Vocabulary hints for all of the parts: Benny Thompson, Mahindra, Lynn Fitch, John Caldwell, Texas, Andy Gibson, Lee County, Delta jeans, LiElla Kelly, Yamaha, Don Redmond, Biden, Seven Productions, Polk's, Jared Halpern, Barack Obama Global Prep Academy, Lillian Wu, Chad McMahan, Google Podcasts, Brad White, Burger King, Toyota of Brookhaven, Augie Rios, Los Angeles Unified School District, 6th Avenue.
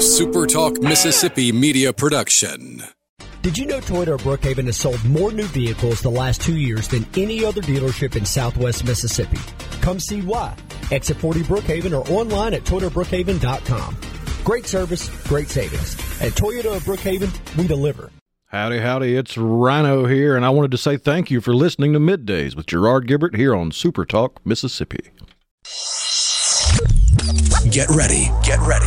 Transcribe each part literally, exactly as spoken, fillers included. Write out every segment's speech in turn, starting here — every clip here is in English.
a Super Talk Mississippi media production. Did you know Toyota of Brookhaven has sold more new vehicles the last two years than any other dealership in Southwest Mississippi? Come see why. Exit forty Brookhaven or online at toyota brookhaven dot com. Great service, great savings. At Toyota of Brookhaven, we deliver. Howdy, howdy, it's Rhino here, and I wanted to say thank you for listening to MidDays with Gerard Gibert here on Super Talk Mississippi. Get ready, get ready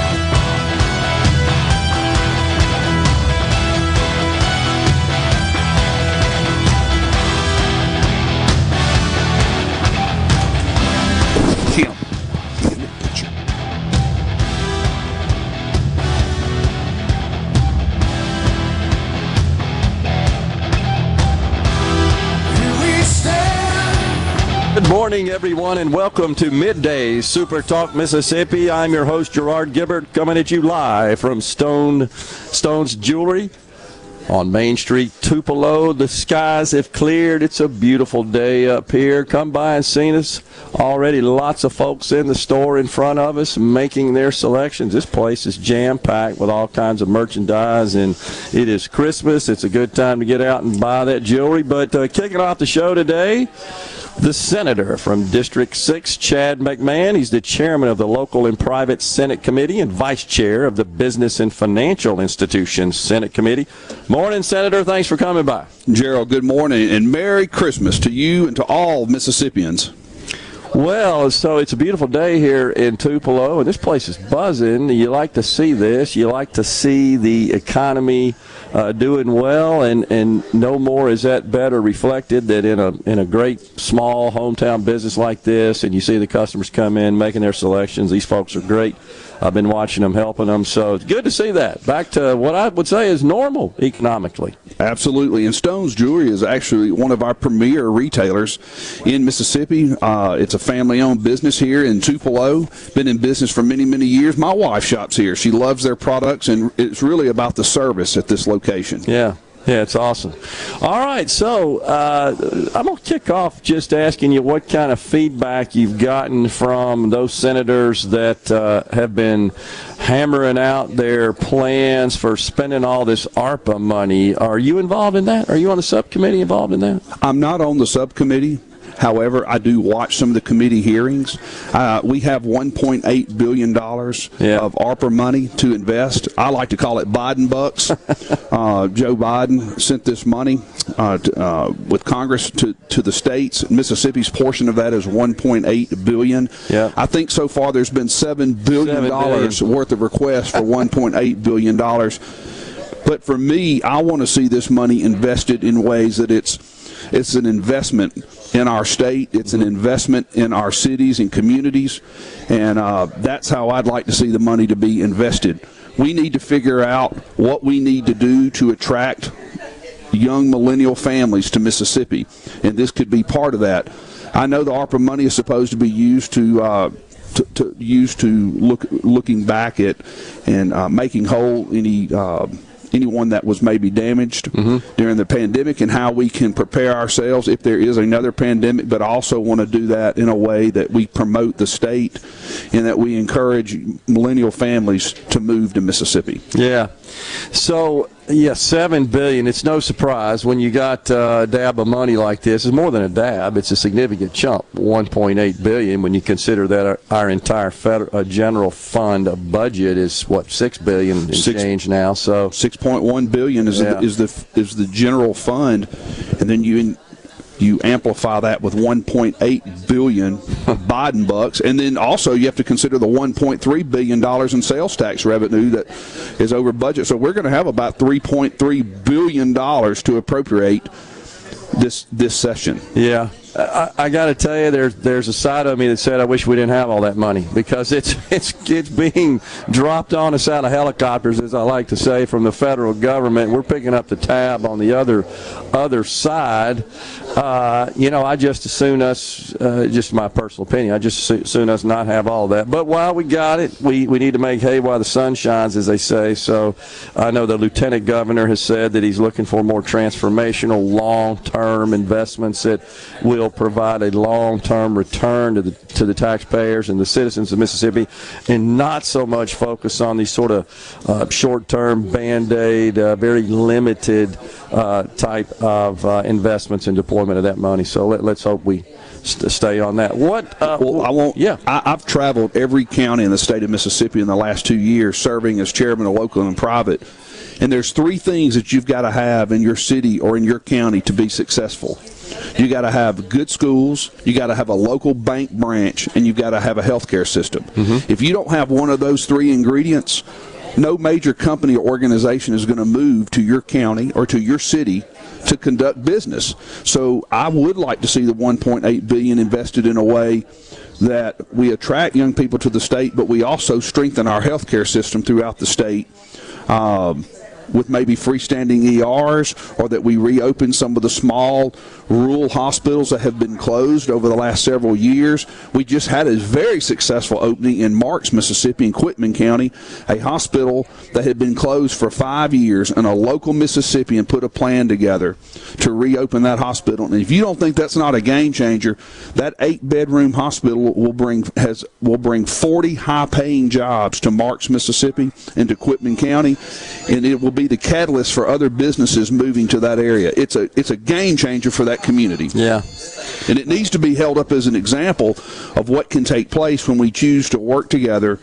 Good morning, everyone, and welcome to MidDays Super Talk Mississippi. I'm your host, Gerard Gibert, coming at you live from Stone, Stone's Jewelry on Main Street, Tupelo. The skies have cleared. It's a beautiful day up here. Come by and see us. Already lots of folks in the store in front of us making their selections. This place is jam-packed with all kinds of merchandise, and it is Christmas. It's a good time to get out and buy that jewelry. But uh, kicking off the show today, the senator from District six, Chad McMahan. He's the chairman of the Local and Private Senate Committee and vice chair of the Business and Financial Institutions Senate Committee. Morning, Senator. Thanks for coming by. Gerald, good morning, and Merry Christmas to you and to all Mississippians. Well, so it's a beautiful day here in Tupelo, and this place is buzzing. You like to see this. You like to see the economy uh, doing well, and, and no more is that better reflected than in a in a great small hometown business like this, and you see the customers come in making their selections. These folks are great. I've been watching them, helping them, so it's good to see that. Back to what I would say is normal economically. Absolutely, and Stone's Jewelry is actually one of our premier retailers in Mississippi. Uh, it's a family-owned business here in Tupelo, been in business for many, many years. My wife shops here. She loves their products, and it's really about the service at this location. Yeah. Yeah, it's awesome. All right, so uh, I'm going to kick off just asking you what kind of feedback you've gotten from those senators that uh, have been hammering out their plans for spending all this ARPA money. Are you involved in that? Are you on the subcommittee involved in that? I'm not on the subcommittee. However, I do watch some of the committee hearings. Uh, we have one point eight billion dollars yeah. of ARPA money to invest. I like to call it Biden bucks. uh, Joe Biden sent this money uh, to, uh, with Congress to, to the states. Mississippi's portion of that is one point eight billion dollars. Yeah. I think so far there's been seven billion dollars seven billion dollars worth of requests for one point eight billion dollars. But for me, I want to see this money invested in ways that it's It's an investment in our state. It's an investment in our cities and communities. And uh, that's how I'd like to see the money to be invested. We need to figure out what we need to do to attract young millennial families to Mississippi. And this could be part of that. I know the ARPA money is supposed to be used to uh, To, to used to look looking back at and uh, making whole any uh, anyone that was maybe damaged mm-hmm. during the pandemic, and how we can prepare ourselves if there is another pandemic, but also want to do that in a way that we promote the state and that we encourage millennial families to move to Mississippi. Yeah. So, yes, seven billion dollars. It's no surprise when you got a dab of money like this. It's more than a dab. It's a significant chunk, one point eight billion dollars. When you consider that our, our entire federal, uh, general fund budget is, what, six billion dollars in Six, change now. So six point one billion dollars is, yeah. the, is, the, is the general fund, and then you in, you amplify that with one point eight billion dollars Biden bucks, and then also you have to consider the one point three billion dollars in sales tax revenue that is over budget. So we're going to have about three point three billion dollars to appropriate this this session. Yeah. I, I got to tell you, there's there's a side of me that said I wish we didn't have all that money, because it's it's it's being dropped on us out of helicopters, as I like to say, from the federal government. We're picking up the tab on the other other side. Uh, you know, I just assume us, uh, just my personal opinion, I just assume us not have all that. But while we got it, we, we need to make hay while the sun shines, as they say. So I know the lieutenant governor has said that he's looking for more transformational long-term investments that will provide a long-term return to the to the taxpayers and the citizens of Mississippi, and not so much focus on these sort of uh, short-term band-aid, uh, very limited uh, type of uh, investments and deployment of that money. So let, let's hope we st- stay on that. What? Uh, well, I won't. Yeah, I, I've traveled every county in the state of Mississippi in the last two years, serving as chairman of local and private. And there's three things that you've got to have in your city or in your county to be successful. You got to have good schools, you got to have a local bank branch, and you've got to have a healthcare system. Mm-hmm. If you don't have one of those three ingredients, no major company or organization is going to move to your county or to your city to conduct business. So I would like to see the one point eight billion dollars invested in a way that we attract young people to the state, but we also strengthen our healthcare system throughout the state. Um, with maybe freestanding E Rs, or that we reopen some of the small rural hospitals that have been closed over the last several years. We just had a very successful opening in Marks, Mississippi, in Quitman County, a hospital that had been closed for five years, and a local Mississippian put a plan together to reopen that hospital. And if you don't think that's not a game changer, that eight-bedroom hospital will bring has will bring forty high-paying jobs to Marks, Mississippi, and to Quitman County, and it will be the catalyst for other businesses moving to that area. It's a it's a game changer for that community. Yeah. And it needs to be held up as an example of what can take place when we choose to work together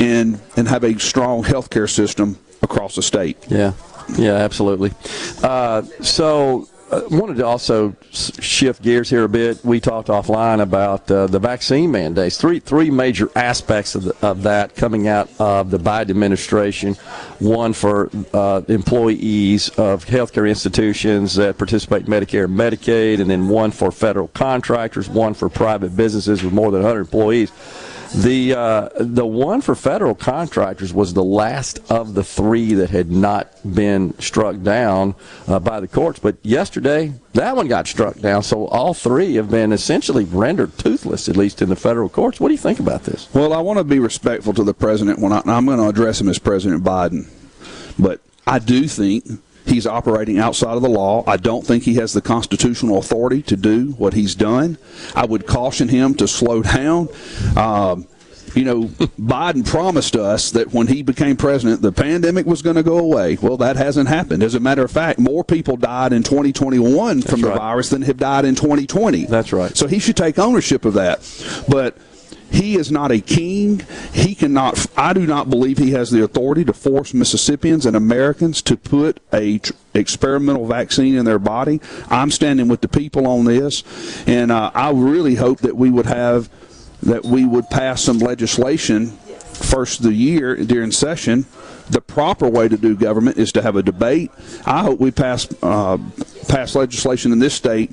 and and have a strong healthcare system across the state. Yeah. Yeah, absolutely. Uh, so I wanted to also shift gears here a bit. We talked offline about uh, the vaccine mandates, three three major aspects of, the, of that coming out of the Biden administration, one for uh, employees of healthcare institutions that participate in Medicare and Medicaid, and then one for federal contractors, one for private businesses with more than one hundred employees. The uh, the one for federal contractors was the last of the three that had not been struck down uh, by the courts. But yesterday, that one got struck down. So all three have been essentially rendered toothless, at least in the federal courts. What do you think about this? Well, I want to be respectful to the president when I, I'm going to address him as President Biden. But I do think he's operating outside of the law. I don't think he has the constitutional authority to do what he's done. I would caution him to slow down. Um, you know, Biden promised us that when he became president, the pandemic was going to go away. Well, that hasn't happened. As a matter of fact, more people died in twenty twenty-one from the virus than have died in twenty twenty. That's right. So he should take ownership of that. But he is not a king. He cannot. I do not believe he has the authority to force Mississippians and Americans to put a tr- experimental vaccine in their body. I'm standing with the people on this, and uh, I really hope that we would have that we would pass some legislation first of the year during session. The proper way to do government is to have a debate. I hope we pass uh, pass legislation in this state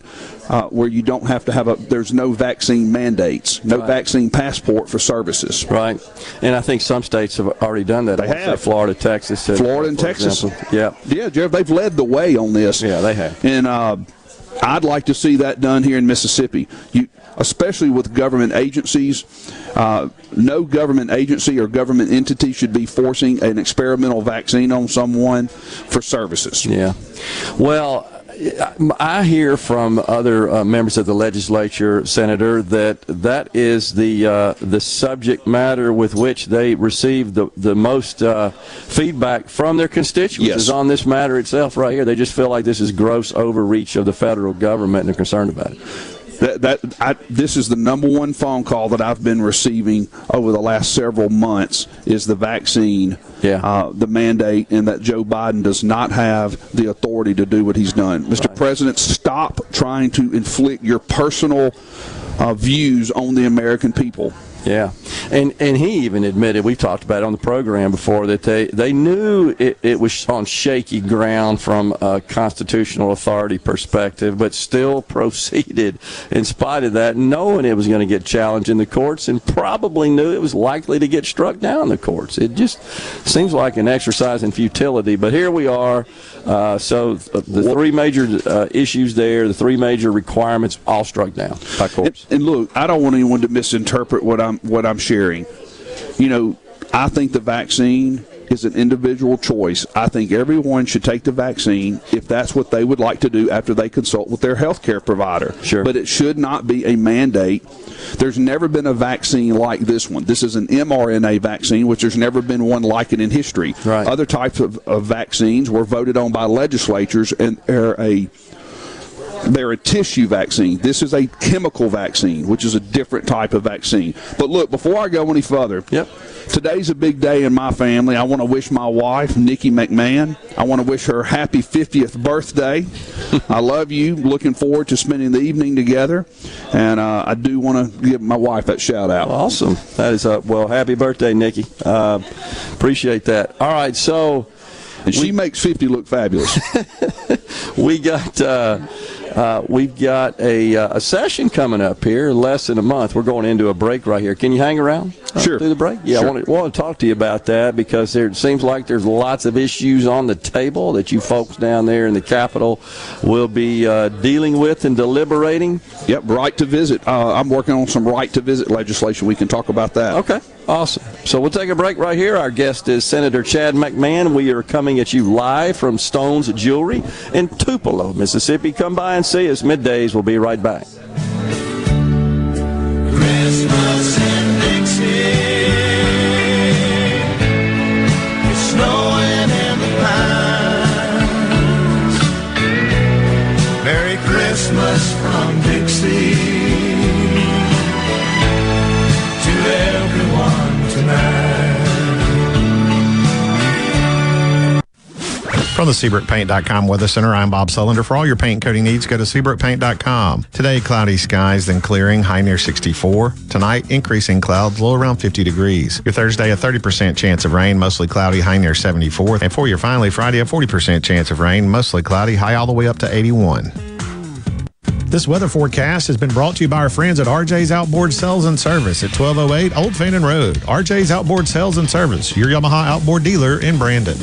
uh, where you don't have to have a, there's no vaccine mandates, no right. vaccine passport for services. Right. And I think some states have already done that. They I have. Florida, Texas. Uh, Florida and Texas. Example. Yeah. Yeah, Jeff, they've led the way on this. Yeah, they have. And uh, I'd like to see that done here in Mississippi. You. Especially with government agencies. Uh, no government agency or government entity should be forcing an experimental vaccine on someone for services. Yeah. Well, I hear from other uh, members of the legislature, Senator, that that is the uh, the subject matter with which they receive the, the most uh, feedback from their constituents. Yes. Is on this matter itself right here. They just feel like this is gross overreach of the federal government and they're concerned about it. That, that I, this is the number one phone call that I've been receiving over the last several months is the vaccine, yeah. uh, the mandate, and that Joe Biden does not have the authority to do what he's done. Mister Right. President, stop trying to inflict your personal uh, views on the American people. Yeah, and and he even admitted, we've talked about it on the program before, that they, they knew it, it was on shaky ground from a constitutional authority perspective, but still proceeded in spite of that, knowing it was going to get challenged in the courts and probably knew it was likely to get struck down in the courts. It just seems like an exercise in futility, but here we are. Uh, so the three major uh, issues there, the three major requirements, all struck down by courts. And, and look, I don't want anyone to misinterpret what I'm what I'm sharing. You know, I think the vaccine is an individual choice. I think everyone should take the vaccine if that's what they would like to do after they consult with their health care provider. Sure. But it should not be a mandate. There's never been a vaccine like this one. This is an mRNA vaccine, which there's never been one like it in history. Right. Other types of, of vaccines were voted on by legislatures and are a They're a tissue vaccine. This is a chemical vaccine, which is a different type of vaccine. But look, before I go any further, yep. Today's a big day in my family. I want to wish my wife, Nikki McMahan, I want to wish her happy fiftieth birthday. I love you. Looking forward to spending the evening together. And uh, I do want to give my wife that shout out. Awesome. That is, uh, well, happy birthday, Nikki. Uh, appreciate that. All right, so. And she we, makes fifty look fabulous. we got uh, uh, we've got a, uh, a session coming up here less than a month. We're going into a break right here. Can you hang around? Uh, sure. Through the break? Yeah, sure. I want to, want to talk to you about that because there, it seems like there's lots of issues on the table that you folks down there in the Capitol will be uh, dealing with and deliberating. Yep, right to visit. Uh, I'm working on some right to visit legislation. We can talk about that. Okay. Awesome. So we'll take a break right here. Our guest is Senator Chad McMahan. We are coming at you live from Stone's Jewelry in Tupelo, Mississippi. Come by and see us. MidDays. We'll be right back. Christmas in Dixie. It's snowing in the pines. Merry Christmas from Dixie. From the Seabrook Paint dot com Weather Center, I'm Bob Sullender. For all your paint coating needs, go to Seabrook Paint dot com. Today, cloudy skies, then clearing, high near sixty-four. Tonight, increasing clouds, low around fifty degrees. Your Thursday, a thirty percent chance of rain, mostly cloudy, high near seventy-four. And for your finally Friday, a forty percent chance of rain, mostly cloudy, high all the way up to eighty-one. This weather forecast has been brought to you by our friends at R J's Outboard Sales and Service at twelve oh eight Old Fannin Road. R J's Outboard Sales and Service, your Yamaha outboard dealer in Brandon.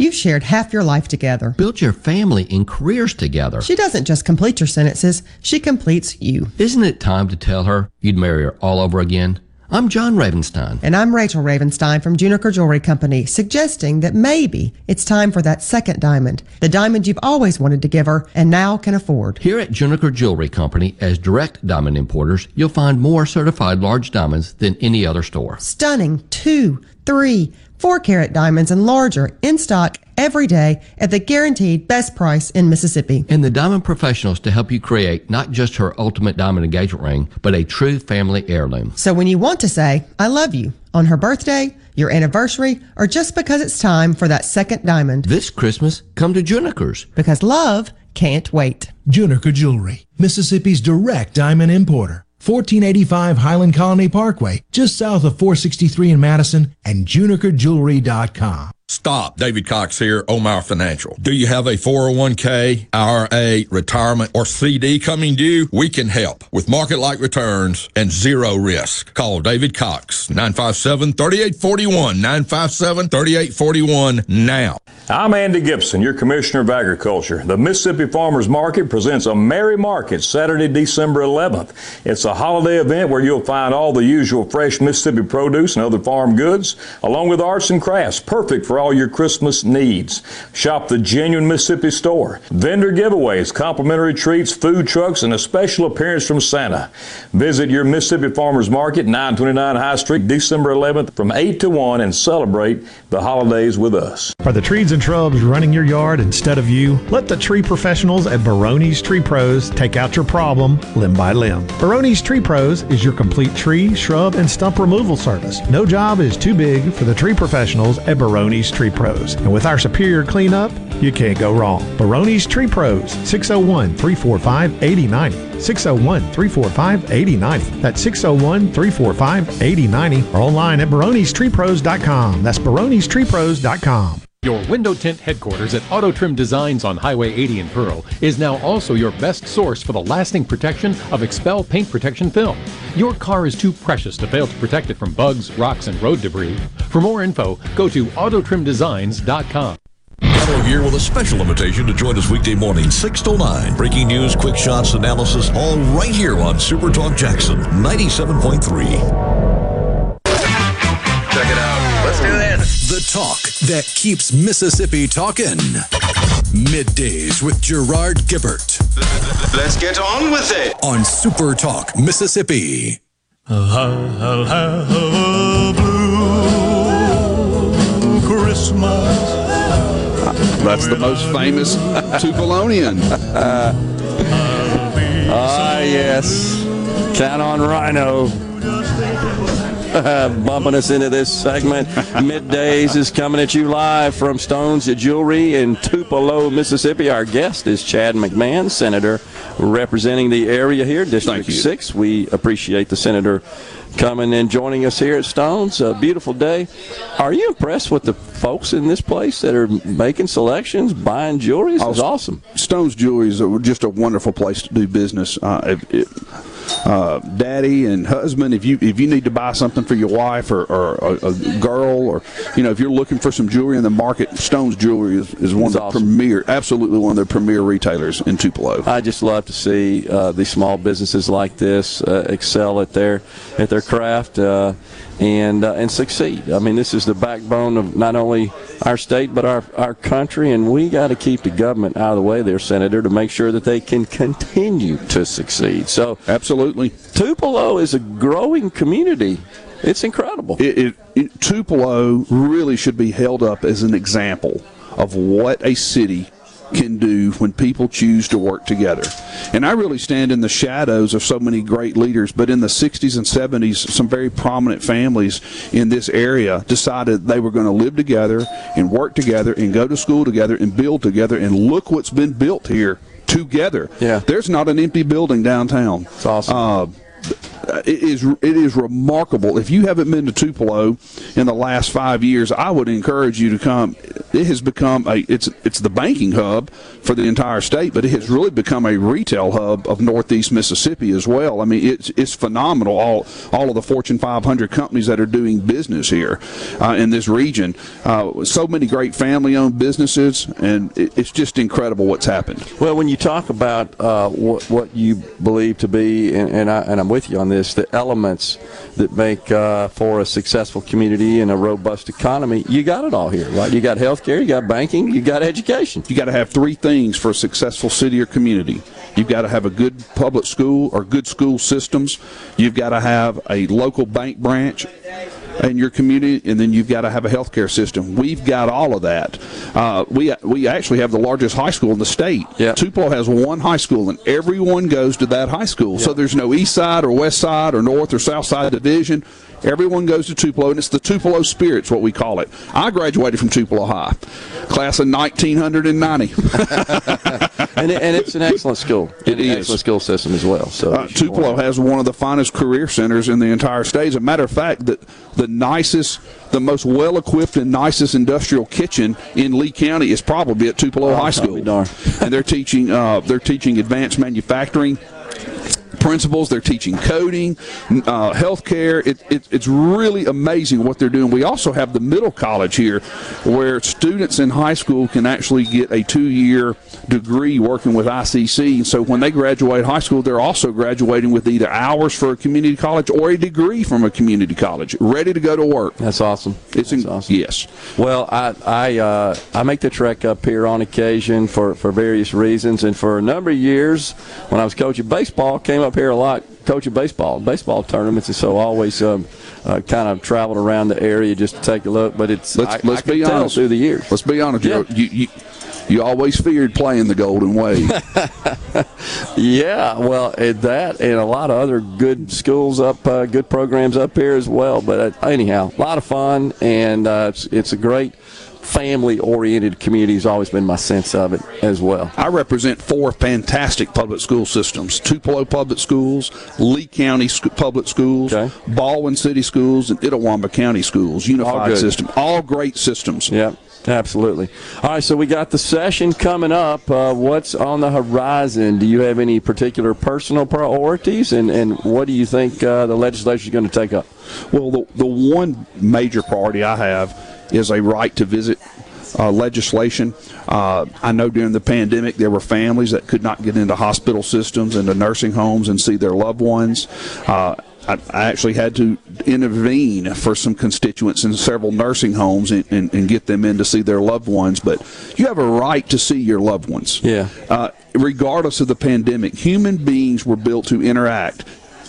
You've shared half your life together. Built your family and careers together. She doesn't just complete your sentences, she completes you. Isn't it time to tell her you'd marry her all over again? I'm John Ravenstein. And I'm Rachel Ravenstein from Juniker Jewelry Company, suggesting that maybe it's time for that second diamond, the diamond you've always wanted to give her and now can afford. Here at Juniker Jewelry Company, as direct diamond importers, you'll find more certified large diamonds than any other store. Stunning two, three, four-carat diamonds and larger in stock every day at the guaranteed best price in Mississippi. And the diamond professionals to help you create not just her ultimate diamond engagement ring, but a true family heirloom. So when you want to say, I love you, on her birthday, your anniversary, or just because it's time for that second diamond. This Christmas, come to Juniker's. Because love can't wait. Juniker Jewelry, Mississippi's direct diamond importer. fourteen eighty-five Highland Colony Parkway, just south of four sixty-three in Madison, and Juniker Jewelry dot com. Stop. David Cox here, Omar Financial. Do you have a four oh one K, I R A, retirement, or C D coming due? We can help with market-like returns and zero risk. Call David Cox, nine five seven, three eight four one, nine five seven, three eight four one now. I'm Andy Gibson, your Commissioner of Agriculture. The Mississippi Farmers Market presents a Merry Market Saturday, December eleventh. It's a holiday event where you'll find all the usual fresh Mississippi produce and other farm goods, along with arts and crafts, perfect for all your Christmas needs. Shop the genuine Mississippi store. Vendor giveaways, complimentary treats, food trucks, and a special appearance from Santa. Visit your Mississippi Farmers Market, nine twenty-nine High Street, December eleventh from eight to one, and celebrate the holidays with us. Are the trees and shrubs running your yard instead of you? Let the tree professionals at Baroni's Tree Pros take out your problem limb by limb. Baroni's Tree Pros is your complete tree, shrub, and stump removal service. No job is too big for the tree professionals at Baroni's Tree Pros. And with our superior cleanup, you can't go wrong. Baroni's Tree Pros, six oh one, three four five, eight oh nine oh. six oh one, three four five, eight oh nine oh. That's six oh one, three four five, eight oh nine oh. Or online at baronis tree pros dot com. That's baronis tree pros dot com. Your window tint headquarters at Auto Trim Designs on Highway eighty in Pearl is now also your best source for the lasting protection of Expel paint protection film. Your car is too precious to fail to protect it from bugs, rocks, and road debris. For more info, go to auto trim designs dot com. Auto Gear with a special invitation to join us weekday morning, six to nine. Breaking news, quick shots, analysis, all right here on Super Talk Jackson ninety-seven point three. Check it out. Let's do this. The talk that keeps Mississippi talking. MidDays with Gerard Gibert. Let's get on with it. On Super Talk Mississippi. I'll have a blue Christmas. That's the most famous Tupelonian. Ah, uh, yes. Count on Rhino. Bumping us into this segment. MidDays is coming at you live from Stone's Jewelry in Tupelo, Mississippi. Our guest is Chad McMahan, Senator representing the area here, District six. We appreciate the Senator coming and joining us here at Stone's. A beautiful day. Are you impressed with the folks in this place that are making selections, buying jewelry? This is awesome. Stone's Jewelry is a, just a wonderful place to do business. Uh, it, it, uh, daddy and husband, if you if you need to buy something for your wife or, or a, a girl, or you know, if you're looking for some jewelry in the market, Stone's Jewelry is, is one it's of awesome. the premier, absolutely one of the premier retailers in Tupelo. I just love to see uh, these small businesses like this uh, excel at their at their craft uh, and uh, and succeed. I mean, this is the backbone of not only our state but our our country, and we got to keep the government out of the way there, Senator, to make sure that they can continue to succeed. So absolutely, Tupelo is a growing community. It's incredible. It, it, it, Tupelo really should be held up as an example of what a city can do when people choose to work together. And I really stand in the shadows of so many great leaders, but in the sixties and seventies, some very prominent families in this area decided they were going to live together and work together and go to school together and build together, and look what's been built here together. Yeah. There's not an empty building downtown. It's awesome. Uh, It is it is remarkable. If you haven't been to Tupelo in the last five years, I would encourage you to come. It has become a it's it's the banking hub for the entire state, but it has really become a retail hub of Northeast Mississippi as well. I mean, it's it's phenomenal. All all of the Fortune five hundred companies that are doing business here uh, in this region. Uh, so many great family-owned businesses, and it, it's just incredible what's happened. Well, when you talk about uh, what what you believe to be, and and, I, and I'm with you on this. The elements that make uh, for a successful community and a robust economy, you got it all here, right? You got healthcare, you got banking, you got education. You got to have three things for a successful city or community. You've got to have a good public school or good school systems. You've got to have a local bank branch in your community, and then you've got to have a healthcare system. We've got all of that. Uh, we we actually have the largest high school in the state. Yep. Tupelo has one high school, and everyone goes to that high school. Yep. So there's no east side or west side or north or south side division. Everyone goes to Tupelo, and it's the Tupelo spirit's what we call it. I graduated from Tupelo High, class of nineteen ninety. and, it, and it's an excellent school. It, it is. An excellent school system as well. So uh, Tupelo has one of the finest career centers in the entire state. As a matter of fact, the, the nicest, the most well-equipped and nicest industrial kitchen in Lee County is probably at Tupelo oh, High School. Darn. And they're teaching, uh, they're teaching advanced manufacturing principles. They're teaching coding, uh, healthcare. It, it, it's really amazing what they're doing. We also have the middle college here, where students in high school can actually get a two-year degree working with I C C. So when they graduate high school, they're also graduating with either hours for a community college or a degree from a community college, ready to go to work. That's awesome. It's That's in, awesome. Yes. Well, I I, uh, I make the trek up here on occasion for, for various reasons, and for a number of years when I was coaching baseball, came up here a lot coaching baseball, baseball tournaments, and so always um, uh, kind of traveled around the area just to take a look. But it's let's, I, let's I be honest through the years. Let's be honest, yeah. you, you you always feared playing the Golden Way. Yeah, well, that and a lot of other good schools up, uh, good programs up here as well. But uh, anyhow, a lot of fun, and uh, it's it's a great. Family-oriented community has always been my sense of it as well. I represent four fantastic public school systems: Tupelo Public Schools, Lee County Sc- Public Schools, okay. Baldwin City Schools, and Itawamba County Schools. Unified all system, all great systems. Yep, absolutely. All right, so we got the session coming up. Uh, what's on the horizon? Do you have any particular personal priorities, and and what do you think uh, the legislature is going to take up? Well, the the one major priority I have is a right to visit uh, legislation. Uh, I know during the pandemic there were families that could not get into hospital systems and the nursing homes and see their loved ones. Uh, I, I actually had to intervene for some constituents in several nursing homes and, and, and get them in to see their loved ones. But you have a right to see your loved ones. Yeah. Uh, regardless of the pandemic, human beings were built to interact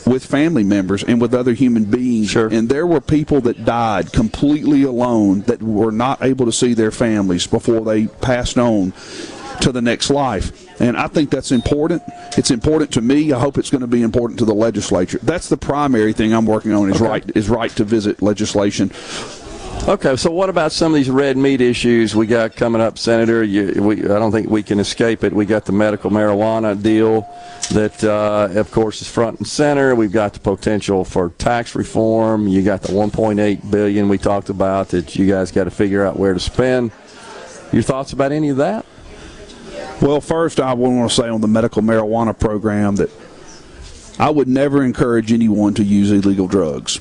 with family members and with other human beings. Sure. And there were people that died completely alone that were not able to see their families before they passed on to the next life. And I think that's important. It's important to me. I hope it's going to be important to the legislature. That's the primary thing I'm working on is okay. right is right to visit legislation. Okay, so what about some of these red meat issues we got coming up, Senator? You, we, I don't think we can escape it. We got the medical marijuana deal that, uh, of course, is front and center. We've got the potential for tax reform. You got the one point eight billion dollars we talked about that you guys got to figure out where to spend. Your thoughts about any of that? Well, first, I want to say on the medical marijuana program that I would never encourage anyone to use illegal drugs.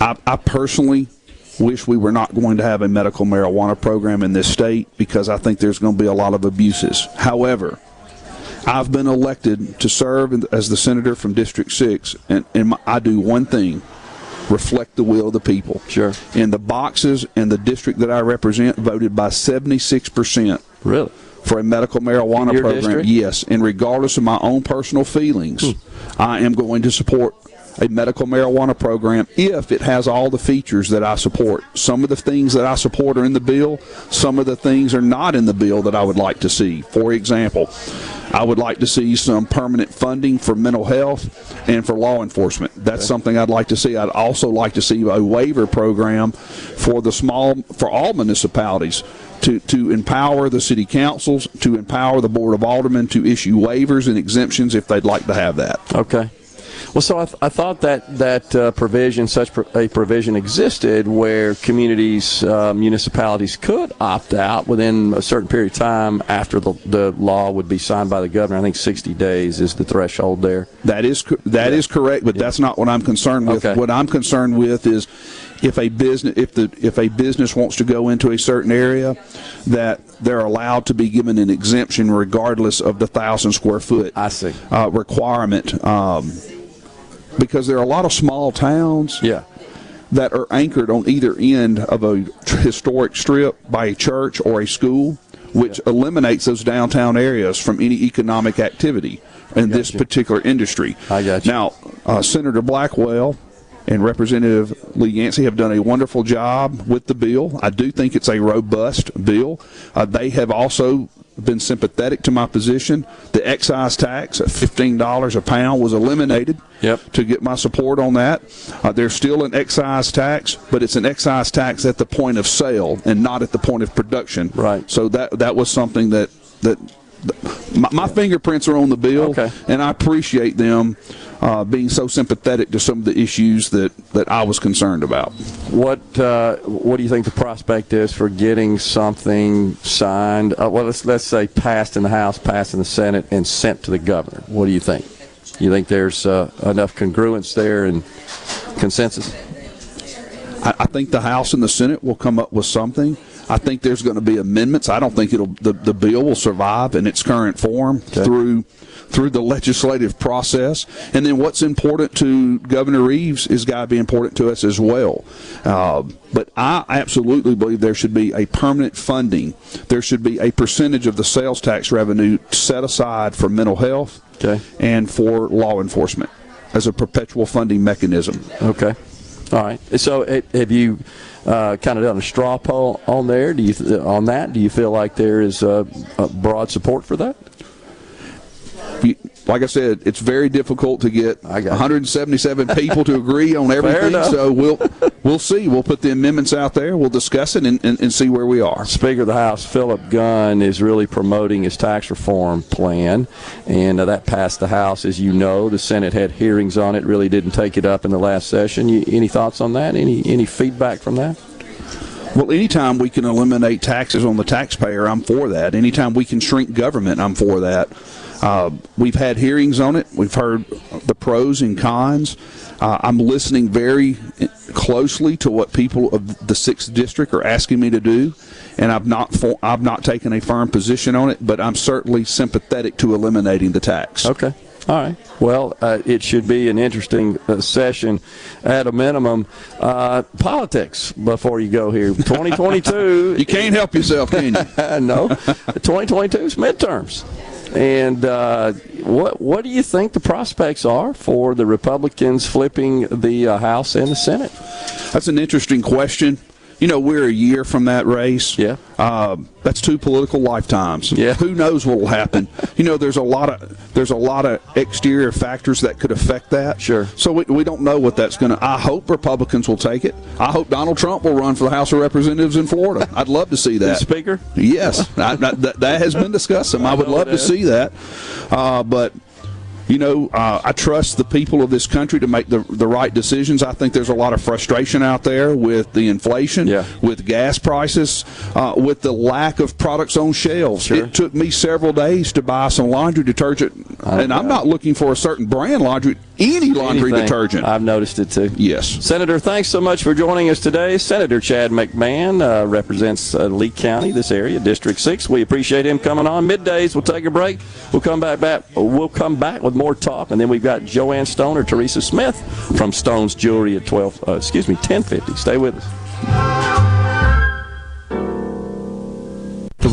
I, I personally... wish we were not going to have a medical marijuana program in this state because I think there's going to be a lot of abuses. However, I've been elected to serve as the senator from District six, and, and I do one thing, reflect the will of the people. Sure. And the boxes and the district that I represent voted by seventy-six percent. Really? For a medical marijuana your program. District? Yes. And regardless of my own personal feelings, hmm. I am going to support a medical marijuana program if it has all the features that I support. Some of the things that I support are in the bill. Some of the things are not in the bill that I would like to see. For example, I would like to see some permanent funding for mental health and for law enforcement. That's okay. something I'd like to see. I'd also like to see a waiver program for the small for all municipalities to, to empower the city councils, to empower the Board of Aldermen to issue waivers and exemptions if they'd like to have that. Okay. Well, so I, th- I thought that that uh, provision, such pro- a provision existed where communities, uh, municipalities could opt out within a certain period of time after the, the law would be signed by the governor. I think sixty days is the threshold there. That is co- that yeah. is correct, but yeah. that's not what I'm concerned with. Okay. What I'm concerned with is if a business if the if a business wants to go into a certain area, that they're allowed to be given an exemption regardless of the thousand square foot I see. Uh, requirement. Um, Because there are a lot of small towns yeah. that are anchored on either end of a historic strip by a church or a school, which yeah. eliminates those downtown areas from any economic activity in this you. particular industry. I got you. Now, uh, Senator Blackwell and Representative Lee Yancey have done a wonderful job with the bill. I do think it's a robust bill. Uh, they have also been sympathetic to my position. The excise tax at fifteen dollars a pound was eliminated yep. to get my support on that. Uh, there's still an excise tax, but it's an excise tax at the point of sale and not at the point of production. Right. So that that was something that, that my, my yeah. fingerprints are on the bill, okay. and I appreciate them uh, being so sympathetic to some of the issues that, that I was concerned about. What uh, what do you think the prospect is for getting something signed? Uh, well, let's let's say passed in the House, passed in the Senate, and sent to the governor. What do you think? You think there's uh, enough congruence there and consensus? I, I think the House and the Senate will come up with something. I think there's going to be amendments. I don't think it'll the, the bill will survive in its current form okay. through through the legislative process. And then what's important to Governor Reeves is got to be important to us as well. Uh, but I absolutely believe there should be a permanent funding. There should be a percentage of the sales tax revenue set aside for mental health okay. and for law enforcement as a perpetual funding mechanism. Okay. All right. So it, have you uh, kind of done a straw poll on there? Do you on that? Do you feel like there is uh, a broad support for that? Like I said, it's very difficult to get one hundred seventy-seven people to agree on everything. So we'll we'll see. We'll put the amendments out there. We'll discuss it and, and, and see where we are. Speaker of the House Philip Gunn is really promoting his tax reform plan, and uh, that passed the House, as you know. The Senate had hearings on it. Really didn't take it up in the last session. You, any thoughts on that? Any any feedback from that? Well, anytime we can eliminate taxes on the taxpayer, I'm for that. Anytime we can shrink government, I'm for that. Uh, we've had hearings on it. We've heard the pros and cons. Uh, I'm listening very closely to what people of the sixth District are asking me to do, and I've not for, I've not taken a firm position on it, but I'm certainly sympathetic to eliminating the tax. Okay. All right. Well, uh, it should be an interesting uh, session at a minimum. Uh, politics before you go here. twenty twenty-two. You can't help yourself, can you? No. twenty twenty-two is midterms. And uh, what what do you think the prospects are for the Republicans flipping the uh, House and the Senate? That's an interesting question. You know, we're a year from that race. Yeah. Uh, that's two political lifetimes. Yeah. Who knows what will happen? You know, there's a lot of there's a lot of exterior factors that could affect that. Sure. So we we don't know what that's going to. I hope Republicans will take it. I hope Donald Trump will run for the House of Representatives in Florida. I'd love to see that. Speaker? Yes. I, I, that, that has been discussed. I would I love to see that. Uh, but. You know, uh, I trust the people of this country to make the the right decisions. I think there's a lot of frustration out there with the inflation, yeah. with gas prices, uh, with the lack of products on shelves. Sure. It took me several days to buy some laundry detergent, and know. I'm not looking for a certain brand laundry, any laundry Anything. detergent. I've noticed it, too. Yes. Senator, thanks so much for joining us today. Senator Chad McMahan uh, represents uh, Lee County, this area, District six. We appreciate him coming on. Middays, we'll take a break. We'll come back, back. We'll come back with more talk, and then we've got Joanne Stone or Teresa Smith from Stone's Jewelry at twelve. Uh, excuse me, ten fifty. Stay with us. The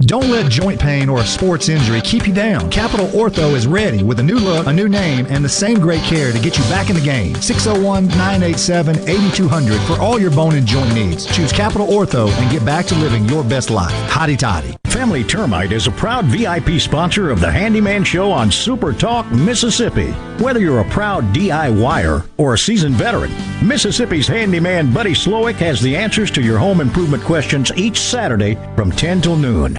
Don't let joint pain or a sports injury keep you down. Capital Ortho is ready with a new look, a new name, and the same great care to get you back in the game. six oh one, nine eight seven, eight two hundred for all your bone and joint needs. Choose Capital Ortho and get back to living your best life. Hotty toddy. Family Termite is a proud V I P sponsor of the Handyman Show on Super Talk Mississippi. Whether you're a proud DIYer or a seasoned veteran, Mississippi's handyman Buddy Slowick has the answers to your home improvement questions each Saturday from ten till noon.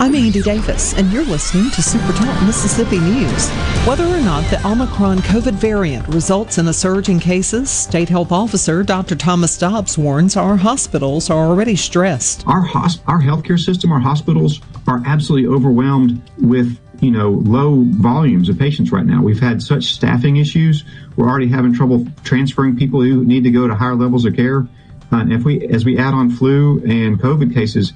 I'm Andy Davis, and you're listening to Super Talk Mississippi News. Whether or not the Omicron COVID variant results in a surge in cases, State Health Officer Doctor Thomas Dobbs warns our hospitals are already stressed. Our hosp- our healthcare system, our hospitals are absolutely overwhelmed with, you know, low volumes of patients right now. We've had such staffing issues. We're already having trouble transferring people who need to go to higher levels of care. Uh, and if we, as we add on flu and COVID cases,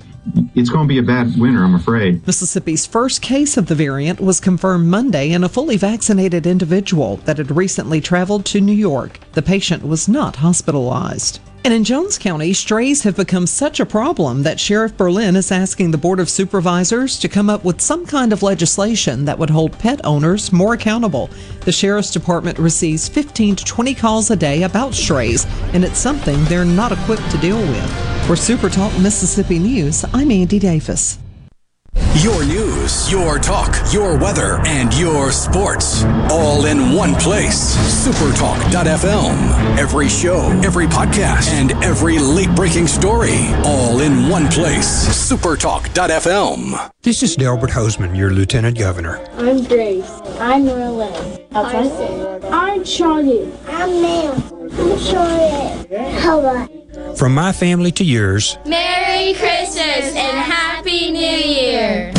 it's going to be a bad winter, I'm afraid. Mississippi's first case of the variant was confirmed Monday in a fully vaccinated individual that had recently traveled to New York. The patient was not hospitalized. And in Jones County, strays have become such a problem that Sheriff Berlin is asking the Board of Supervisors to come up with some kind of legislation that would hold pet owners more accountable. The Sheriff's Department receives fifteen to twenty calls a day about strays, and it's something they're not equipped to deal with. For Super Talk Mississippi News, I'm Andy Davis. Your news, your talk, your weather, and your sports. All in one place. Supertalk dot f m. Every show, every podcast, and every late-breaking story. All in one place. Supertalk dot f m. This is Delbert Hoseman, your Lieutenant Governor. I'm Grace. I'm Rowan. I'm Sid. I'm Charlie. I'm Mel. I'm Charlotte. Hello. From my family to yours, Merry Christmas and Happy New Year.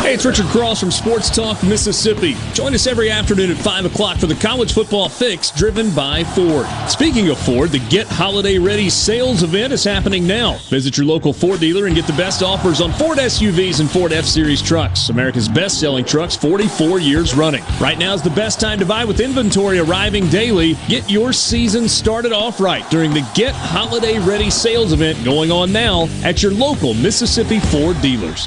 Hey, it's Richard Cross from Sports Talk Mississippi. Join us every afternoon at five o'clock for the College Football Fix, driven by Ford. Speaking of Ford, the Get Holiday Ready sales event is happening now. Visit your local Ford dealer and get the best offers on Ford S U Vs and Ford F-Series trucks, America's best-selling trucks forty-four years running. Right now is the best time to buy with inventory arriving daily. Get your season started off right during the Get Holiday Ready sales event going on now at your local Mississippi Ford dealers.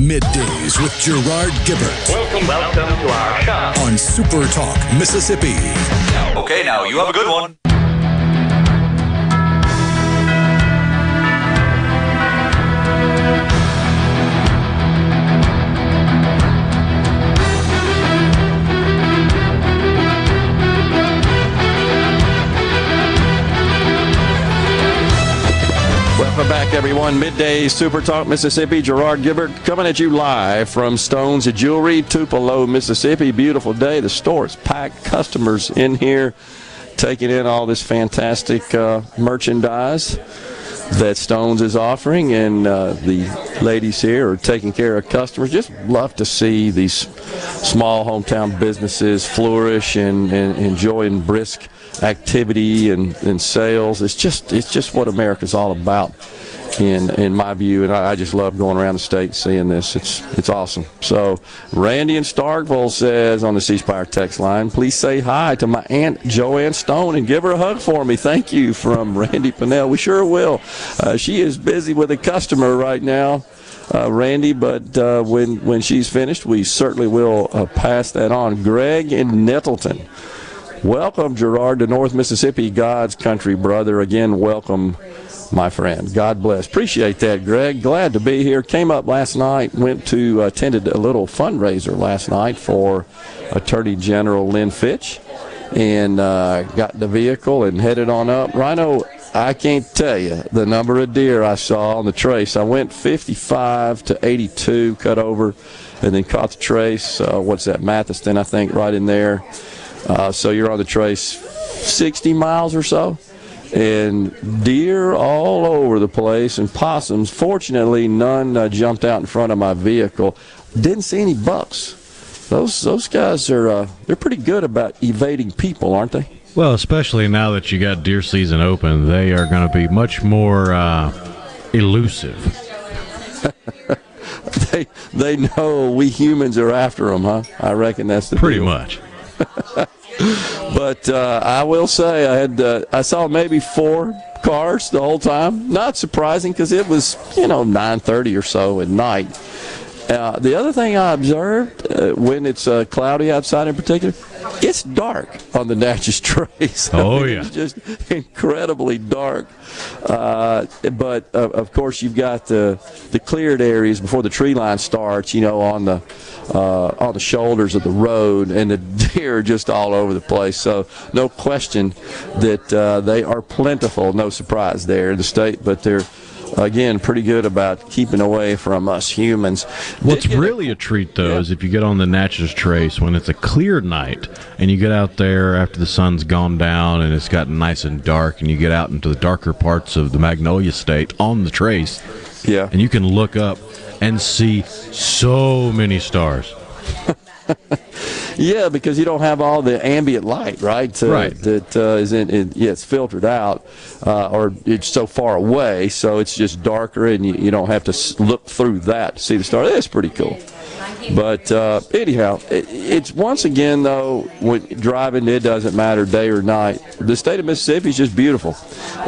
Middays with Gerard Gibert. Welcome, welcome to our shop on Super Talk Mississippi. Okay, now you have a good one. Welcome back, everyone. Midday Super Talk Mississippi. Gerard Gibert coming at you live from Stone's Jewelry, Tupelo, Mississippi. Beautiful day. The store is packed. Customers in here taking in all this fantastic uh, merchandise that Stone's is offering, and uh, the ladies here are taking care of customers. Just love to see these small hometown businesses flourish and, and enjoying brisk activity and, and sales. It's just it's just what America's all about, in in my view, and I, I just love going around the state and seeing this. It's it's awesome. So Randy in Starkville says on the ceasefire text line, please say hi to my Aunt Joanne Stone and give her a hug for me. Thank you, from Randy Pinnell. We sure will. Uh, she is busy with a customer right now, uh, Randy, but uh, when, when she's finished, we certainly will uh, pass that on. Greg in Nettleton. Welcome, Gerard, to North Mississippi, God's country, brother. Again, welcome, my friend. God bless. Appreciate that, Greg. Glad to be here. Came up last night, went to, uh, attended a little fundraiser last night for Attorney General Lynn Fitch, and uh, got in the vehicle and headed on up. Rhino, I can't tell you the number of deer I saw on the trace. I went fifty-five to eighty-two, cut over, and then caught the trace. Uh, what's that, Matheston, I think, right in there. Uh, so you're on the trace sixty miles or so, and deer all over the place and possums. Fortunately, none uh, jumped out in front of my vehicle. Didn't see any bucks. Those those guys are uh, they're pretty good about evading people, aren't they? Well, especially now that you got deer season open, they are going to be much more uh, elusive. they they know we humans are after them, huh? I reckon that's the pretty deal. much. But uh, I will say I had uh, I saw maybe four cars the whole time. Not surprising because it was you know nine thirty or so at night. Uh, the other thing I observed uh, when it's uh, cloudy outside in particular, it's dark on the Natchez Trace. Oh, mean, yeah. It's just incredibly dark. Uh, but, uh, of course, you've got the, the cleared areas before the tree line starts, you know, on the uh, on the shoulders of the road, and the deer are just all over the place. So no question that uh, they are plentiful. No surprise there in the state, but they're, again, pretty good about keeping away from us humans. What's really a treat, though, yeah. is if you get on the Natchez Trace when it's a clear night and you get out there after the sun's gone down and it's gotten nice and dark and you get out into the darker parts of the Magnolia State on the trace, yeah, and you can look up and see so many stars. Yeah, because you don't have all the ambient light, right? Uh, right. That uh, is in, in, yeah, it's filtered out, uh, or it's so far away, so it's just darker, and you, you don't have to look through that to see the star. That's pretty cool. But uh, anyhow, it, it's once again, though, when driving, it doesn't matter day or night. The state of Mississippi is just beautiful,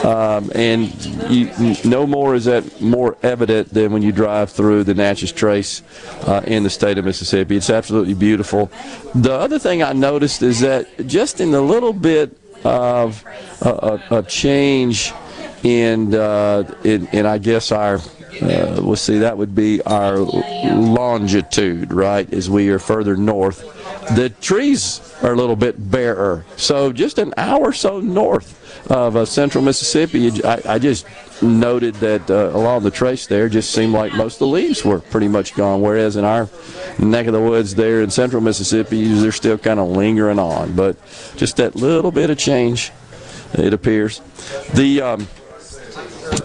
um, and you, no more is that more evident than when you drive through the Natchez Trace uh, in the state of Mississippi. It's absolutely beautiful. The other thing I noticed is that just in the little bit of uh, a, a change in, uh, in, in I guess, our... Uh, we'll see, that would be our longitude, right, as we are further north. The trees are a little bit barer. So just an hour or so north of uh, central Mississippi, I, I just noted that uh, along the trace there just seemed like most of the leaves were pretty much gone, whereas in our neck of the woods there in central Mississippi, they're still kind of lingering on. But just that little bit of change, it appears. The... Um,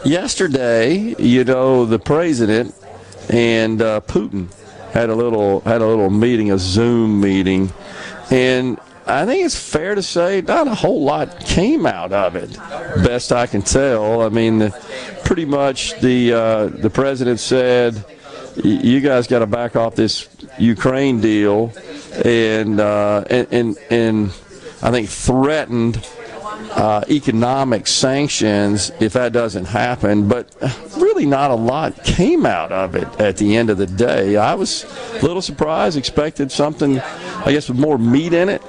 Yesterday, you know, the president and uh, Putin had a little had a little meeting, a Zoom meeting, and I think it's fair to say not a whole lot came out of it, best I can tell. I mean, the, pretty much the uh, the president said, "You guys got to back off this Ukraine deal," and uh, and, and and I think threatened Uh, economic sanctions if that doesn't happen, but really not a lot came out of it at the end of the day. I was a little surprised, expected something, I guess, with more meat in it,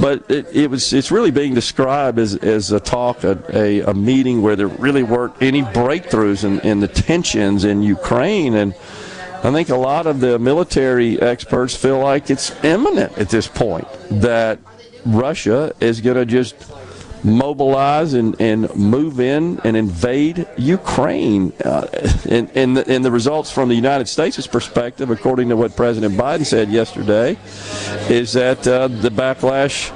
but it, it was it's really being described as, as a talk, a, a, a meeting where there really weren't any breakthroughs in, in the tensions in Ukraine, and I think a lot of the military experts feel like it's imminent at this point that Russia is going to just mobilize and, and move in and invade Ukraine. Uh, and, and, the, and the results from the United States' perspective, according to what President Biden said yesterday, is that uh, the backlash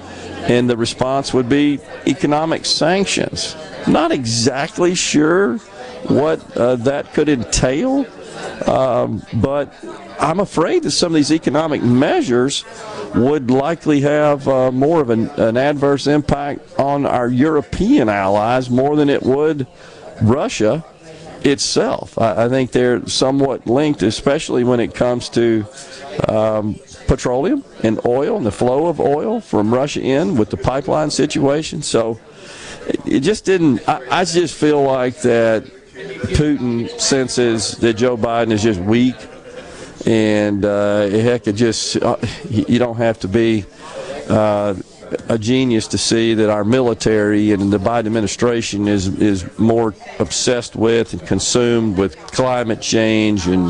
and the response would be economic sanctions. Not exactly sure what uh, that could entail, um, but I'm afraid that some of these economic measures would likely have uh, more of an, an adverse impact on our European allies more than it would Russia itself. I, I think they're somewhat linked, especially when it comes to um, petroleum and oil and the flow of oil from Russia in with the pipeline situation. So it, it just didn't, I, I just feel like that Putin senses that Joe Biden is just weak. And uh, heck, it just, uh, you don't have to be uh, a genius to see that our military and the Biden administration is, is more obsessed with and consumed with climate change and,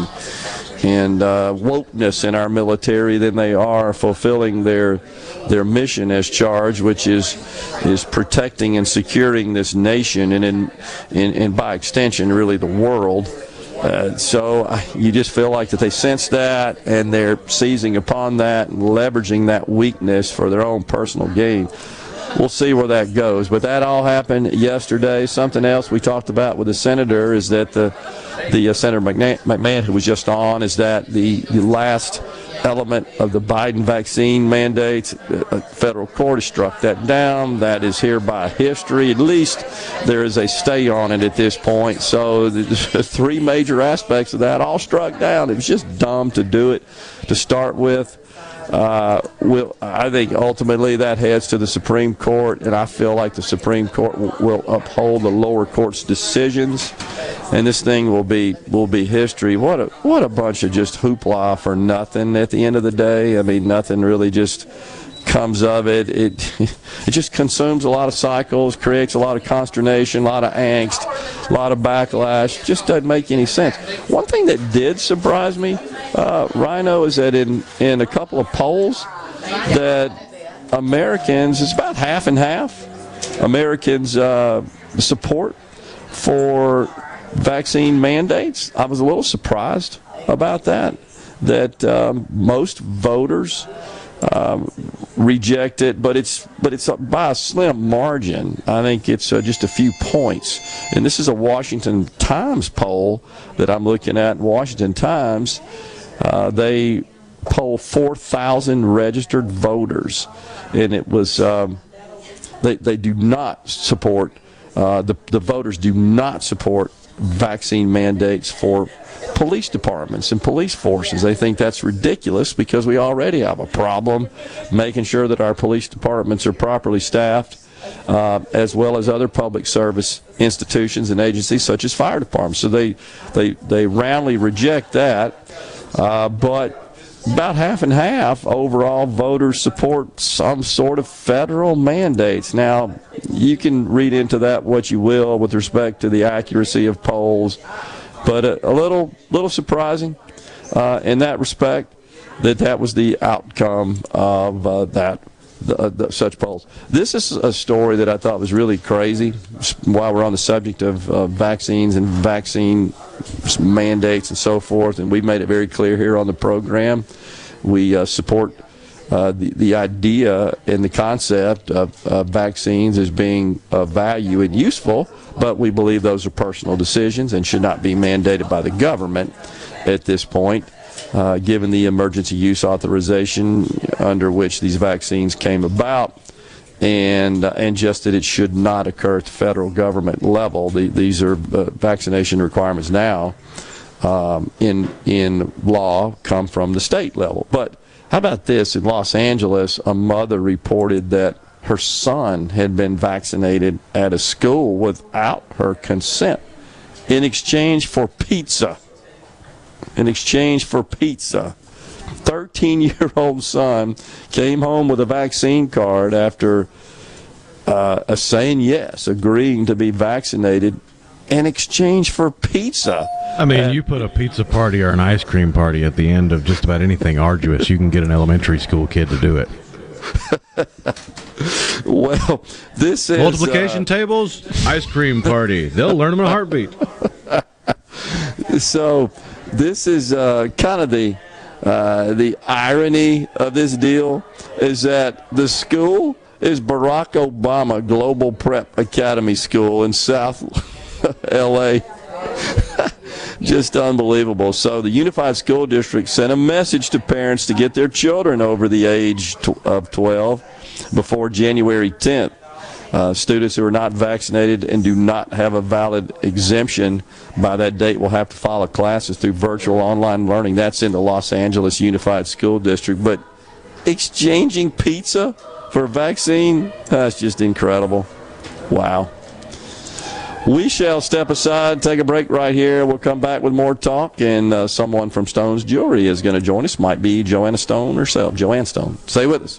and uh, wokeness in our military than they are fulfilling their, their mission as charged, which is, is protecting and securing this nation and, in, and, and by extension, really the world. Uh, so you just feel like that they sense that, and they're seizing upon that and leveraging that weakness for their own personal gain. we'll see where that goes. But that all happened yesterday. Something else we talked about with the senator is that the, the uh, Senator McMahan, who was just on, is that the, the last element of the Biden vaccine mandates, a federal court has struck that down. That is hereby history. At least there is a stay on it at this point. So the three major aspects of that all struck down. It was just dumb to do it to start with. Uh, we'll, I think ultimately that heads to the Supreme Court, and I feel like the Supreme Court will, will uphold the lower court's decisions, and this thing will be will be history. What a what a bunch of just hoopla for nothing at the end of the day. I mean, nothing really just comes of it. It it just consumes a lot of cycles, creates a lot of consternation, a lot of angst, a lot of backlash. Just doesn't make any sense. One thing that did surprise me, uh, Rhino, is that in, in a couple of polls that Americans, it's about half and half, Americans uh, support for vaccine mandates. I was a little surprised about that, that um, most voters Um, reject it, but it's but it's by a slim margin. I think it's uh, just a few points. And this is a Washington Times poll that I'm looking at. Washington Times, uh, they poll four thousand registered voters, and it was um, they they do not support uh, the the voters do not support vaccine mandates for police departments and police forces. They think that's ridiculous because we already have a problem making sure that our police departments are properly staffed, uh, as well as other public service institutions and agencies such as fire departments. So they they, they roundly reject that, uh, but about half and half overall voters support some sort of federal mandates. Now, you can read into that what you will with respect to the accuracy of polls, but a, a little little surprising uh, in that respect that that was the outcome of uh, that the, the, such polls. This is a story that I thought was really crazy while we're on the subject of uh, vaccines and vaccine mandates and so forth, and we've made it very clear here on the program. We uh, support uh, the, the idea and the concept of uh, vaccines as being of value and useful, but we believe those are personal decisions and should not be mandated by the government at this point, uh, given the emergency use authorization under which these vaccines came about, and uh, and just that it should not occur at the federal government level. The, these are uh, vaccination requirements now um, in, in law come from the state level. But how about this? In Los Angeles, a mother reported that her son had been vaccinated at a school without her consent in exchange for pizza. In exchange for pizza. thirteen-year-old son came home with a vaccine card after uh, saying yes, agreeing to be vaccinated in exchange for pizza. I mean, and you put a pizza party or an ice cream party at the end of just about anything arduous, you can get an elementary school kid to do it. Well, this is multiplication uh, tables, ice cream party. They'll learn them in a heartbeat. So, this is uh, kind of the uh, the irony of this deal is that the school is Barack Obama Global Prep Academy School in South L A Just unbelievable. So the Unified School District sent a message to parents to get their children over the age of twelve before January tenth. Uh, students who are not vaccinated and do not have a valid exemption by that date will have to follow classes through virtual online learning. That's in the Los Angeles Unified School District. But exchanging pizza for a vaccine, that's just incredible. Wow. We shall step aside, take a break right here. We'll come back with more talk, and uh, someone from Stone's Jewelry is going to join us. Might be Joanna Stone herself, Joanne Stone. Stay with us.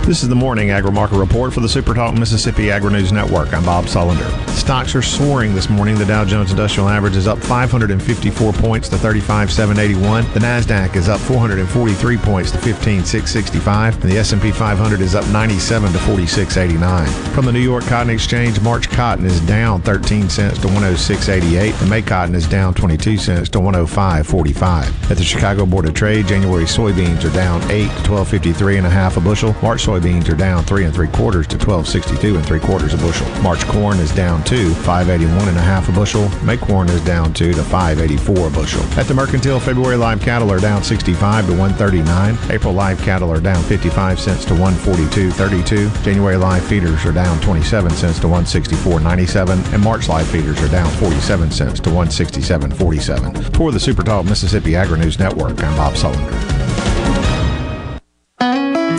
This is the morning Agri-Market Report for the Super Talk Mississippi Agri-News Network. I'm Bob Sullender. Stocks are soaring this morning. The Dow Jones Industrial Average is up five hundred fifty-four points to thirty-five thousand seven hundred eighty-one. The NASDAQ is up four hundred forty-three points to fifteen thousand six hundred sixty-five. And the S and P five hundred is up ninety-seven to forty-six eighty-nine. From the New York Cotton Exchange, March cotton is down thirteen cents to one oh six eighty-eight. The May cotton is down twenty-two cents to one oh five forty-five. At the Chicago Board of Trade, January soybeans are down eight to twelve fifty-three and a half a bushel. March soybeans are down three and three quarters to twelve sixty-two and three quarters a bushel. March corn is down two, five eighty-one and a half a bushel. May corn is down two to five eighty-four a bushel. At the Mercantile, February live cattle are down sixty-five to one thirty-nine. April live cattle are down fifty-five cents to one forty-two thirty-two. January live feeders are down twenty-seven cents to one sixty-four ninety-seven, and March live feeders are down forty-seven cents to one sixty-seven forty-seven. For the Super Talk Mississippi Agri-News Network, I'm Bob Sullender.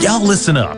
Y'all listen up.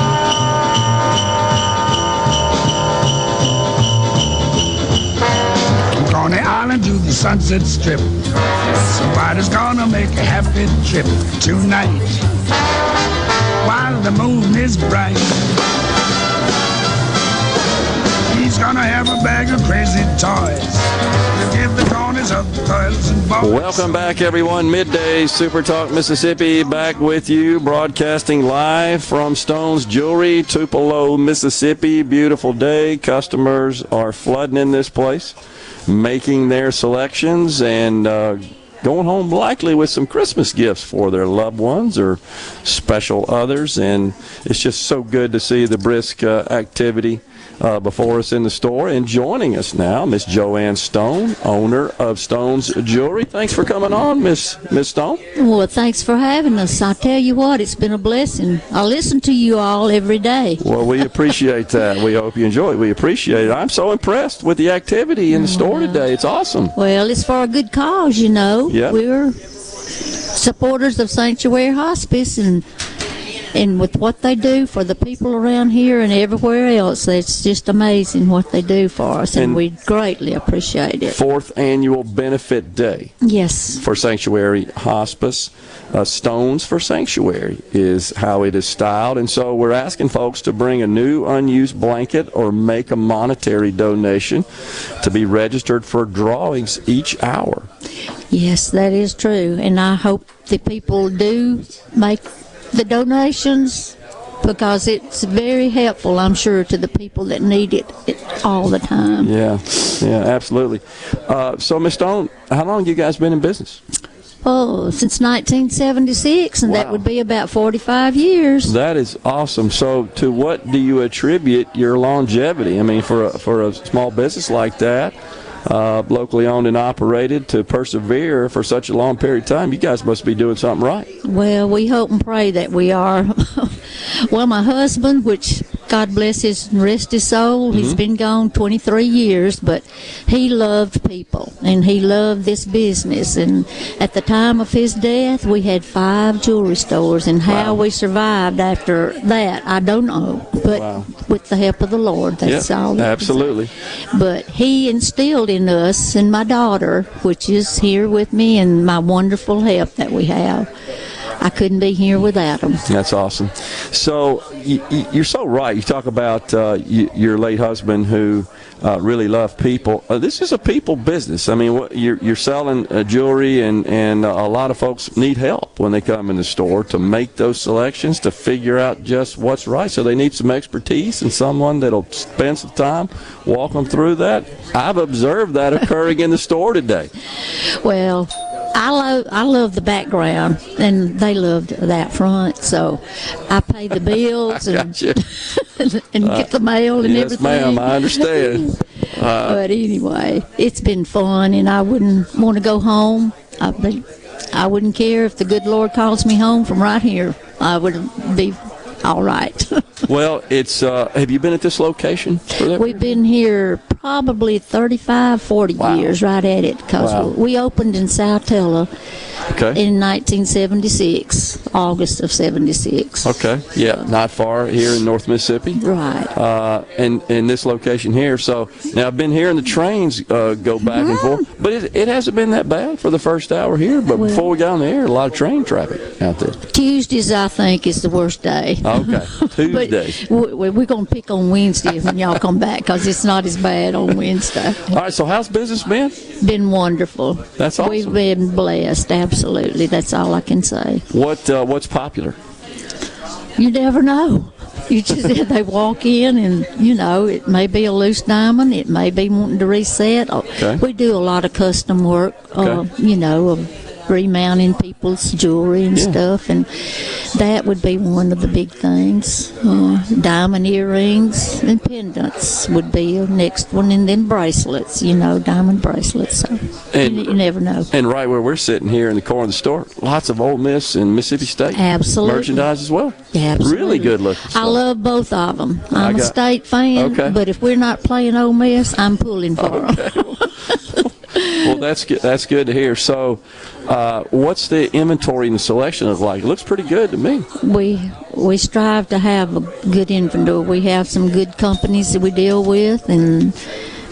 Sunset Strip. Somebody's gonna make a happy trip tonight while the moon is bright. He's gonna have a bag of crazy toys to give the corners of the girls and boys. Welcome back, everyone. MidDays, Super Talk Mississippi, back with you, broadcasting live from Stone's Jewelry, Tupelo, Mississippi. Beautiful day. Customers are flooding in this place, making their selections and uh, going home likely with some Christmas gifts for their loved ones or special others. And it's just so good to see the brisk uh, activity uh, before us in the store. And joining us now, Miss Joanne Stone, owner of Stone's Jewelry. Thanks for coming on, Miss Miss Stone. Well, thanks for having us. I tell you what, it's been a blessing. I listen to you all every day. Well, we appreciate that. We hope you enjoy it. We appreciate it. I'm so impressed with the activity in the store today. It's awesome. Well, it's for a good cause, you know. Yeah. We're supporters of Sanctuary Hospice, and and with what they do for the people around here and everywhere else, it's just amazing what they do for us, and, and we greatly appreciate it. Fourth annual benefit day. Yes. For Sanctuary Hospice. Uh, Stones for Sanctuary is how it is styled, and so we're asking folks to bring a new unused blanket or make a monetary donation to be registered for drawings each hour. Yes, that is true, and I hope the people do make the donations, because it's very helpful, I'm sure, to the people that need it, it all the time. Yeah, yeah, absolutely. Uh, so, Miz Stone, how long have you guys been in business? Oh, since nineteen seventy-six, and wow, that would be about forty-five years. That is awesome. So, to what do you attribute your longevity? I mean, for a, for a small business like that, uh, locally owned and operated, to persevere for such a long period of time, you guys must be doing something right. Well, we hope and pray that we are. Well, my husband, which God bless his and rest his soul, mm-hmm. he's been gone twenty-three years, but he loved people, and he loved this business. And at the time of his death, we had five jewelry stores, and wow, how we survived after that, I don't know, but wow, with the help of the Lord, that's yep, all. Absolutely. But he instilled in us, and my daughter, which is here with me, and my wonderful help that we have, I couldn't be here without them. That's awesome. So you, you're so right. You talk about uh, you, your late husband who uh, really loved people. Uh, this is a people business. I mean, what, you're, you're selling uh, jewelry, and, and a lot of folks need help when they come in the store to make those selections, to figure out just what's right. So they need some expertise and someone that'll spend some time, walk them through that. I've observed that occurring in the store today. Well, I love I love the background, and they loved that front, so I pay the bills and and uh, get the mail and yes, everything. Yes, ma'am, I understand. Uh, but anyway, it's been fun, and I wouldn't want to go home. I I wouldn't care if the good Lord calls me home from right here. I would be all right. Well, it's. Uh, have you been at this location for that? We've been here probably thirty-five, forty wow, years, right at it, because wow, we opened in Saltella, okay, in nineteen seventy-six, August of seventy-six. Okay, yeah, so not far here in North Mississippi. Right. Uh, and in this location here, so now I've been hearing the trains uh, go back mm-hmm. and forth, but it, it hasn't been that bad for the first hour here. But well, before we got on the air, a lot of train traffic out there. Tuesdays, I think, is the worst day. Okay, Tuesdays. we, we're going to pick on Wednesday when y'all come back, because it's not as bad on Wednesday. All right, so how's business been? Been wonderful. That's awesome. We've been blessed, absolutely. That's all I can say. What uh, what's popular? You never know. You just they walk in, and you know, it may be a loose diamond, it may be wanting to reset. Okay. We do a lot of custom work, okay, uh, you know, of remounting people's jewelry and yeah, stuff, and that would be one of the big things. Uh, diamond earrings and pendants would be the next one, and then bracelets, you know, diamond bracelets. So and, you, you never know. And right where we're sitting here in the corner of the store, lots of Ole Miss and Mississippi State absolutely merchandise as well. Absolutely. Really good looking stuff. I love both of them. I'm got, a state fan, okay, but if we're not playing Ole Miss, I'm pulling for okay, them. Well, that's good. That's good to hear. So, uh, what's the inventory and the selection of like? It looks pretty good to me. We we strive to have a good inventory. We have some good companies that we deal with, and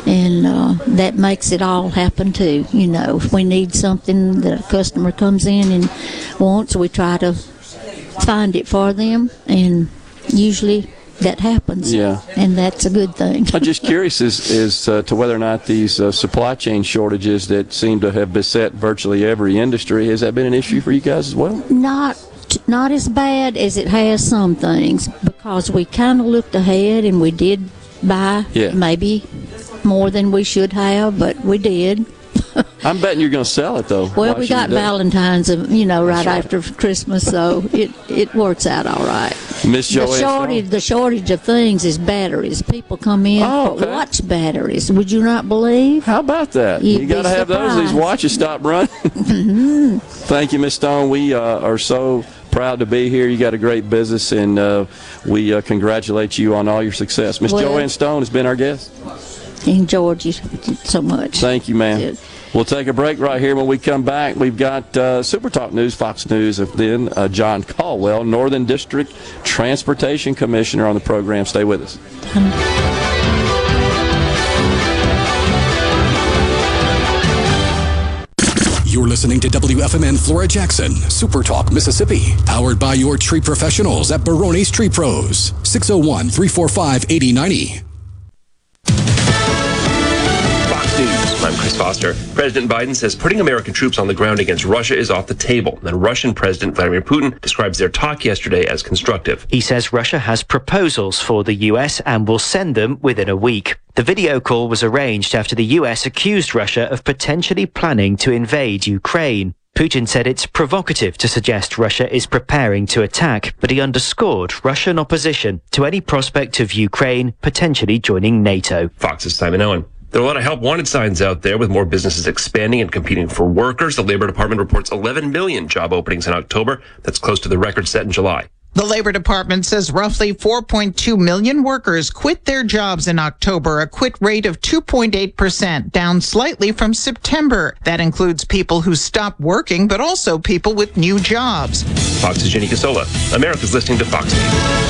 and uh, that makes it all happen too. You know, if we need something that a customer comes in and wants, we try to find it for them, and usually that happens, yeah, and that's a good thing. I'm just curious as, as uh, to whether or not these uh, supply chain shortages that seem to have beset virtually every industry, has that been an issue for you guys as well? Not not as bad as it has some things, because we kind of looked ahead, and we did buy yeah, maybe more than we should have, but we did. I'm betting you're going to sell it, though. Well, we got Valentine's, you know, right after Christmas, so it, it works out all right. Miss Joanne, the shortage, the shortage of things is batteries. People come in oh, okay. for watch batteries. Would you not believe? How about that? You'd you got to have those. These watches stop running. Mm-hmm. Thank you, Miss Stone. We uh, are so proud to be here. You got a great business, and uh, we uh, congratulate you on all your success. Miss well, Joanne Stone has been our guest. Enjoyed you so much. Thank you, ma'am. We'll take a break right here. When we come back, we've got uh, Super Talk News, Fox News, and then uh, John Caldwell, Northern District Transportation Commissioner, on the program. Stay with us. You're listening to W F M N Flora Jackson, Super Talk Mississippi, powered by your tree professionals at Barone's Tree Pros, six oh one, three four five, eight oh nine oh. I'm Chris Foster. President Biden says putting American troops on the ground against Russia is off the table. Then Russian President Vladimir Putin describes their talk yesterday as constructive. He says Russia has proposals for the U S and will send them within a week. The video call was arranged after the U S accused Russia of potentially planning to invade Ukraine. Putin said it's provocative to suggest Russia is preparing to attack, but he underscored Russian opposition to any prospect of Ukraine potentially joining NATO. Fox's Simon Owen. There are a lot of help wanted signs out there, with more businesses expanding and competing for workers. The Labor Department reports eleven million job openings in October. That's close to the record set in July. The Labor Department says roughly four point two million workers quit their jobs in October, a quit rate of two point eight percent, down slightly from September. That includes people who stopped working, but also people with new jobs. Fox's Jenny Casola. America's listening to Fox News.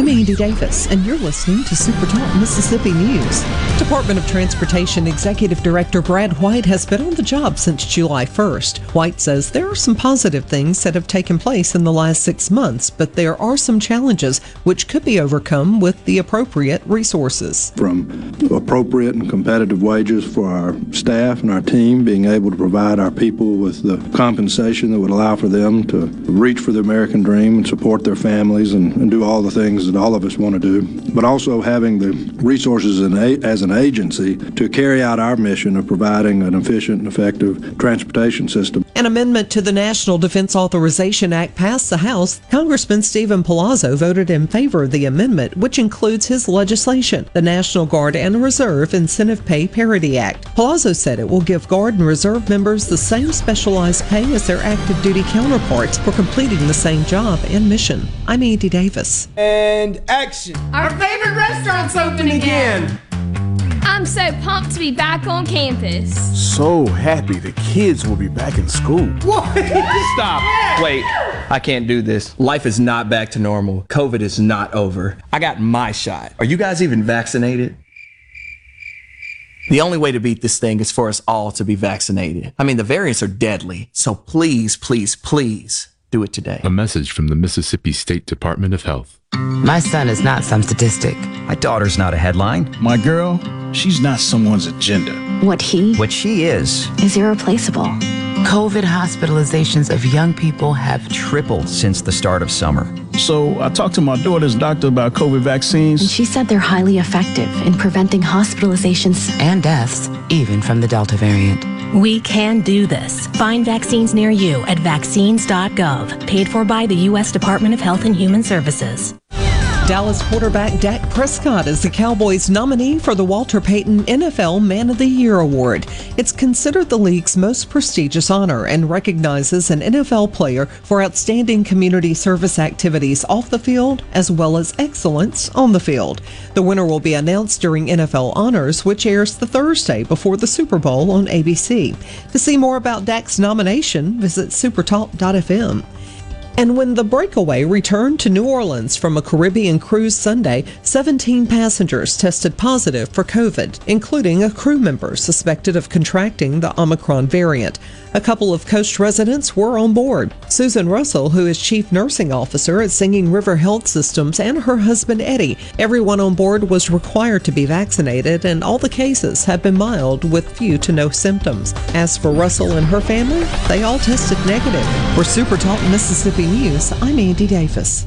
I'm Andy Davis, and you're listening to Super Talk Mississippi News. Department of Transportation Executive Director Brad White has been on the job since July first. White says there are some positive things that have taken place in the last six months, but there are some challenges which could be overcome with the appropriate resources. From appropriate and competitive wages for our staff and our team, being able to provide our people with the compensation that would allow for them to reach for the American dream and support their families and, and do all the things that all of us want to do, but also having the resources in a, as an agency to carry out our mission of providing an efficient and effective transportation system. An amendment to the National Defense Authorization Act passed the House. Congressman Stephen Palazzo voted in favor of the amendment, which includes his legislation, the National Guard and Reserve Incentive Pay Parity Act. Palazzo said it will give Guard and Reserve members the same specialized pay as their active duty counterparts for completing the same job and mission. I'm Andy Davis. And action. Our favorite restaurant's open again. I'm so pumped to be back on campus. So happy the kids will be back in school. What? Stop. Wait, I can't do this. Life is not back to normal. COVID is not over. I got my shot. Are you guys even vaccinated? The only way to beat this thing is for us all to be vaccinated. I mean, the variants are deadly. So please, please, please do it today. A message from the Mississippi State Department of Health. My son is not some statistic. My daughter's not a headline. My girl, she's not someone's agenda. What he, what she is, is irreplaceable. COVID hospitalizations of young people have tripled since the start of summer. So I talked to my daughter's doctor about COVID vaccines, and she said they're highly effective in preventing hospitalizations and deaths, even from the Delta variant. We can do this. Find vaccines near you at vaccines dot gov. Paid for by the U S Department of Health and Human Services. Dallas quarterback Dak Prescott is the Cowboys' nominee for the Walter Payton N F L Man of the Year Award. It's considered the league's most prestigious honor and recognizes an N F L player for outstanding community service activities off the field as well as excellence on the field. The winner will be announced during N F L Honors, which airs the Thursday before the Super Bowl on A B C. To see more about Dak's nomination, visit super talk dot f m. And when the Breakaway returned to New Orleans from a Caribbean cruise Sunday, seventeen passengers tested positive for COVID, including a crew member suspected of contracting the Omicron variant. A couple of coast residents were on board. Susan Russell, who is chief nursing officer at Singing River Health Systems, and her husband Eddie. Everyone on board was required to be vaccinated, and all the cases have been mild with few to no symptoms. As for Russell and her family, they all tested negative. For Super Talk Mississippi News, I'm Andy Davis.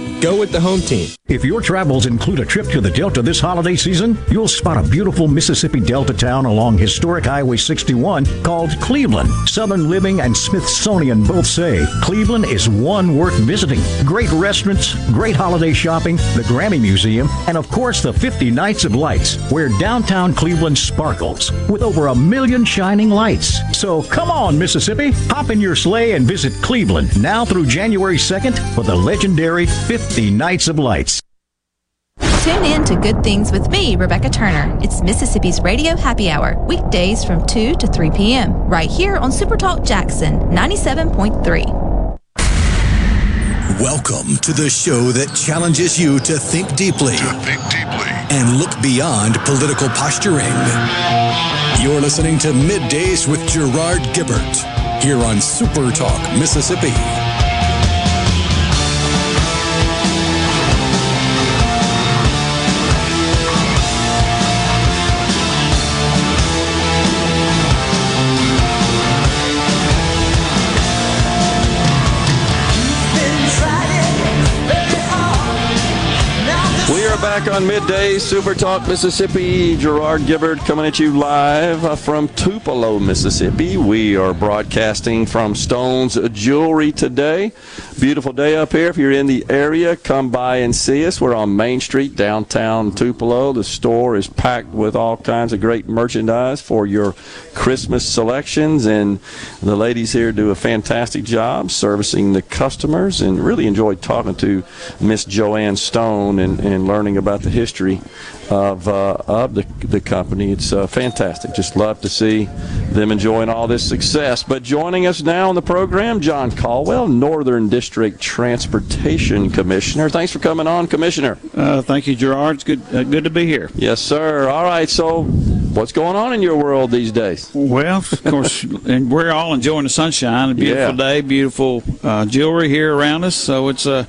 Go with the home team. If your travels include a trip to the Delta this holiday season, you'll spot a beautiful Mississippi Delta town along historic Highway sixty-one called Cleveland. Southern Living and Smithsonian both say Cleveland is one worth visiting. Great restaurants, great holiday shopping, the Grammy Museum, and of course the fifty Nights of Lights, where downtown Cleveland sparkles with over a million shining lights. So come on, Mississippi, hop in your sleigh and visit Cleveland now through January second for the legendary fifty The Nights of Lights. Tune in to Good Things with me, Rebecca Turner. It's Mississippi's Radio Happy Hour, weekdays from two to three p m, right here on Super Talk Jackson ninety-seven point three. Welcome to the show that challenges you to think deeply, to think deeply. and look beyond political posturing. You're listening to MidDays with Gerard Gibert, here on Super Talk Mississippi. Back on MidDay, Super Talk Mississippi. Gerard Gibert coming at you live from Tupelo, Mississippi. We are broadcasting from Stone's Jewelry today. Beautiful day up here. If you're in the area, come by and see us. We're on Main Street, downtown Tupelo. The store is packed with all kinds of great merchandise for your Christmas selections, and the ladies here do a fantastic job servicing the customers, and really enjoyed talking to Miss Joanne Stone and, and learning about about the history of uh, of the, the company. It's uh, fantastic. Just love to see them enjoying all this success. But joining us now on the program, John Caldwell, Northern District Transportation Commissioner. Thanks for coming on, Commissioner. Uh, thank you, Gerard. It's good, uh, good to be here. Yes, sir. All right, so what's going on in your world these days? Well, of course, and we're all enjoying the sunshine. A beautiful yeah. day, beautiful uh, jewelry here around us. So it's a... Uh,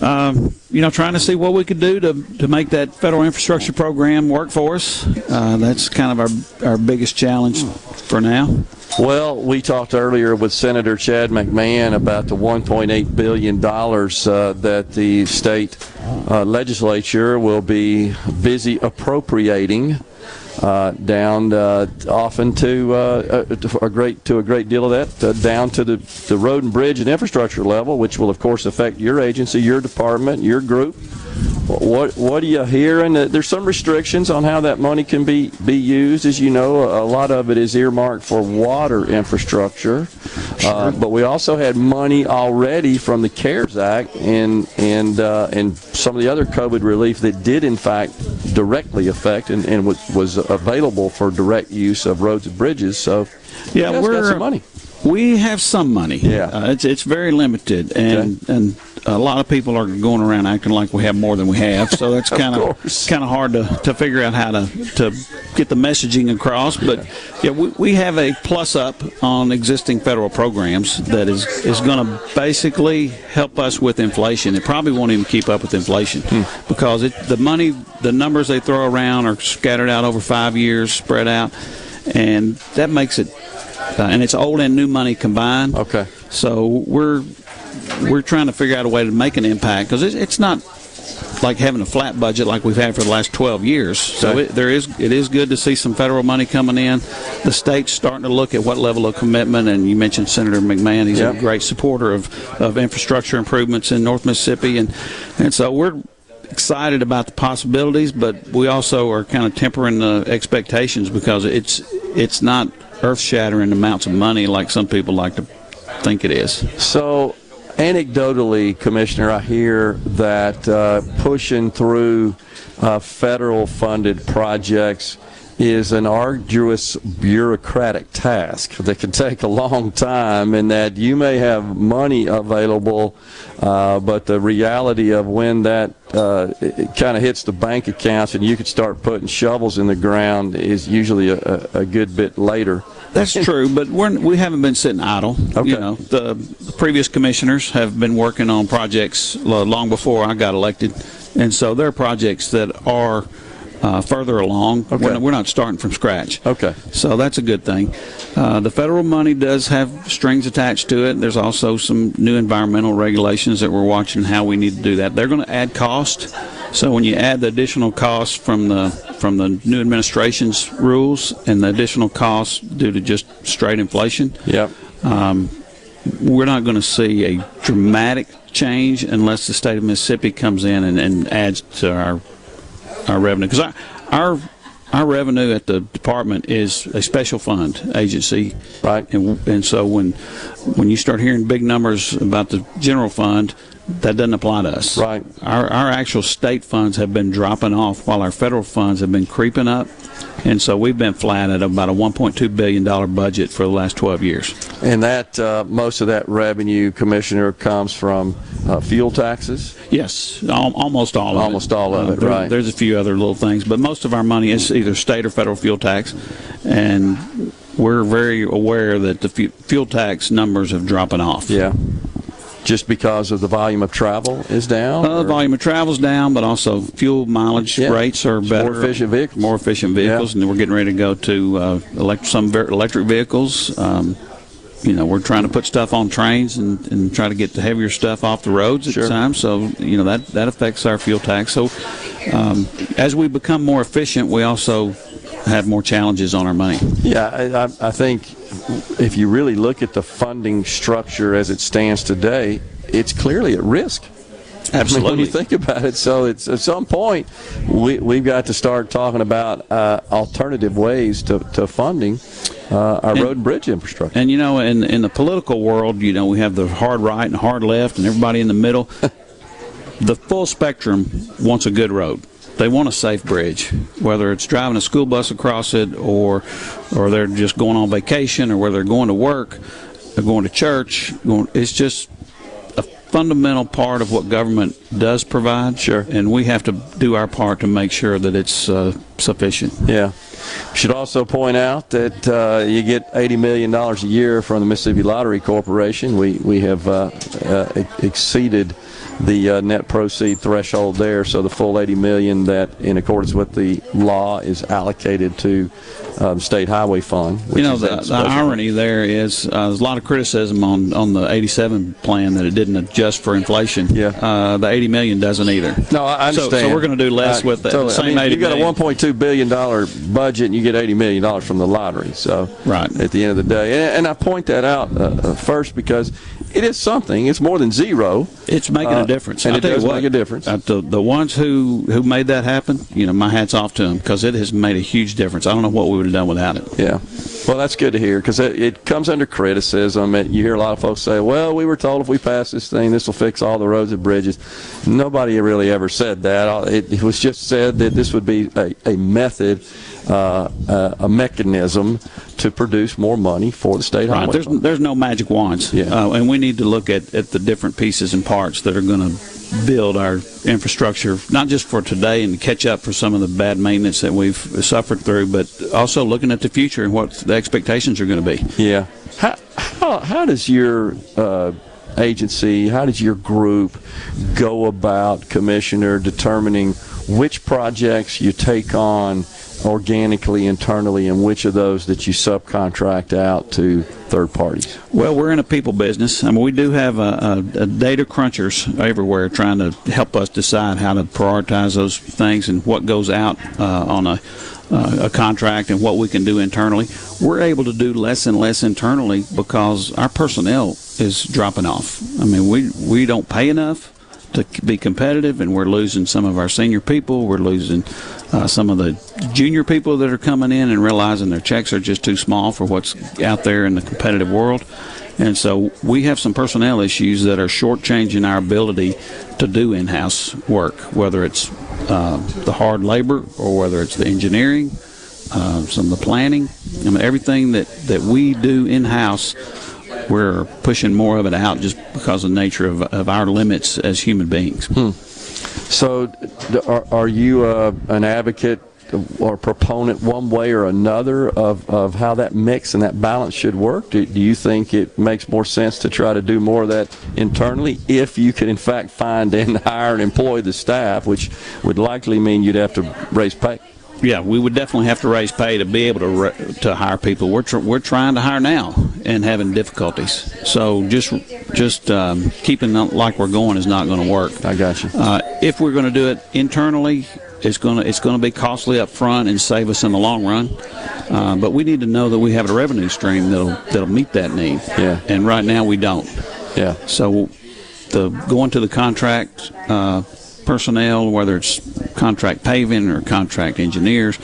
Um, you know, trying to see what we could do to, to make that federal infrastructure program work for us. Uh, that's kind of our, our biggest challenge for now. Well, we talked earlier with Senator Chad McMahan about the one point eight billion dollars uh, that the state uh, legislature will be busy appropriating uh, down uh, often to, uh, a great, to a great deal of that, uh, down to the, the road and bridge and infrastructure level, which will, of course, affect your agency, your department, your group. What what are you hearing? There's some restrictions on how that money can be, be used. As you know, a lot of it is earmarked for water infrastructure. Sure. Uh, but we also had money already from the CARES Act and and uh, and some of the other COVID relief that did, in fact, directly affect and, and was, was available for direct use of roads and bridges. So yeah, we've got some money. We have some money. Yeah, uh, it's it's very limited, and okay. and a lot of people are going around acting like we have more than we have, so that's kind of kind of hard to, to figure out how to, to get the messaging across. But yeah, yeah we, we have a plus up on existing federal programs that is, is going to basically help us with inflation. It probably won't even keep up with inflation hmm. because it, the money, the numbers they throw around are scattered out over five years, spread out, and that makes it, uh, and it's old and new money combined. Okay. So we're we're trying to figure out a way to make an impact, because it's not like having a flat budget like we've had for the last twelve years. So it, there is it is good to see some federal money coming in. The state's starting to look at what level of commitment, and you mentioned Senator McMahan. He's yep. a great supporter of, of infrastructure improvements in North Mississippi, and, and so we're excited about the possibilities, but we also are kind of tempering the expectations, because it's it's not earth-shattering amounts of money like some people like to think it is. So anecdotally, Commissioner, I hear that uh, pushing through uh, federal-funded projects is an arduous bureaucratic task that can take a long time, and that you may have money available, uh, but the reality of when that uh, kind of hits the bank accounts and you could start putting shovels in the ground is usually a, a good bit later. That's true, but we're, we haven't been sitting idle. Okay. You know, the previous commissioners have been working on projects long before I got elected, and so there are projects that are uh, further along. Okay. We're, we're not starting from scratch. Okay. So that's a good thing. Uh, the federal money does have strings attached to it. There's also some new environmental regulations that we're watching how we need to do that. They're going to add cost. So when you add the additional costs from the from the new administration's rules and the additional costs due to just straight inflation, yep. um, we're not going to see a dramatic change unless the state of Mississippi comes in and, and adds to our our revenue. Because our, our our revenue at the department is a special fund agency, right? And and so when when you start hearing big numbers about the general fund, that doesn't apply to us. Right. Our, our actual state funds have been dropping off while our federal funds have been creeping up. And so we've been flat at about a one point two billion dollars budget for the last twelve years. And that uh, most of that revenue, Commissioner, comes from uh, fuel taxes? Yes, al almost all of almost it. Almost all of uh, it, there, right. There's a few other little things, but most of our money is either state or federal fuel tax. And we're very aware that the fu fuel tax numbers have dropping off. Yeah. Just because of the volume of travel is down? Uh, the volume of travel is down, but also fuel mileage yeah. rates are better. More efficient vehicles. More efficient vehicles, yeah. and we're getting ready to go to uh, elect some electric vehicles. Um, you know, we're trying to put stuff on trains and, and try to get the heavier stuff off the roads at sure. times. So, you know, that, that affects our fuel tax. So um, as we become more efficient, we also have more challenges on our money. Yeah, I, I think if you really look at the funding structure as it stands today, it's clearly at risk. Absolutely. I mean, when you think about it, so it's at some point we, we've got to start talking about uh, alternative ways to, to funding uh, our and, road and bridge infrastructure. And you know, in in the political world, you know, we have the hard right and hard left, and everybody in the middle. The full spectrum wants a good road. They want a safe bridge, whether it's driving a school bus across it, or or they're just going on vacation, or whether they're going to work, they're going to church. Going, it's just a fundamental part of what government does provide. Sure. And we have to do our part to make sure that it's uh, sufficient. Yeah. Should also point out that uh, you get eighty million dollars a year from the Mississippi Lottery Corporation. We, we have uh, uh, exceeded the uh, net proceed threshold there, so the full eighty million dollars that, in accordance with the law, is allocated to uh, the State Highway Fund. You know, the, the irony there is uh, there's a lot of criticism on, on the eighty-seven plan that it didn't adjust for inflation. Yeah. Uh, the eighty million dollars doesn't either. No, I understand. So, so we're going to do less I, with that. Totally. Same I mean, you got a one point two billion dollars budget, and you get eighty million dollars from the lottery. So right. at the end of the day, and, and I point that out uh, first because it is something. It's more than zero. It's making uh, a difference. And I'll it does what, make a difference. Uh, the, the ones who, who made that happen, you know, my hat's off to them, because it has made a huge difference. I don't know what we would have done without it. Yeah. Well, that's good to hear, because it, it comes under criticism. It, you hear a lot of folks say, well, we were told if we pass this thing, this will fix all the roads and bridges. Nobody really ever said that. It, it was just said that this would be a, a method, uh, uh, a mechanism to produce more money for the state highway. Right. There's, there's no magic wands. Yeah. Uh, and we need to look at, at the different pieces and parts that are going to build our infrastructure, not just for today and catch up for some of the bad maintenance that we've suffered through, but also looking at the future and what the expectations are going to be. Yeah. How, how, how does your uh, agency, how does your group go about, Commissioner, determining which projects you take on organically, internally, and which of those that you subcontract out to third parties? Well, we're in a people business. I mean, we do have a, a, a data crunchers everywhere trying to help us decide how to prioritize those things and what goes out uh, on a, uh, a contract and what we can do internally. We're able to do less and less internally because our personnel is dropping off. I mean, we, we don't pay enough to be competitive, and we're losing some of our senior people. We're losing uh, some of the junior people that are coming in and realizing their checks are just too small for what's out there in the competitive world. And so we have some personnel issues that are shortchanging our ability to do in-house work, whether it's uh, the hard labor or whether it's the engineering, uh, some of the planning. I mean, everything that, that we do in-house, we're pushing more of it out just because of the nature of, of our limits as human beings. Hmm. So are, are you uh, an advocate or proponent one way or another of, of how that mix and that balance should work? Do, do you think it makes more sense to try to do more of that internally if you could in fact find and hire and employ the staff, which would likely mean you'd have to raise pay? Yeah, we would definitely have to raise pay to be able to to hire people. We're tr we're trying to hire now and having difficulties. So just just um, keeping it like we're going is not going to work. I got you. Uh, if we're going to do it internally, it's going to it's going to be costly up front and save us in the long run. Uh, but we need to know that we have a revenue stream that'll that'll meet that need. Yeah. And right now we don't. Yeah. So the going to the contract. Uh, personnel, whether it's contract paving or contract engineers,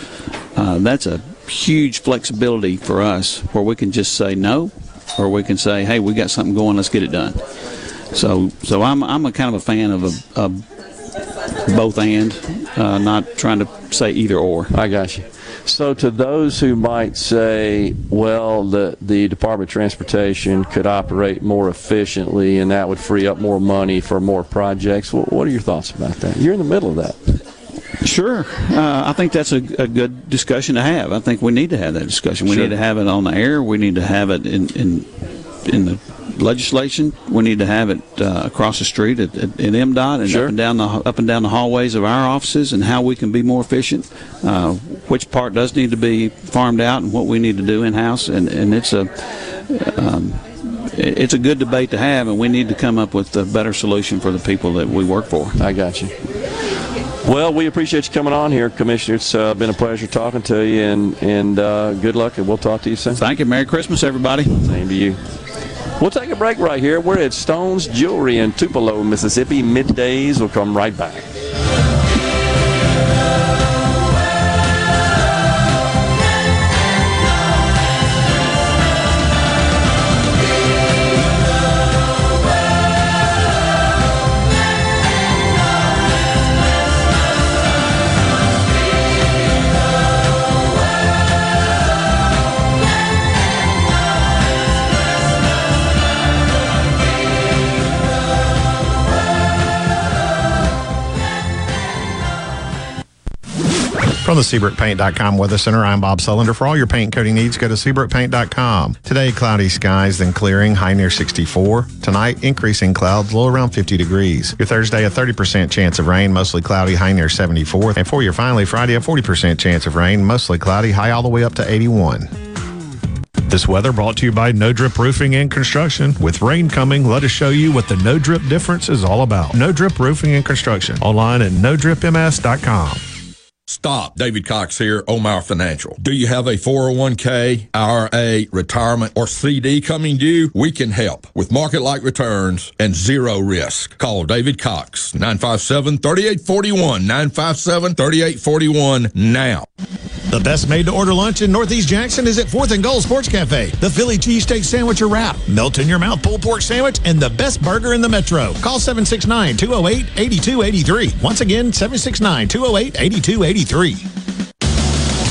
uh, that's a huge flexibility for us where we can just say no, or we can say, hey, we got something going, let's get it done. So so I'm, I'm a kind of a fan of a, a both and, uh, not trying to say either or. I got you. So to those who might say, well, the, the Department of Transportation could operate more efficiently and that would free up more money for more projects, well, what are your thoughts about that? You're in the middle of that. Sure. Uh, I think that's a, a good discussion to have. I think we need to have that discussion. We sure. need to have it on the air. We need to have it in, in, in the legislation. We need to have it uh, across the street at, at, at M DOT and sure. up and down the up and down the hallways of our offices, and how we can be more efficient. Uh, which part does need to be farmed out, and what we need to do in house. And and it's a um, it's a good debate to have, and we need to come up with a better solution for the people that we work for. I got you. Well, we appreciate you coming on here, Commissioner. It's uh, been a pleasure talking to you, and and uh, good luck, and we'll talk to you soon. Thank you. Merry Christmas, everybody. Same to you. We'll take a break right here. We're at Stone's Jewelry in Tupelo, Mississippi. MidDays. We'll come right back. From the Seabrook Paint dot com Weather Center, I'm Bob Sullender. For all your paint coating needs, go to Seabrook Paint dot com. Today, cloudy skies, then clearing, high near sixty-four. Tonight, increasing clouds, low around fifty degrees. Your Thursday, a thirty percent chance of rain, mostly cloudy, high near seventy-four. And for your finally Friday, a forty percent chance of rain, mostly cloudy, high all the way up to eighty-one. This weather brought to you by No Drip Roofing and Construction. With rain coming, let us show you what the No Drip difference is all about. No Drip Roofing and Construction, online at no drip m s dot com. Stop. David Cox here, Omar Financial. Do you have a four oh one K, I R A, retirement, or C D coming due? We can help with market-like returns and zero risk. Call David Cox, nine five seven, three eight four one, nine five seven, three eight four one now. The best made-to-order lunch in Northeast Jackson is at fourth and Gold Sports Cafe. The Philly cheesesteak sandwich or wrap, melt-in-your-mouth pulled pork sandwich, and the best burger in the metro. Call seven six nine, two oh eight, eight two eight three. Once again, seven six nine, two oh eight, eight two eight three.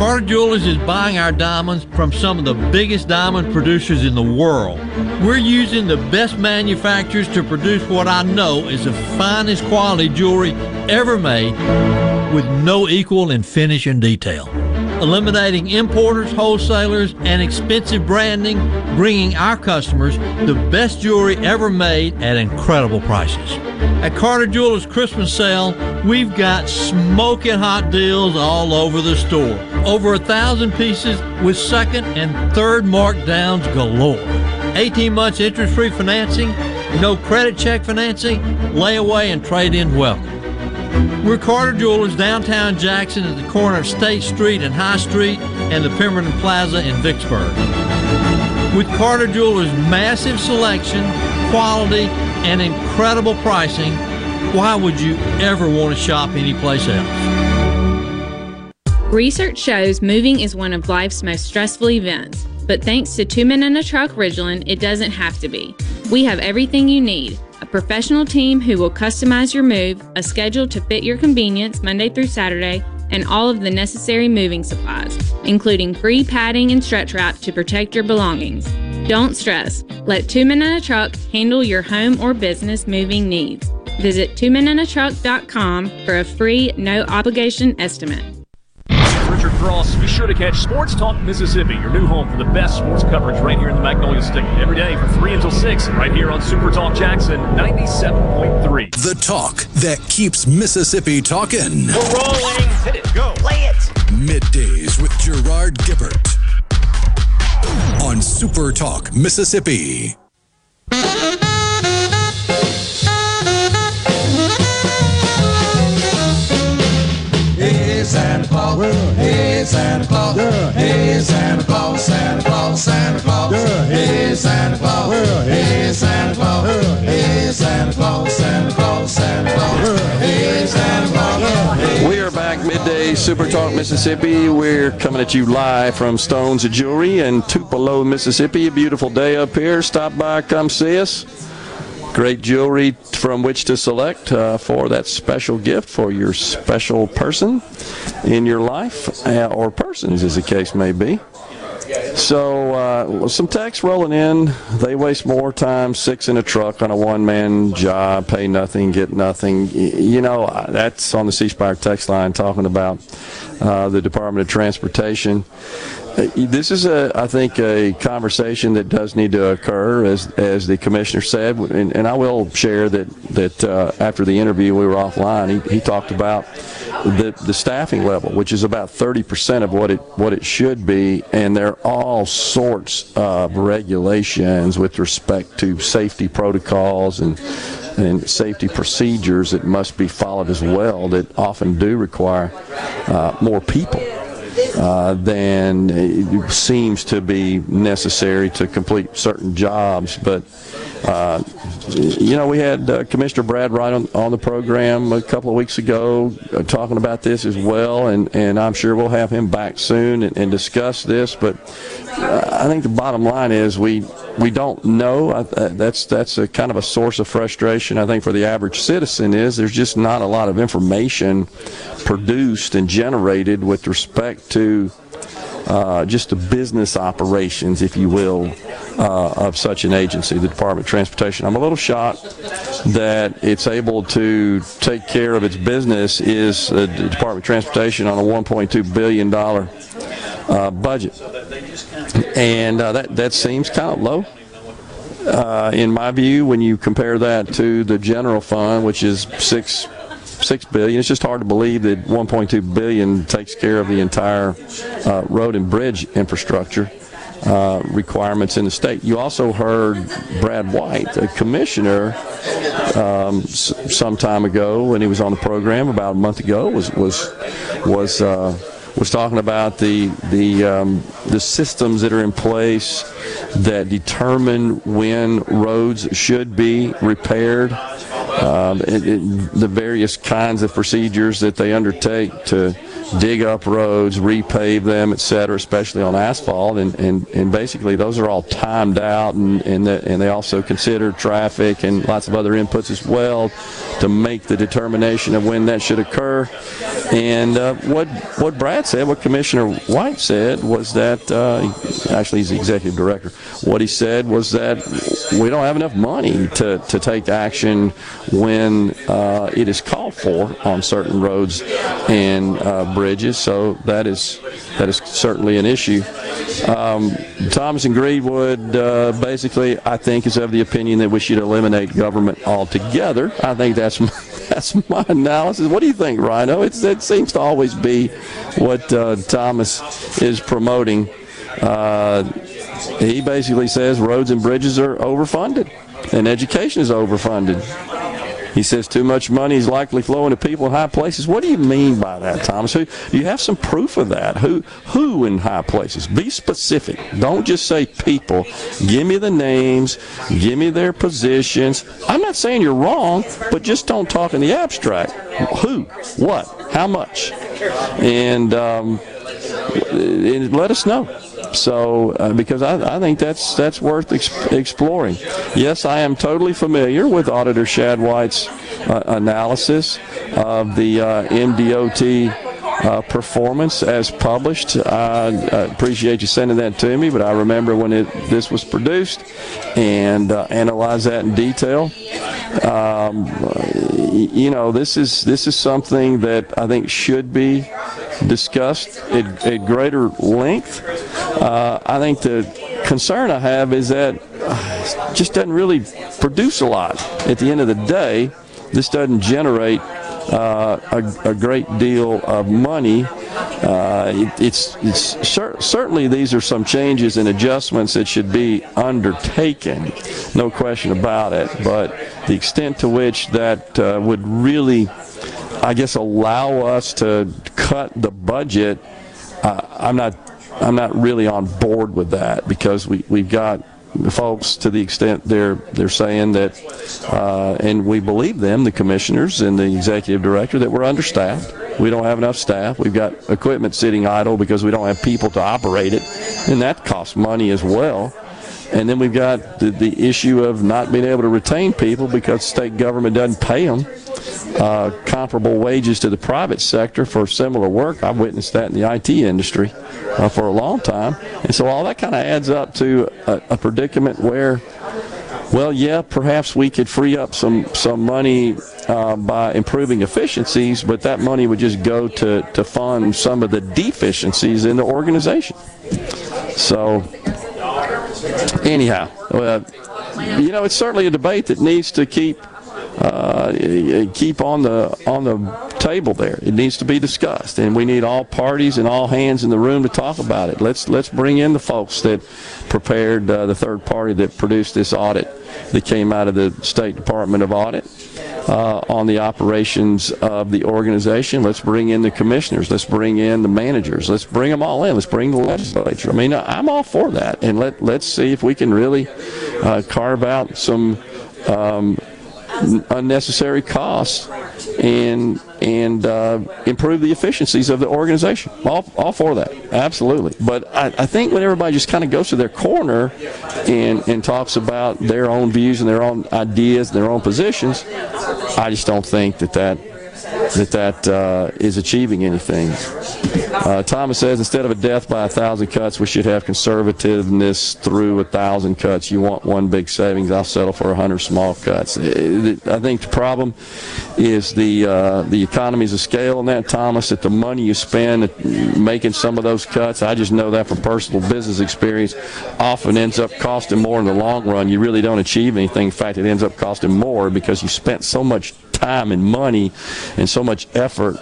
Carter Jewelers is buying our diamonds from some of the biggest diamond producers in the world. We're using the best manufacturers to produce what I know is the finest quality jewelry ever made with no equal in finish and detail. Eliminating importers, wholesalers, and expensive branding, bringing our customers the best jewelry ever made at incredible prices. At Carter Jewelers Christmas sale, we've got smoking hot deals all over the store. Over a thousand pieces with second and third markdowns galore. eighteen months interest-free financing, no credit check financing, layaway and trade-in welcome. We're Carter Jewelers, downtown Jackson at the corner of State Street and High Street and the Pemberton Plaza in Vicksburg. With Carter Jewelers' massive selection, quality, and incredible pricing, why would you ever want to shop anyplace else? Research shows moving is one of life's most stressful events, but thanks to Two Men in a Truck Ridgeland, it doesn't have to be. We have everything you need. A professional team who will customize your move, a schedule to fit your convenience Monday through Saturday, and all of the necessary moving supplies, including free padding and stretch wrap to protect your belongings. Don't stress. Let Two Men in a Truck handle your home or business moving needs. Visit two men in a truck dot com for a free, no-obligation estimate. Richard Cross, be sure to catch Sports Talk Mississippi, your new home for the best sports coverage right here in the Magnolia State. Every day from three until six, right here on Super Talk Jackson ninety-seven point three. The talk that keeps Mississippi talking. We're rolling. Hit it. Go. Play it. MidDays with Gerard Gibert on Super Talk Mississippi. Hey, Santa Claus, yeah. Hey, Santa Claus, yeah. Hey, Santa Claus, Santa Claus, Santa Claus, yeah. Hey, Santa Claus, yeah. Hey, Santa Claus, yeah. Hey, Santa Claus, Santa Claus, Santa Claus, yeah. Hey, Santa Claus, yeah. We are back, MidDays Super Talk Mississippi. We're coming at you live from Stone's Jewelry in Tupelo, Mississippi. A beautiful day up here. Stop by, come see us. Great jewelry from which to select uh, for that special gift for your special person in your life, uh, or persons as the case may be. So uh, some texts rolling in. They waste more time six in a truck on a one-man job, pay nothing, get nothing. You know, that's on the C Spire text line talking about uh, the Department of Transportation. This is, a, I think, a conversation that does need to occur, as as the commissioner said. And, and I will share that that uh, after the interview we were offline, he, he talked about the the staffing level, which is about thirty percent of what it what it should be, and there are all sorts of regulations with respect to safety protocols and and safety procedures that must be followed as well, that often do require uh, more people Uh, than it seems to be necessary to complete certain jobs. But, uh, you know, we had uh, Commissioner Brad Wright on, on the program a couple of weeks ago uh, talking about this as well, and, and I'm sure we'll have him back soon and, and discuss this. But uh, I think the bottom line is we we don't know. I, uh, that's that's a kind of a source of frustration, I think, for the average citizen, is there's just not a lot of information produced and generated with respect to uh, just the business operations, if you will, uh, of such an agency, the Department of Transportation. I'm a little shocked that it's able to take care of its business, is the Department of Transportation, on a one point two billion dollars uh, budget. And uh, that, that seems kind of low. Uh, in my view, when you compare that to the general fund, which is six six billion dollars. It's just hard to believe that one point two billion dollars takes care of the entire uh, road and bridge infrastructure uh, requirements in the state. You also heard Brad White, a commissioner, um, s some time ago when he was on the program about a month ago, was was was. Uh, was talking about the the um, the systems that are in place that determine when roads should be repaired, um, it, it, the various kinds of procedures that they undertake to dig up roads, repave them, et cetera, especially on asphalt, and, and, and basically those are all timed out, and and, the, and they also consider traffic and lots of other inputs as well to make the determination of when that should occur. And uh, what what Brad said, what Commissioner White said, was that uh, actually he's the executive director. What he said was that we don't have enough money to to take action when uh, it is called for on certain roads and uh, bridges, so that is that is certainly an issue. Um, Thomas and Greenwood uh, basically, I think, is of the opinion that we should eliminate government altogether. I think that's my, that's my analysis. What do you think, Rhino? It's, it seems to always be what uh, Thomas is promoting. Uh, he basically says roads and bridges are overfunded, and education is overfunded. He says too much money is likely flowing to people in high places. What do you mean by that, Thomas? Who, do you have some proof of that? Who who in high places? Be specific. Don't just say people. Give me the names. Give me their positions. I'm not saying you're wrong, but just don't talk in the abstract. Who? What? How much? And, um, and let us know. So, uh, because I, I think that's that's worth exp exploring. Yes, I am totally familiar with Auditor Shad White's uh, analysis of the uh, M D O T Uh, performance as published. I, I appreciate you sending that to me, but I remember when it, this was produced, and uh, analyze that in detail. Um, you know, this is this is something that I think should be discussed at, at greater length. Uh, I think the concern I have is that it just doesn't really produce a lot. At the end of the day, this doesn't generate Uh, a, a great deal of money. Uh, it, it's, it's cer certainly these are some changes and adjustments that should be undertaken, no question about it. But the extent to which that uh, would really, I guess, allow us to cut the budget, uh, I'm not, I'm not really on board with that, because we we've got folks, to the extent they're they're saying that, uh, and we believe them, the commissioners and the executive director, that we're understaffed. We don't have enough staff. We've got equipment sitting idle because we don't have people to operate it, and that costs money as well. And then we've got the, the issue of not being able to retain people because state government doesn't pay them uh, comparable wages to the private sector for similar work. I've witnessed that in the I T industry uh, for a long time. And so all that kind of adds up to a, a predicament where, well, yeah, perhaps we could free up some, some money uh, by improving efficiencies, but that money would just go to, to fund some of the deficiencies in the organization. So anyhow, uh, you know, it's certainly a debate that needs to keep uh, keep on the on the table there. It needs to be discussed, and we need all parties and all hands in the room to talk about it. Let's let's bring in the folks that prepared uh, the third party that produced this audit that came out of the State Department of Audit uh, on the operations of the organization. Let's bring in the commissioners. Let's bring in the managers. Let's bring them all in. Let's bring the legislature. I mean, I'm all for that, and let let's see if we can really uh, carve out some Um, unnecessary costs and and uh, improve the efficiencies of the organization. All, all for that, absolutely. But I, I think when everybody just kind of goes to their corner and and talks about their own views and their own ideas and their own positions, I just don't think that that that that uh, is achieving anything. Uh, Thomas says, instead of a death by a thousand cuts, we should have conservativeness through a thousand cuts. You want one big savings, I'll settle for a hundred small cuts. I think the problem is the uh, the economies of scale in that, Thomas, that the money you spend making some of those cuts, I just know that from personal business experience, often ends up costing more in the long run. You really don't achieve anything. In fact, it ends up costing more because you spent so much time and money and so much effort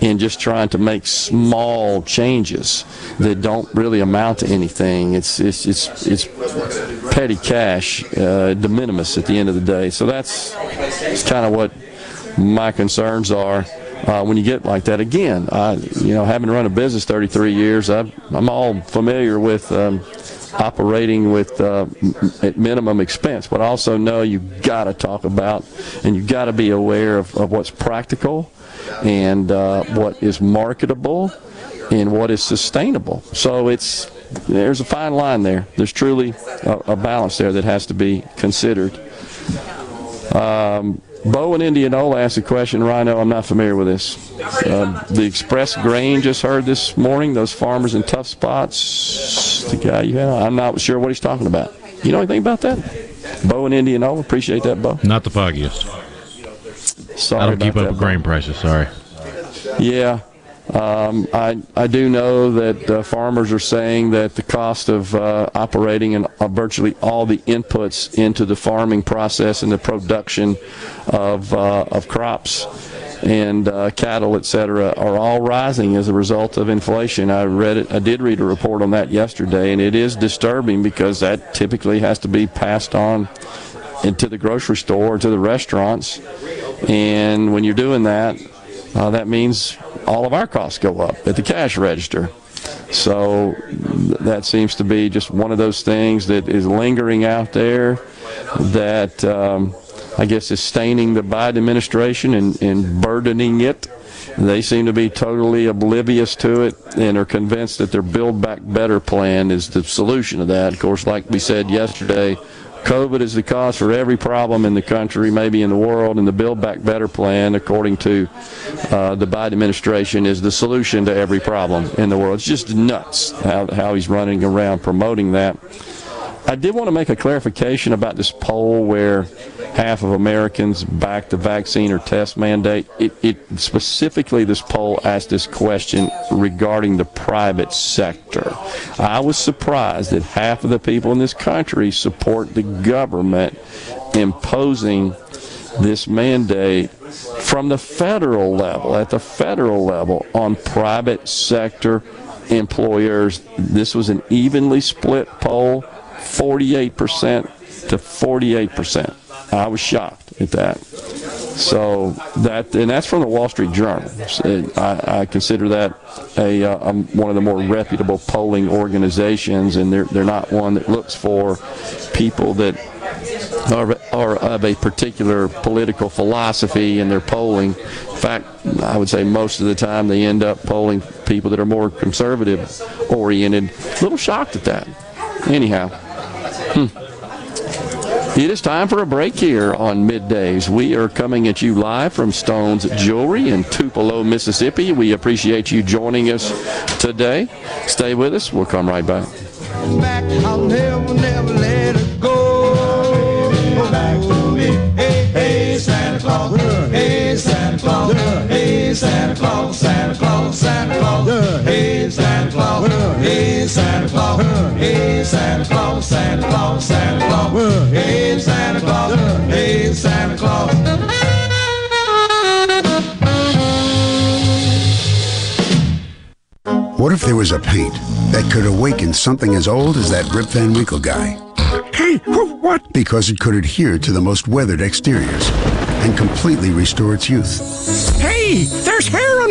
in just trying to make small changes that don't really amount to anything. It's it's it's it's petty cash, uh, de minimis at the end of the day. So that's, that's kind of what my concerns are. Uh, when you get like that, again, I, you know, having run a business thirty-three years, I've, I'm all familiar with um, operating with uh, at minimum expense. But I also know you've got to talk about and you've got to be aware of, of what's practical and uh, what is marketable and what is sustainable. So it's there's a fine line there. There's truly a, a balance there that has to be considered. Um, Bo in Indianola asked a question. Rhino, I'm not familiar with this. Uh, the Express Grain, just heard this morning, those farmers in tough spots. The guy, yeah, I'm not sure what he's talking about. You know anything about that? Bo in Indianola, appreciate that, Bo. Not the foggiest. Sorry I don't keep up with grain prices, sorry. Yeah. Um, I, I do know that uh, farmers are saying that the cost of uh, operating in uh, virtually all the inputs into the farming process and the production of, uh, of crops and uh, cattle, et cetera, are all rising as a result of inflation. I read it. I did read a report on that yesterday, and it is disturbing because that typically has to be passed on into the grocery store, to the restaurants, and when you're doing that, Uh, that means all of our costs go up at the cash register. So th that seems to be just one of those things that is lingering out there that um, I guess is staining the Biden administration and, and burdening it. They seem to be totally oblivious to it and are convinced that their Build Back Better plan is the solution to that. Of course, like we said yesterday, COVID is the cause for every problem in the country, maybe in the world, and the Build Back Better plan, according to uh, the Biden administration, is the solution to every problem in the world. It's just nuts how, how he's running around promoting that. I did want to make a clarification about this poll where half of Americans back the vaccine or test mandate. It, it specifically, this poll asked this question regarding the private sector. I was surprised that half of the people in this country support the government imposing this mandate from the federal level, at the federal level, on private sector employers. This was an evenly split poll. forty-eight percent to forty-eight percent. I was shocked at that. So that, and that's from the Wall Street Journal. I, I consider that a uh, um, one of the more reputable polling organizations, and they're they're not one that looks for people that are are of a particular political philosophy in their polling. In fact, I would say most of the time they end up polling people that are more conservative oriented. A little shocked at that. Anyhow. Hmm. It is time for a break here on MidDays. We are coming at you live from Stone's Jewelry in Tupelo, Mississippi. We appreciate you joining us today. Stay with us. We'll come right back. Back, I'll never, never let it go. Go back to me. Hey, hey, Santa Claus. Hey, Santa Claus. Hey, Santa Claus. Santa Claus. Santa Claus. Hey, Santa Claus. Hey, Santa Claus. Hey, Santa Claus. Santa Claus. Santa Claus. Hey, Santa Claus. Hey, Santa Claus. What if there was a paint that could awaken something as old as that Rip Van Winkle guy? Hey, what? Because it could adhere to the most weathered exteriors and completely restore its youth. Hey, there's hair on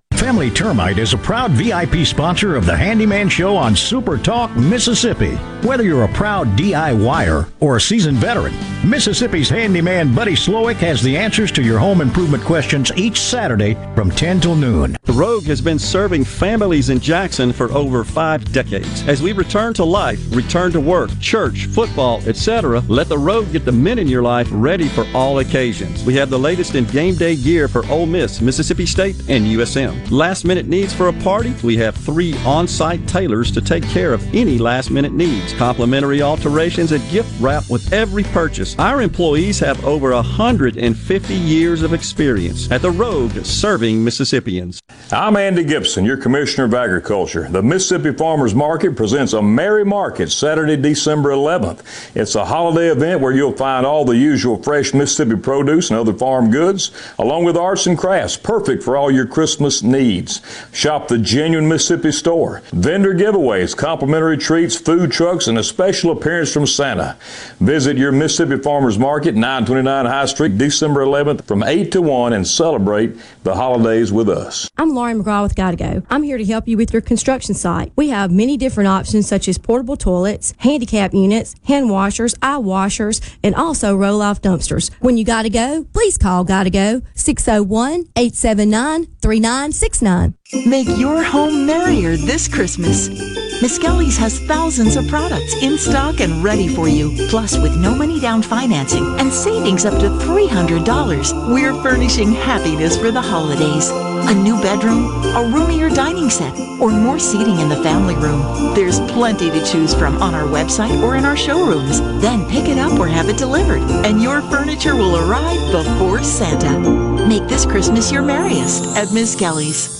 Family Termite is a proud V I P sponsor of the Handyman Show on Super Talk Mississippi. Whether you're a proud D I Y-er or a seasoned veteran, Mississippi's handyman Buddy Slowick has the answers to your home improvement questions each Saturday from ten till noon. The Rogue has been serving families in Jackson for over five decades. As we return to life, return to work, church, football, et cetera, let the Rogue get the men in your life ready for all occasions. We have the latest in game day gear for Ole Miss, Mississippi State, and U S M. Last-minute needs for a party? We have three on-site tailors to take care of any last-minute needs. Complimentary alterations and gift wrap with every purchase. Our employees have over one hundred fifty years of experience at the road serving Mississippians. I'm Andy Gibson, your Commissioner of Agriculture. The Mississippi Farmers Market presents a Merry Market Saturday, December eleventh. It's a holiday event where you'll find all the usual fresh Mississippi produce and other farm goods, along with arts and crafts, perfect for all your Christmas needs. Shop the genuine Mississippi store. Vendor giveaways, complimentary treats, food trucks, and a special appearance from Santa. Visit your Mississippi Farmers Market, nine twenty-nine High Street, December eleventh from eight to one, and celebrate the holidays with us. I'm Lauren McGraw with Gotta Go. I'm here to help you with your construction site. We have many different options such as portable toilets, handicap units, hand washers, eye washers, and also roll-off dumpsters. When you gotta go, please call Gotta Go, six oh one, eight seven nine, three nine six nine. Make your home merrier this Christmas. Miss Kelly's has thousands of products in stock and ready for you. Plus, with no money down financing and savings up to three hundred dollars, we're furnishing happiness for the holidays. A new bedroom, a roomier dining set, or more seating in the family room. There's plenty to choose from on our website or in our showrooms. Then pick it up or have it delivered, and your furniture will arrive before Santa. Make this Christmas your merriest at Miss Kelly's.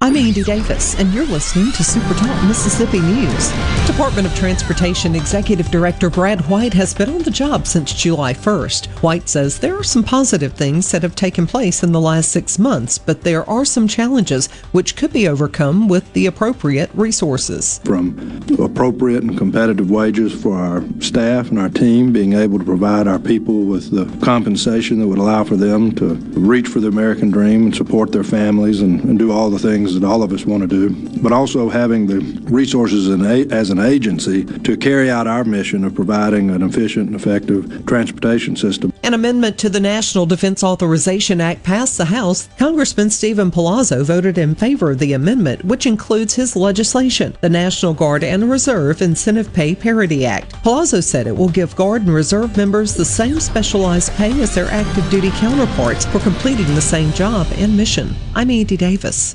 I'm Andy Davis, and you're listening to Super Talk Mississippi News. Department of Transportation Executive Director Brad White has been on the job since July first. White says there are some positive things that have taken place in the last six months, but there are some challenges which could be overcome with the appropriate resources. From appropriate and competitive wages for our staff and our team, being able to provide our people with the compensation that would allow for them to reach for the American dream and support their families and, and do all the things that all of us want to do, but also having the resources in a, as an agency to carry out our mission of providing an efficient and effective transportation system. An amendment to the National Defense Authorization Act passed the House. Congressman Stephen Palazzo voted in favor of the amendment, which includes his legislation, the National Guard and Reserve Incentive Pay Parity Act. Palazzo said it will give Guard and Reserve members the same specialized pay as their active duty counterparts for completing the same job and mission. I'm Andy Davis.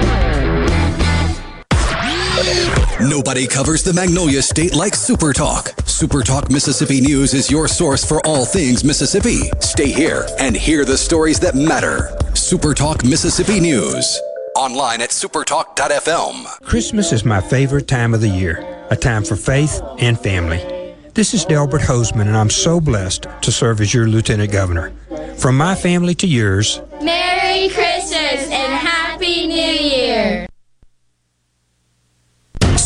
Nobody covers the Magnolia State like Super Talk. Super Talk Mississippi News is your source for all things Mississippi. Stay here and hear the stories that matter. Super Talk Mississippi News. Online at super talk dot f m. Christmas is my favorite time of the year, a time for faith and family. This is Delbert Hoseman, and I'm so blessed to serve as your Lieutenant Governor. From my family to yours, Merry Christmas and Happy New Year.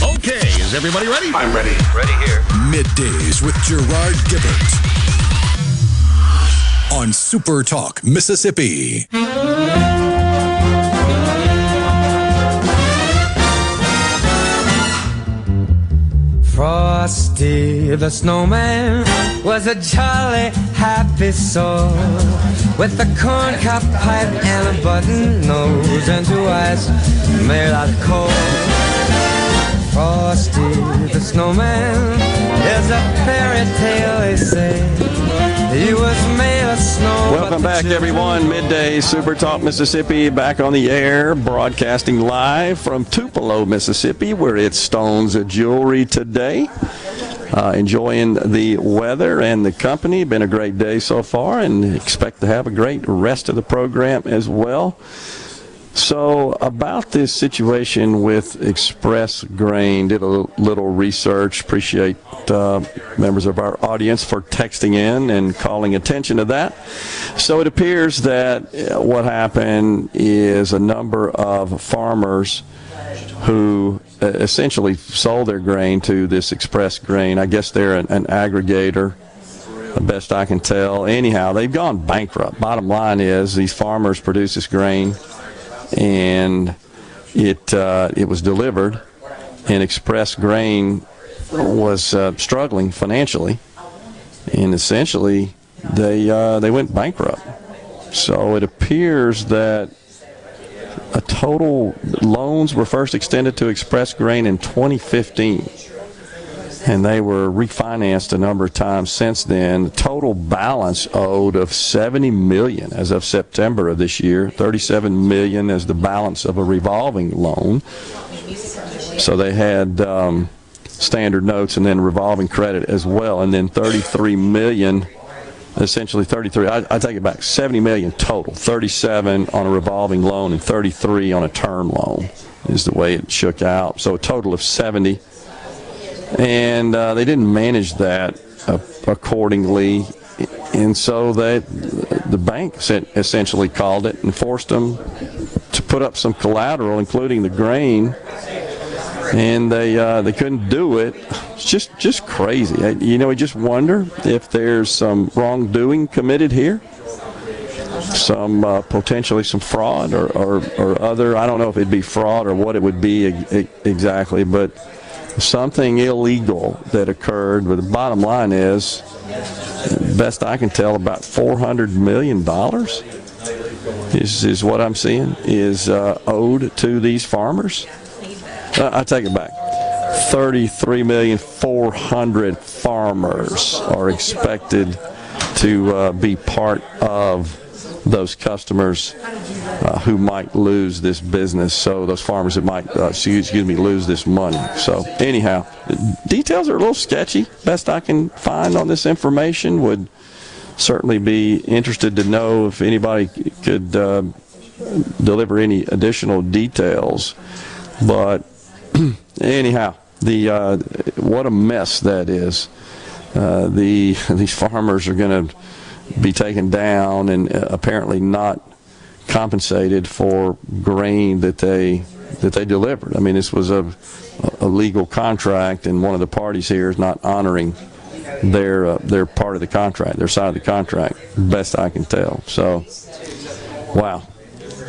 Okay, is everybody ready? I'm ready. Ready here. MidDays with Gerard Gibert on Super Talk Mississippi. Frosty the Snowman was a jolly, happy soul with a corncob pipe and a button nose and two eyes made out of coal. Frosty the Snowman. There's a fairy tale they say. He was made of snow. Welcome back, everyone. MidDays, Super Talk Mississippi, back on the air, broadcasting live from Tupelo, Mississippi, where it's Stone's Jewelry today. Uh, enjoying the weather and the company. Been a great day so far, and expect to have a great rest of the program as well. So about this situation with Express Grain, did a little research. Appreciate uh, members of our audience for texting in and calling attention to that. So it appears that what happened is a number of farmers who essentially sold their grain to this Express Grain. I guess they're an, an aggregator, the best I can tell. Anyhow, they've gone bankrupt. Bottom line is these farmers produce this grain, and it uh, it was delivered, and Express Grain was uh, struggling financially, and essentially they uh, they went bankrupt. So it appears that a total loans were first extended to Express Grain in twenty fifteen, and they were refinanced a number of times since then. The total balance owed of seventy million dollars as of September of this year, thirty-seven million dollars as the balance of a revolving loan. So they had um, standard notes and then revolving credit as well, and then thirty-three million dollars. Essentially thirty-three, I, I take it back, seventy million total, thirty-seven on a revolving loan and thirty-three on a term loan is the way it shook out. So a total of seventy, and uh, they didn't manage that uh, accordingly, and so they, the bank essentially called it and forced them to put up some collateral, including the grain, and they uh, they couldn't do it. It's just just crazy. You know, you just wonder if there's some wrongdoing committed here, some uh, potentially some fraud or, or, or other. I don't know if it'd be fraud or what it would be exactly, but something illegal that occurred. But the bottom line is, best I can tell, about four hundred million dollars is, is what I'm seeing is uh, owed to these farmers. I take it back. thirty-three million four hundred thousand farmers are expected to uh, be part of those customers uh, who might lose this business. So those farmers that might, uh, excuse me, lose this money. So anyhow, details are a little sketchy. Best I can find on this information. Would certainly be interested to know if anybody could uh, deliver any additional details. But anyhow, the uh, what a mess that is. Uh, the these farmers are going to be taken down and apparently not compensated for grain that they that they delivered. I mean, this was a, a legal contract, and one of the parties here is not honoring their uh, their part of the contract, their side of the contract. Best I can tell. So, wow.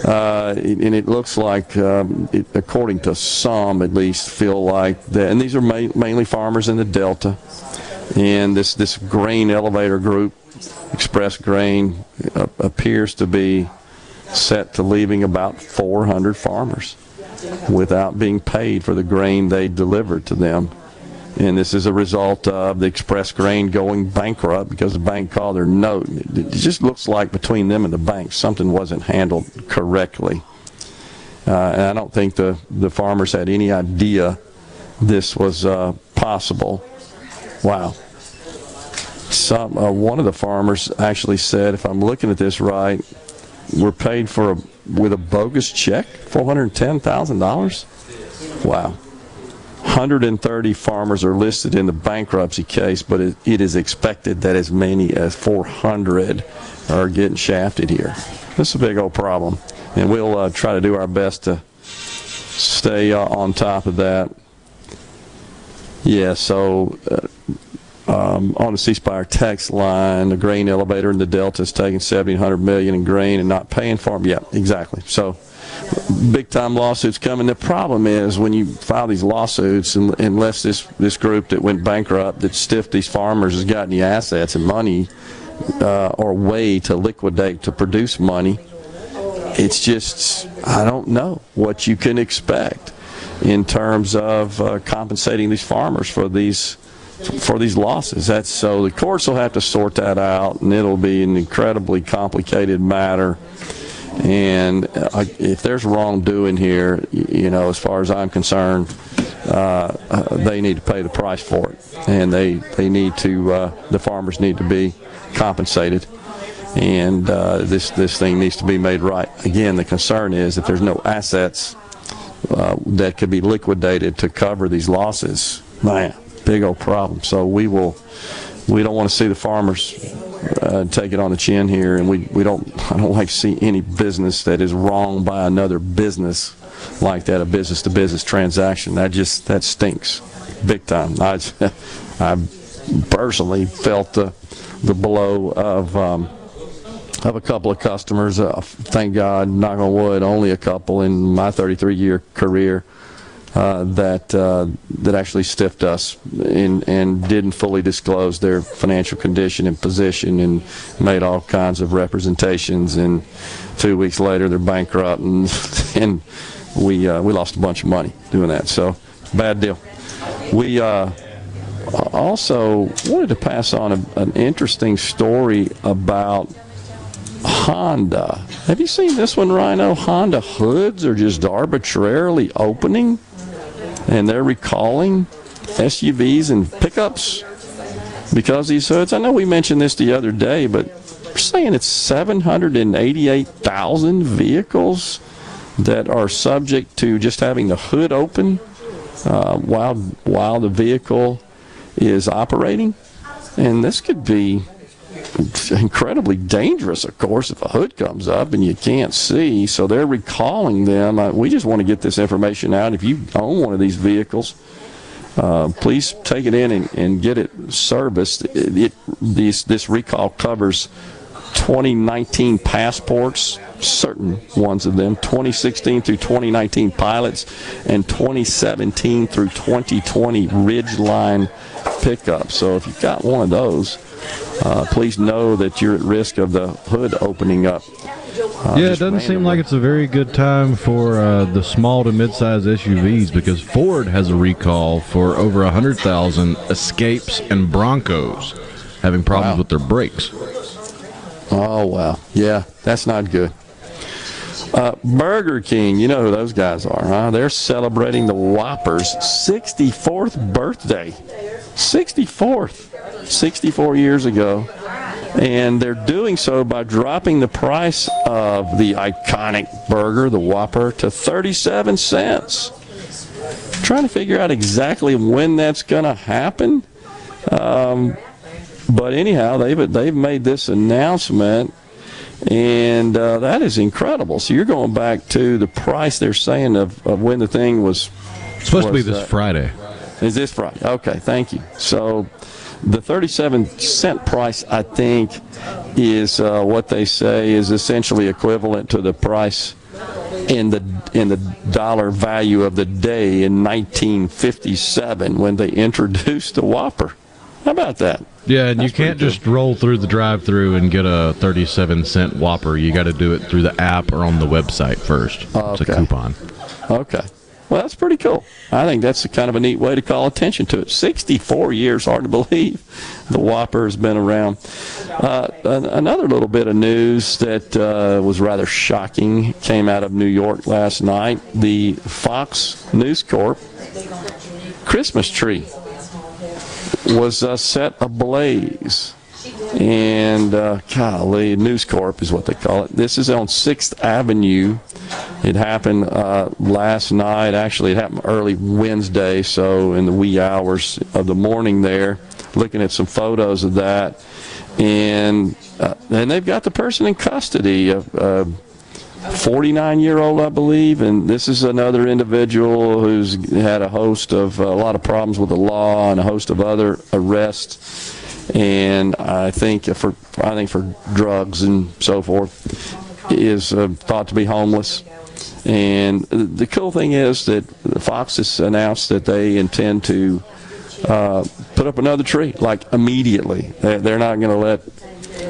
Uh, and it looks like, um, it, according to some at least, feel like that, and these are ma mainly farmers in the Delta, and this, this grain elevator group, Express Grain, uh, appears to be set to leaving about four hundred farmers without being paid for the grain they delivered to them. And this is a result of the Express Grain going bankrupt because the bank called their note. It just looks like between them and the bank, something wasn't handled correctly. Uh, and I don't think the, the farmers had any idea this was uh, possible. Wow. Some, uh, one of the farmers actually said, if I'm looking at this right, we're paid for a, with a bogus check, four hundred ten thousand dollars? Wow. one hundred thirty farmers are listed in the bankruptcy case, but it, it is expected that as many as four hundred are getting shafted here. This is a big old problem, and we'll uh, try to do our best to stay uh, on top of that. Yeah, so uh, um, on the ceasefire text line, the grain elevator in the Delta is taking seven hundred million dollars in grain and not paying for them. Yeah, exactly. So big-time lawsuits coming. The problem is when you file these lawsuits, and unless this, this group that went bankrupt, that stiffed these farmers, has got any assets and money uh, or way to liquidate to produce money, it's just, I don't know what you can expect. in terms of uh, compensating these farmers for these for these losses. That's so the courts will have to sort that out, and it'll be an incredibly complicated matter. And uh, if there's wrongdoing here, you know, as far as I'm concerned, uh, uh, they need to pay the price for it, and they they need to uh, the farmers need to be compensated. And uh, this this thing needs to be made right. Again, the concern is if there's no assets uh, that could be liquidated to cover these losses, man, big old problem. So we will, we don't want to see the farmers uh, take it on the chin here, and we we don't I don't like to see any business that is wronged by another business like that, a business-to-business transaction. That just that stinks, big time. I I personally felt the the blow of. Um, Of a couple of customers, uh, thank God, knock on wood, only a couple in my thirty-three year career uh, that uh, that actually stiffed us and and didn't fully disclose their financial condition and position and made all kinds of representations. And two weeks later, they're bankrupt, and and we uh, we lost a bunch of money doing that. So bad deal. We uh, also wanted to pass on a, an interesting story about Honda. Have you seen this one, Rhino? Honda hoods are just arbitrarily opening, and they're recalling S U Vs and pickups because these hoods. I know we mentioned this the other day, but we're saying it's seven hundred eighty-eight thousand vehicles that are subject to just having the hood open uh, while while the vehicle is operating, and this could be it's incredibly dangerous, of course, if a hood comes up and you can't see. So they're recalling them. Uh, we just want to get this information out. If you own one of these vehicles, uh, please take it in and, and get it serviced. It, it, this, this recall covers twenty nineteen passports, certain ones of them, twenty sixteen through twenty nineteen pilots, and twenty seventeen through twenty twenty Ridgeline pickups. So if you've got one of those, Uh, please know that you're at risk of the hood opening up. Uh, yeah, it doesn't randomly. seem like it's a very good time for uh, the small to mid-size S U Vs, because Ford has a recall for over one hundred thousand Escapes and Broncos having problems wow. with their brakes. Oh, wow. Yeah, that's not good. Uh, Burger King, you know who those guys are, huh? They're celebrating the Whopper's sixty-fourth birthday. sixty-fourth. sixty-four years ago. And they're doing so by dropping the price of the iconic burger, the Whopper, to thirty-seven cents. I'm trying to figure out exactly when that's going to happen. Um, but anyhow, they've, they've made this announcement. And uh, that is incredible. So you're going back to the price they're saying of, of when the thing was. It's supposed was, to be this uh, Friday. Is this Friday? Okay, thank you. So the thirty-seven cent price, I think, is uh, what they say is essentially equivalent to the price in the in the dollar value of the day in nineteen fifty-seven when they introduced the Whopper. How about that? Yeah, and That's you can't just roll through the drive-thru and get a thirty-seven cent Whopper. You got to do it through the app or on the website first. Oh, okay. It's a coupon. Okay. Well, that's pretty cool. I think that's a kind of a neat way to call attention to it. sixty-four years, hard to believe the Whopper has been around. Uh, another little bit of news that uh, was rather shocking came out of New York last night. The Fox News Corp Christmas tree was uh, set ablaze, and uh, golly, News Corp is what they call it. This is on sixth Avenue. It happened uh, last night. Actually, it happened early Wednesday, so in the wee hours of the morning there, looking at some photos of that. And uh, and they've got the person in custody, a uh, forty-nine-year-old, I believe, and this is another individual who's had a host of a lot of problems with the law and a host of other arrests, and I think for I think for drugs and so forth, is uh, thought to be homeless. And the cool thing is that Fox has announced that they intend to uh, put up another tree, like immediately. They're not going to let.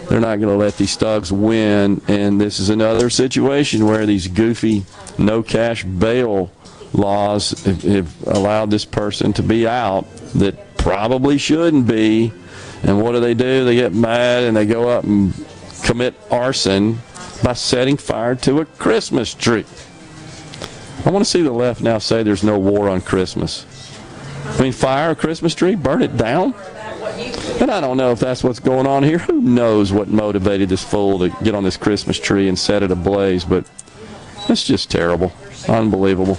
They're not going to let these thugs win, and this is another situation where these goofy no-cash bail laws have, have allowed this person to be out that probably shouldn't be. And what do they do? They get mad and they go up and commit arson by setting fire to a Christmas tree. I want to see the left now say there's no war on Christmas. I mean, fire a Christmas tree, burn it down? And I don't know if that's what's going on here. Who knows what motivated this fool to get on this Christmas tree and set it ablaze, but it's just terrible. Unbelievable.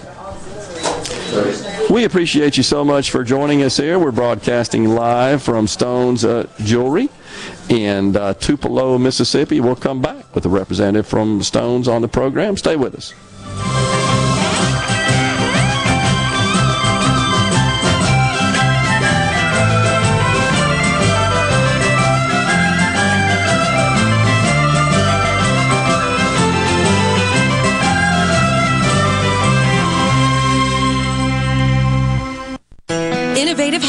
We appreciate you so much for joining us here. We're broadcasting live from Stone's uh, Jewelry in uh, Tupelo, Mississippi. We'll come back with a representative from Stone's on the program. Stay with us. Innovative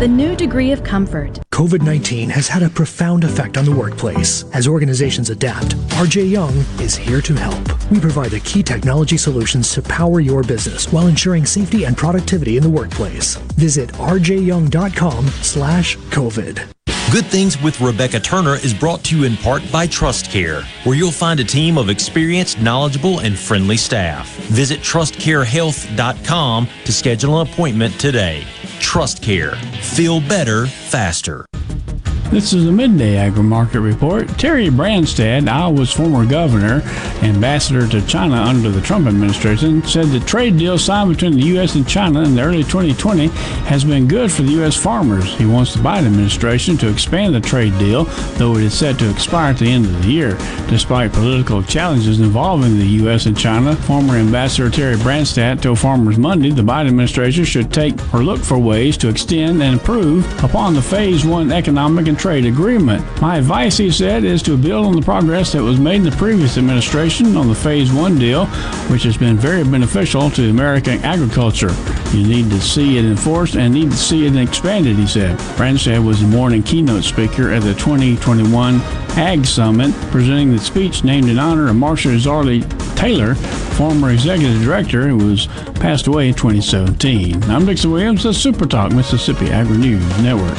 The new degree of comfort. COVID nineteen has had a profound effect on the workplace. As organizations adapt, R J Young is here to help. We provide the key technology solutions to power your business while ensuring safety and productivity in the workplace. Visit r j young dot com slash covid. Good Things with Rebecca Turner is brought to you in part by TrustCare, where you'll find a team of experienced, knowledgeable, and friendly staff. Visit trust care health dot com to schedule an appointment today. TrustCare. Feel better, faster. This is a Midday Agri-Market Report. Terry Branstad, Iowa's former governor, ambassador to China under the Trump administration, said the trade deal signed between the U S and China in the early twenty twenty has been good for the U S farmers. He wants the Biden administration to expand the trade deal, though it is set to expire at the end of the year. Despite political challenges involving the U S and China, former Ambassador Terry Branstad told Farmers Monday the Biden administration should take or look for ways to extend and improve upon the Phase One economic and trade agreement. My advice, he said, is to build on the progress that was made in the previous administration on the Phase One deal, which has been very beneficial to American agriculture. You need to see it enforced and need to see it expanded, he said. Branstad was the morning keynote speaker at the twenty twenty-one Ag Summit, presenting the speech named in honor of Marsha Zarley Taylor, former executive director who was passed away in twenty seventeen. I'm Dixon Williams, the Super Talk Mississippi Agri-News Network.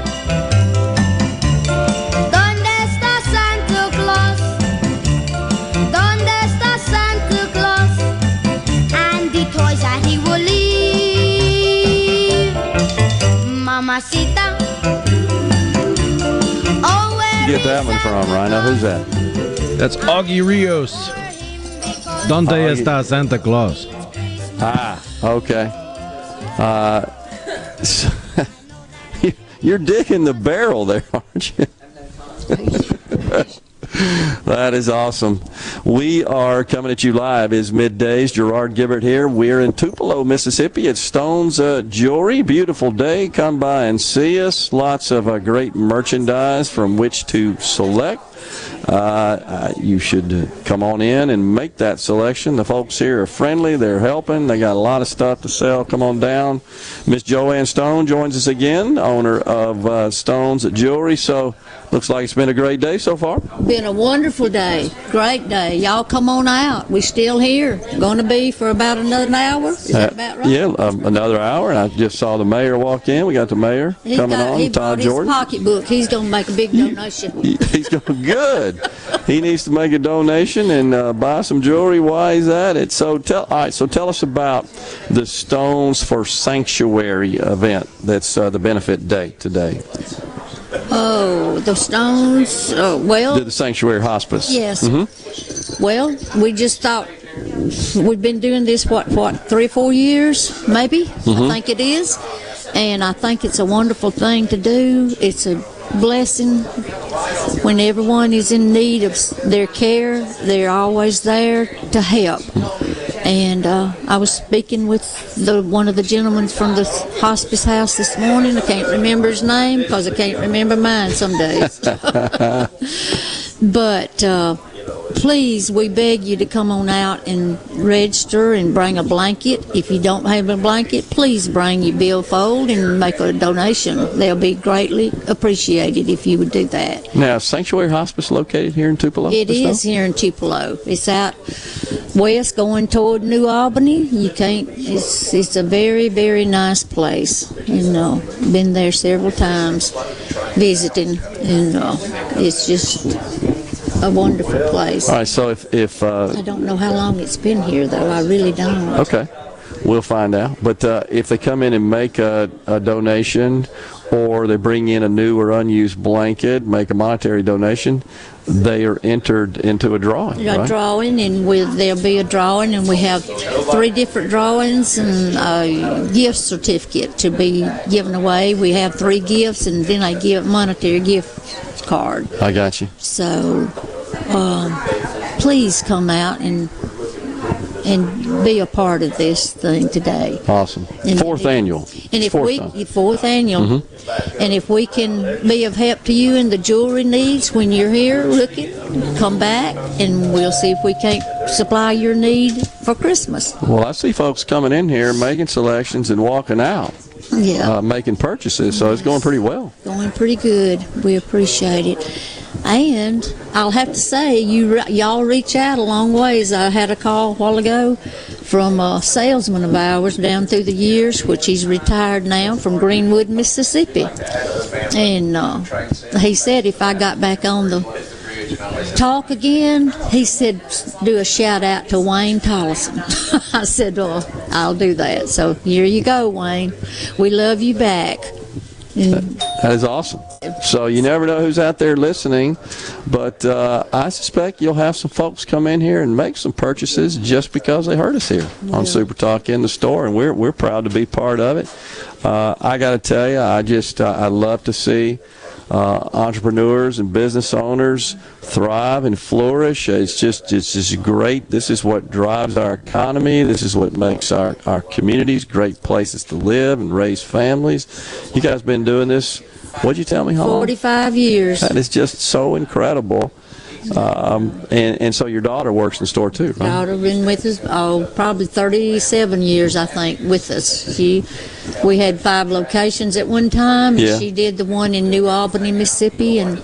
Mamacita. Oh, where you get that one from, Rhino? Who's that? That's Augie Rios. Donde Augie. Está Santa Claus? Ah, okay. Uh, so, you're digging the barrel there, aren't you? That is awesome. We are coming at you live. It's MidDays. Gerard Gibert here. We're in Tupelo, Mississippi at Stone's uh, Jewelry. Beautiful day. Come by and see us. Lots of uh, great merchandise from which to select. Uh, you should come on in and make that selection. The folks here are friendly. They're helping. They got a lot of stuff to sell. Come on down. Miss Joanne Stone joins us again, owner of uh, Stone's Jewelry. So looks like it's been a great day so far. Been a wonderful day. Great day. Y'all come on out. We're still here. Going to be for about another hour. Is uh, that about right? Yeah, um, another hour. And I just saw the mayor walk in. We got the mayor he's coming got, on, he Todd Jordan. His pocketbook. He's going to make a big donation. He's going to Good. He needs to make a donation and uh, buy some jewelry. Why is that? It so tell. All right. So tell us about the Stones for Sanctuary event. That's uh, the benefit day today. Oh, the Stones. Uh, well, did the Sanctuary Hospice. Yes. Mm-hmm. Well, we just thought we've been doing this what what three or four years maybe. Mm-hmm. I think it is, and I think it's a wonderful thing to do. It's a blessing. When everyone is in need of their care, they're always there to help. And uh, I was speaking with the, one of the gentlemen from the hospice house this morning. I can't remember his name because I can't remember mine some days. But uh, please, we beg you to come on out and register and bring a blanket. If you don't have a blanket, please bring your billfold and make a donation. They'll be greatly appreciated if you would do that. Now, Sanctuary Hospice located here in Tupelo? It is here in Tupelo. It's out west going toward New Albany. You can't, it's, it's a very, very nice place. You know, been there several times visiting, and uh, it's just a wonderful place. All right, so if... if uh, I don't know how long it's been here, though. I really don't. Okay. We'll find out. But uh, if they come in and make a, a donation, or they bring in a new or unused blanket, make a monetary donation, they are entered into a drawing, right? A drawing, and we'll, there'll be a drawing, and we have three different drawings and a gift certificate to be given away. We have three gifts, and then I give monetary gift card. I got you. So um, please come out and and be a part of this thing today. Awesome. And fourth if, annual. And if fourth we time. fourth annual. Mm-hmm. And if we can be of help to you in the jewelry needs when you're here, look it, come back, and we'll see if we can't supply your need for Christmas. Well, I see folks coming in here making selections and walking out. Yeah. Uh, making purchases, so yes. It's going pretty well. Going pretty good. We appreciate it. And I'll have to say, you re- y'all reach out a long ways. I had a call a while ago from a salesman of ours down through the years, which he's retired now, from Greenwood, Mississippi. And uh, he said if I got back on the talk again, he said, do a shout out to Wayne Tollison. I said, well, I'll do that. So here you go, Wayne. We love you back. And That is awesome. So you never know who's out there listening, but uh, I suspect you'll have some folks come in here and make some purchases just because they heard us here yeah. on Super Talk in the store, and we're we're proud to be part of it. Uh, I got to tell you, I just uh, I love to see uh, entrepreneurs and business owners thrive and flourish. It's just it's just great. This is what drives our economy. This is what makes our, our communities great places to live and raise families. You guys been doing this, what'd you tell me, how long? forty-five years. That is just so incredible. Um, and, and so your daughter works in the store too, right? My daughter been with us oh, probably thirty-seven years, I think, with us. She, we had five locations at one time. And yeah. She did the one in New Albany, Mississippi, and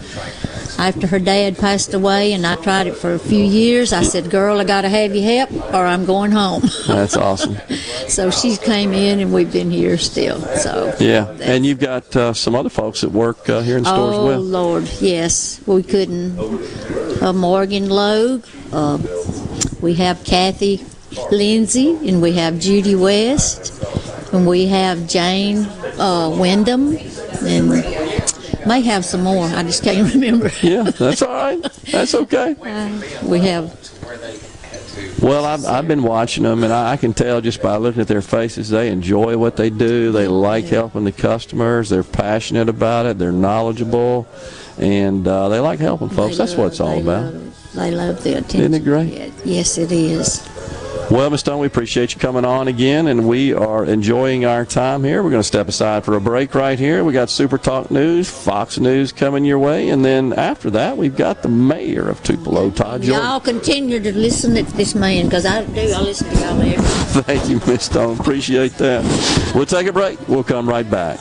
after her dad passed away, and I tried it for a few years, I said, girl, I got to have you help or I'm going home. That's awesome. So she came in, and we've been here still. So yeah, and you've got uh, some other folks that work uh, here in the store oh, as well. Oh, Lord, yes. We couldn't. Uh, Morgan Logue. Uh, we have Kathy Lindsay, and we have Judy West, and we have Jane uh, Wyndham, and may have some more. I just can't remember. Yeah, that's all right. That's okay. Uh, we have. Well, I've, I've been watching them, and I, I can tell just by looking at their faces, they enjoy what they do. They like yeah. helping the customers. They're passionate about it. They're knowledgeable, and uh, they like helping folks. They that's love, what it's all they about. Love they love the attention. Isn't it great? Yeah. Yes, it is. Well, Miz Stone, we appreciate you coming on again, and we are enjoying our time here. We're going to step aside for a break right here. We got Super Talk News, Fox News coming your way, and then after that, we've got the mayor of Tupelo, Todd Jordan. Y'all continue to listen to this man, because I do. I listen to y'all every day. Thank you, Miz Stone. Appreciate that. We'll take a break. We'll come right back.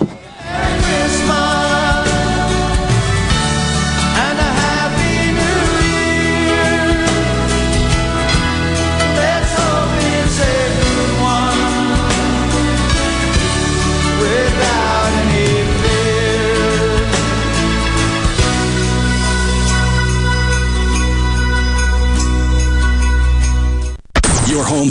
Home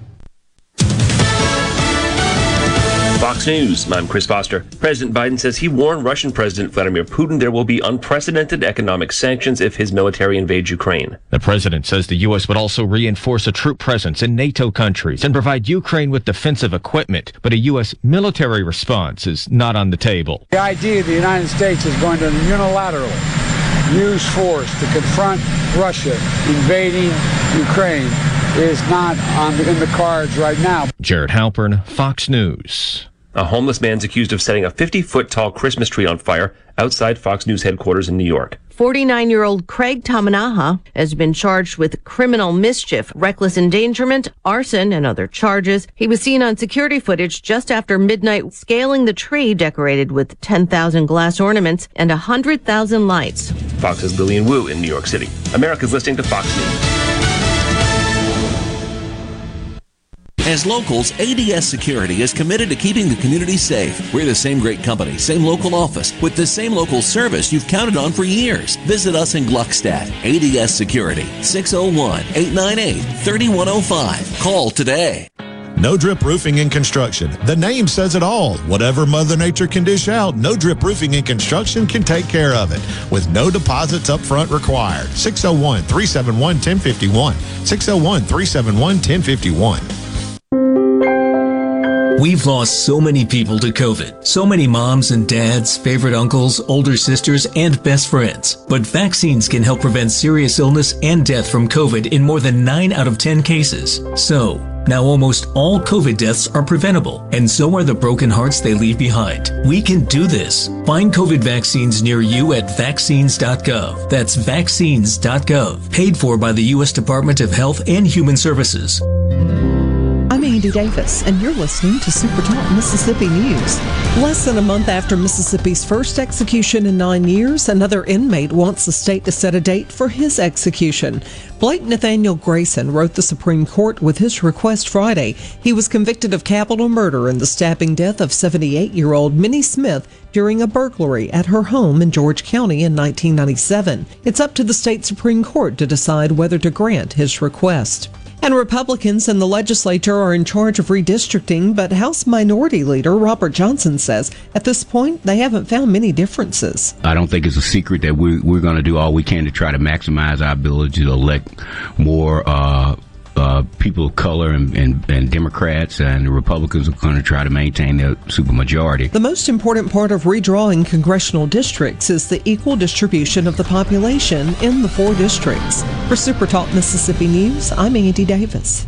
Fox News. I'm Chris Foster. President Biden says he warned Russian President Vladimir Putin there will be unprecedented economic sanctions if his military invades Ukraine. The president says the U S would also reinforce a troop presence in NATO countries and provide Ukraine with defensive equipment, but a U S military response is not on the table. The idea the United States is going to unilaterally use force to confront Russia invading Ukraine is not on the, in the cards right now. Jared Halpern, Fox News. A homeless man's accused of setting a fifty-foot-tall Christmas tree on fire outside Fox News headquarters in New York. forty-nine-year-old Craig Tamanaha has been charged with criminal mischief, reckless endangerment, arson, and other charges. He was seen on security footage just after midnight scaling the tree decorated with ten thousand glass ornaments and one hundred thousand lights. Fox's Lillian Wu in New York City. America's listening to Fox News. As locals, A D S Security is committed to keeping the community safe. We're the same great company, same local office, with the same local service you've counted on for years. Visit us in Gluckstadt. A D S Security, six oh one, eight nine eight, three one oh five. Call today. No Drip Roofing and Construction. The name says it all. Whatever Mother Nature can dish out, No Drip Roofing and Construction can take care of it with no deposits up front required. six oh one, three seven one, one oh five one. six oh one, three seven one, one oh five one. We've lost so many people to COVID. So many moms and dads, favorite uncles, older sisters, and best friends. But vaccines can help prevent serious illness and death from COVID in more than nine out of ten cases. So, now almost all COVID deaths are preventable, and so are the broken hearts they leave behind. We can do this. Find COVID vaccines near you at vaccines dot gov. That's vaccines dot gov. Paid for by the U S Department of Health and Human Services. I mean, Wendy Davis, and you're listening to Super Talk Mississippi News. Less than a month after Mississippi's first execution in nine years, another inmate wants the state to set a date for his execution. Blake Nathaniel Grayson wrote the Supreme Court with his request Friday. He was convicted of capital murder in the stabbing death of seventy-eight-year-old Minnie Smith during a burglary at her home in George County in nineteen ninety-seven. It's up to the state Supreme Court to decide whether to grant his request. And Republicans in the legislature are in charge of redistricting, but House Minority Leader Robert Johnson says at this point they haven't found many differences. I don't think it's a secret that we, we're going to do all we can to try to maximize our ability to elect more uh, uh, people of color and, and, and Democrats, and the Republicans are going to try to maintain their supermajority. The most important part of redrawing congressional districts is the equal distribution of the population in the four districts. For Super Talk Mississippi News, I'm Andy Davis.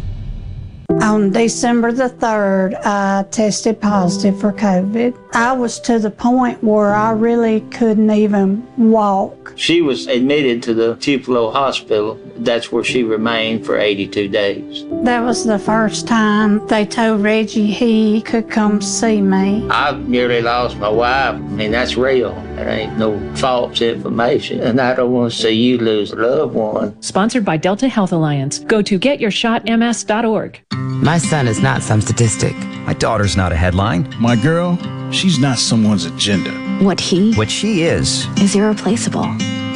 On December the third, I tested positive for COVID. I was to the point where I really couldn't even walk. She was admitted to the Tupelo hospital. That's where she remained for eighty-two days. That was the first time they told Reggie he could come see me. I nearly lost my wife. I mean, that's real. There ain't no false information, and I don't want to see you lose a loved one. Sponsored by Delta Health Alliance. Go to get your shot m s dot org. My son is not some statistic. My daughter's not a headline. My girl, she's not someone's agenda. What he, what she is, is irreplaceable.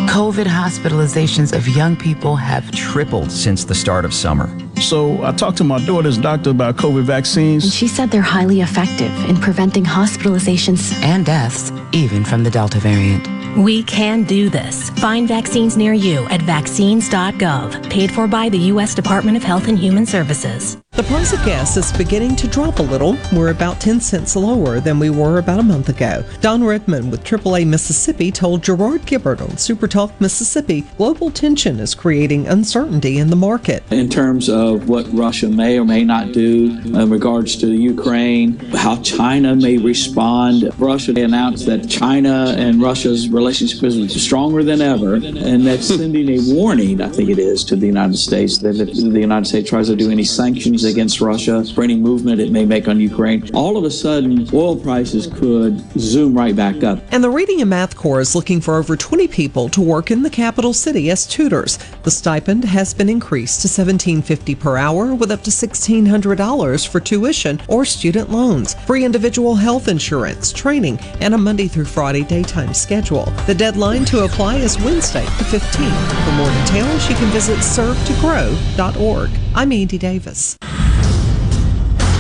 COVID hospitalizations of young people have tripled since the start of summer. So I talked to my daughter's doctor about COVID vaccines. And she said they're highly effective in preventing hospitalizations and deaths, even from the Delta variant. We can do this. Find vaccines near you at vaccines dot gov. Paid for by the U S Department of Health and Human Services. The price of gas is beginning to drop a little. We're about ten cents lower than we were about a month ago. Don Redmond with triple A Mississippi told Gerard Gibert on Super Talk Mississippi, global tension is creating uncertainty in the market. In terms of what Russia may or may not do in regards to Ukraine, how China may respond. Russia announced that China and Russia's relationship relationship is stronger than ever, and that's sending a warning, I think it is, to the United States that if the United States tries to do any sanctions against Russia, for any movement it may make on Ukraine, all of a sudden oil prices could zoom right back up. And the Reading and Math Corps is looking for over twenty people to work in the capital city as tutors. The stipend has been increased to seventeen fifty per hour, with up to sixteen hundred dollars for tuition or student loans, free individual health insurance, training, and a Monday through Friday daytime schedule. The deadline to apply is Wednesday the fifteenth. For more details, you can visit serve to grow dot org. I'm Andy Davis.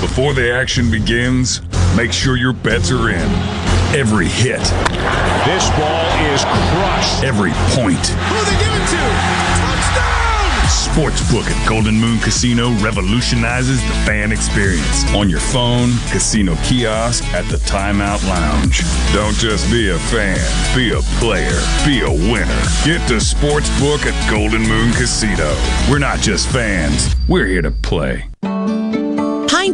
Before the action begins, make sure your bets are in. Every hit. This ball is crushed. Every point. Who are they giving to? Touchdown! Sportsbook at Golden Moon Casino revolutionizes the fan experience. On your phone, casino kiosk, at the Timeout Lounge. Don't just be a fan, be a player, be a winner. Get to Sportsbook at Golden Moon Casino. We're not just fans, we're here to play. Pine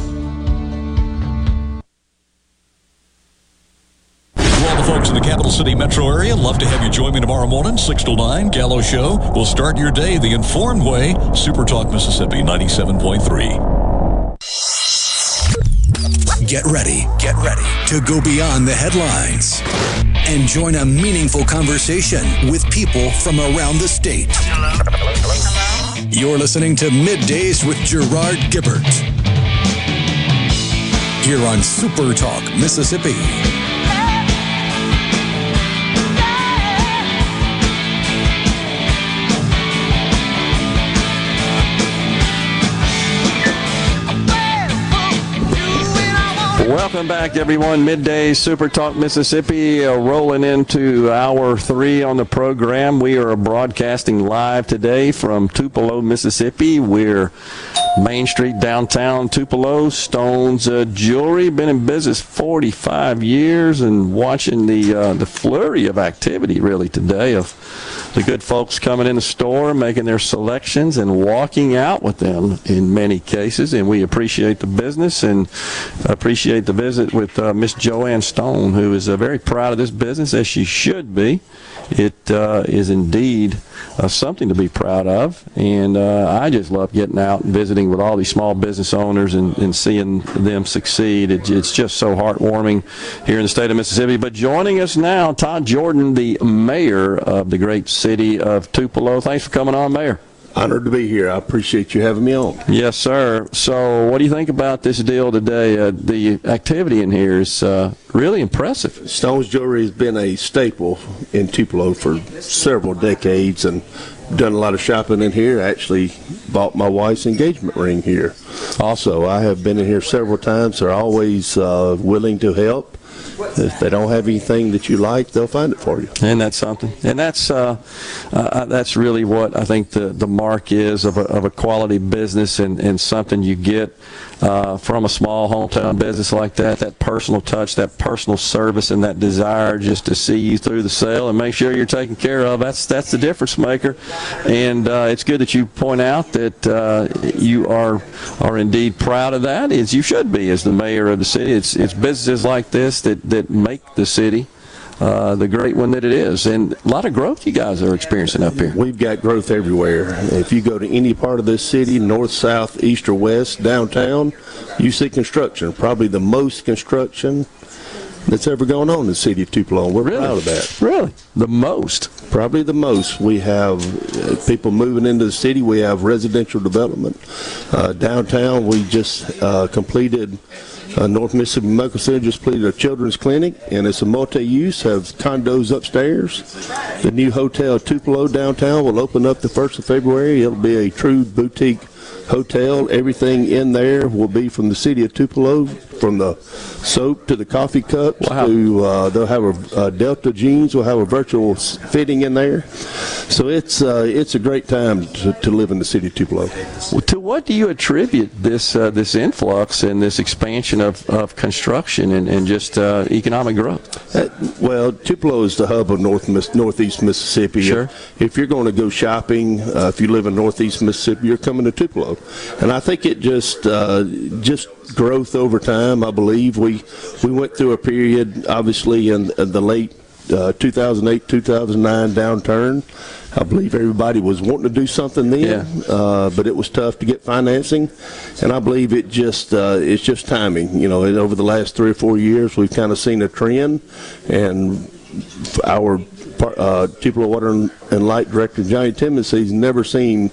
Folks in the Capital City metro area, love to have you join me tomorrow morning, six to nine, Gallo Show. We'll start your day the informed way. Super Talk Mississippi ninety-seven point three. Get ready. Get ready to go beyond the headlines and join a meaningful conversation with people from around the state. Hello. Hello. Hello. You're listening to MidDays with Gerard Gibert here on Super Talk Mississippi. Welcome back, everyone. Midday Super Talk Mississippi, uh, rolling into hour three on the program. We are broadcasting live today from Tupelo, Mississippi. We're Main Street, downtown Tupelo. Stone's uh, Jewelry, been in business forty-five years, and watching the uh, the flurry of activity really today of the good folks coming in the store, making their selections, and walking out with them in many cases. And we appreciate the business and appreciate the visit with uh, Miss Joanne Stone, who is uh, very proud of this business, as she should be. It uh, is indeed uh, something to be proud of, and uh, I just love getting out and visiting with all these small business owners and, and seeing them succeed. It, it's just so heartwarming here in the state of Mississippi. But joining us now, Todd Jordan, the mayor of the great city of Tupelo. Thanks for coming on, Mayor. Honored to be here. I appreciate you having me on. Yes, sir. So what do you think about this deal today? Uh, the activity in here is uh, really impressive. Stone's Jewelry has been a staple in Tupelo for several decades, and done a lot of shopping in here. I actually bought my wife's engagement ring here. Also, I have been in here several times. They're always uh, willing to help. If they don't have anything that you like, they'll find it for you. And that's something. And that's uh, uh, that's really what I think the, the mark is of a, of a quality business, and, and something you get uh, from a small hometown business like that, that personal touch, that personal service, and that desire just to see you through the sale and make sure you're taken care of. That's, that's the difference maker. And uh, it's good that you point out that uh, you are are indeed proud of that, as you should be as the mayor of the city. It's, it's businesses like this that that make the city uh, the great one that it is. And a lot of growth you guys are experiencing up here. We've got growth everywhere. If you go to any part of this city, north, south, east, or west, downtown, you see construction. Probably the most construction that's ever gone on in the city of Tupelo. We're really proud of that. Really? The most? Probably the most. We have people moving into the city. We have residential development. Uh, downtown, we just uh, completed... Uh, North Mississippi Medical Center just completed a children's clinic, and it's a multi-use, have condos upstairs. The new hotel Tupelo downtown will open up the first of February. It'll be a true boutique hotel. Everything in there will be from the city of Tupelo, from the soap to the coffee cups. Wow. To uh, they'll have a uh, Delta jeans. We'll have a virtual fitting in there. So it's uh, it's a great time to, to live in the city of Tupelo. Well, to what do you attribute this uh, this influx and this expansion of, of construction and, and just uh, economic growth? Uh, well, Tupelo is the hub of North Northeast Mississippi. Sure. If, if you're going to go shopping, uh, if you live in Northeast Mississippi, you're coming to Tupelo, and I think it just uh, just growth over time. I believe we we went through a period, obviously, in, in the late uh, two thousand eight, two thousand nine downturn. I believe everybody was wanting to do something then, yeah. uh, but it was tough to get financing, and I believe it just uh, it's just timing. You know, over the last three or four years, we've kind of seen a trend, and our uh, Tupelo Water and Light Director Johnny Timmonsy's never seen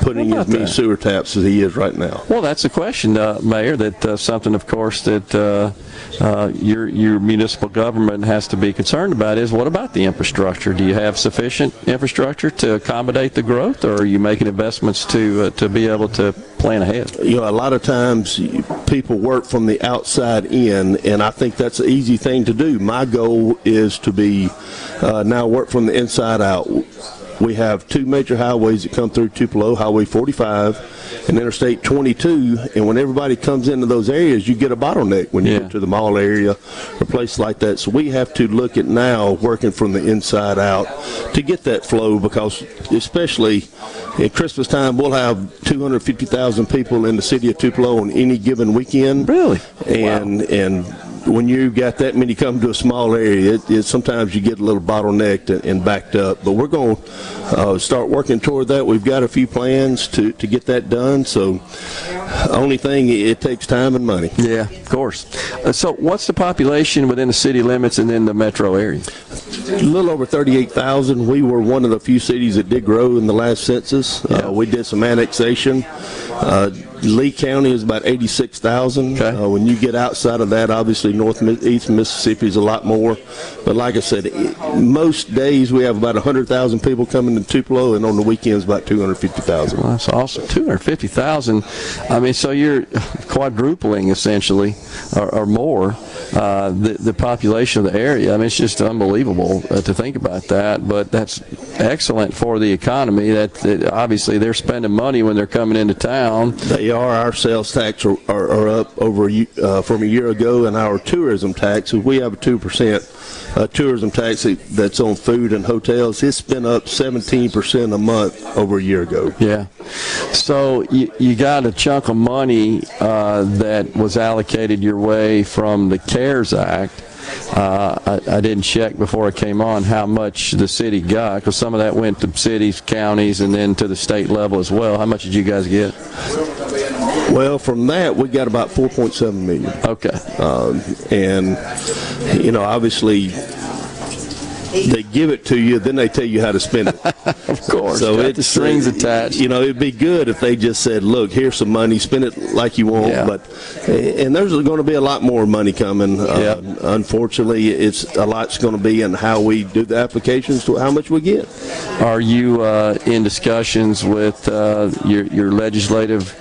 putting as many sewer taps as he is right now. Well, that's a question, uh, Mayor, that uh, something, of course, that uh, uh, your your municipal government has to be concerned about is, what about the infrastructure? Do you have sufficient infrastructure to accommodate the growth, or are you making investments to uh, to be able to plan ahead? You know, a lot of times people work from the outside in, and I think that's an easy thing to do. My goal is to be uh, now work from the inside out. We have two major highways that come through Tupelo, Highway forty-five and Interstate twenty-two, and when everybody comes into those areas, you get a bottleneck when you yeah. get to the mall area or place like that. So we have to look at now working from the inside out to get that flow, because especially at Christmas time, we'll have two hundred fifty thousand people in the city of Tupelo on any given weekend. Really? And wow. and. When you've got that many come to a small area, it, it, sometimes you get a little bottlenecked and, and backed up. But we're going to uh, start working toward that. We've got a few plans to, to get that done. So only thing, it takes time and money. Yeah, of course. Uh, so what's the population within the city limits and in the metro area? A little over thirty-eight thousand. We were one of the few cities that did grow in the last census. Yeah. Uh, we did some annexation. Uh, Lee County is about eighty-six thousand. Okay. Uh, when you get outside of that, obviously North East Mississippi is a lot more. But like I said, it, most days we have about one hundred thousand people coming to Tupelo, and on the weekends about two hundred fifty thousand. Well, that's awesome. two hundred fifty thousand. I mean, so you're quadrupling essentially, or, or more, uh, the, the population of the area. I mean, it's just unbelievable uh, to think about that. But that's excellent for the economy. That, that obviously they're spending money when they're coming into town. They are. Our sales tax are, are, are up over uh, from a year ago, and our tourism tax, we have a two percent uh, tourism tax that's on food and hotels. It's been up seventeen percent a month over a year ago. Yeah. So you you got a chunk of money uh, that was allocated your way from the CARES Act. Uh, I, I didn't check before I came on how much the city got, because some of that went to cities, counties, and then to the state level as well. How much did you guys get? Well, from that, we got about four point seven million dollars. Okay. Um, and, you know, obviously, they give it to you, then they tell you how to spend it. Of course. So it's the strings attached. You know, it'd be good if they just said, look, here's some money, spend it like you want. Yeah. But and there's going to be a lot more money coming. Yeah. Uh, unfortunately, it's a lot's going to be in how we do the applications to how much we get. Are you uh, in discussions with uh, your, your legislative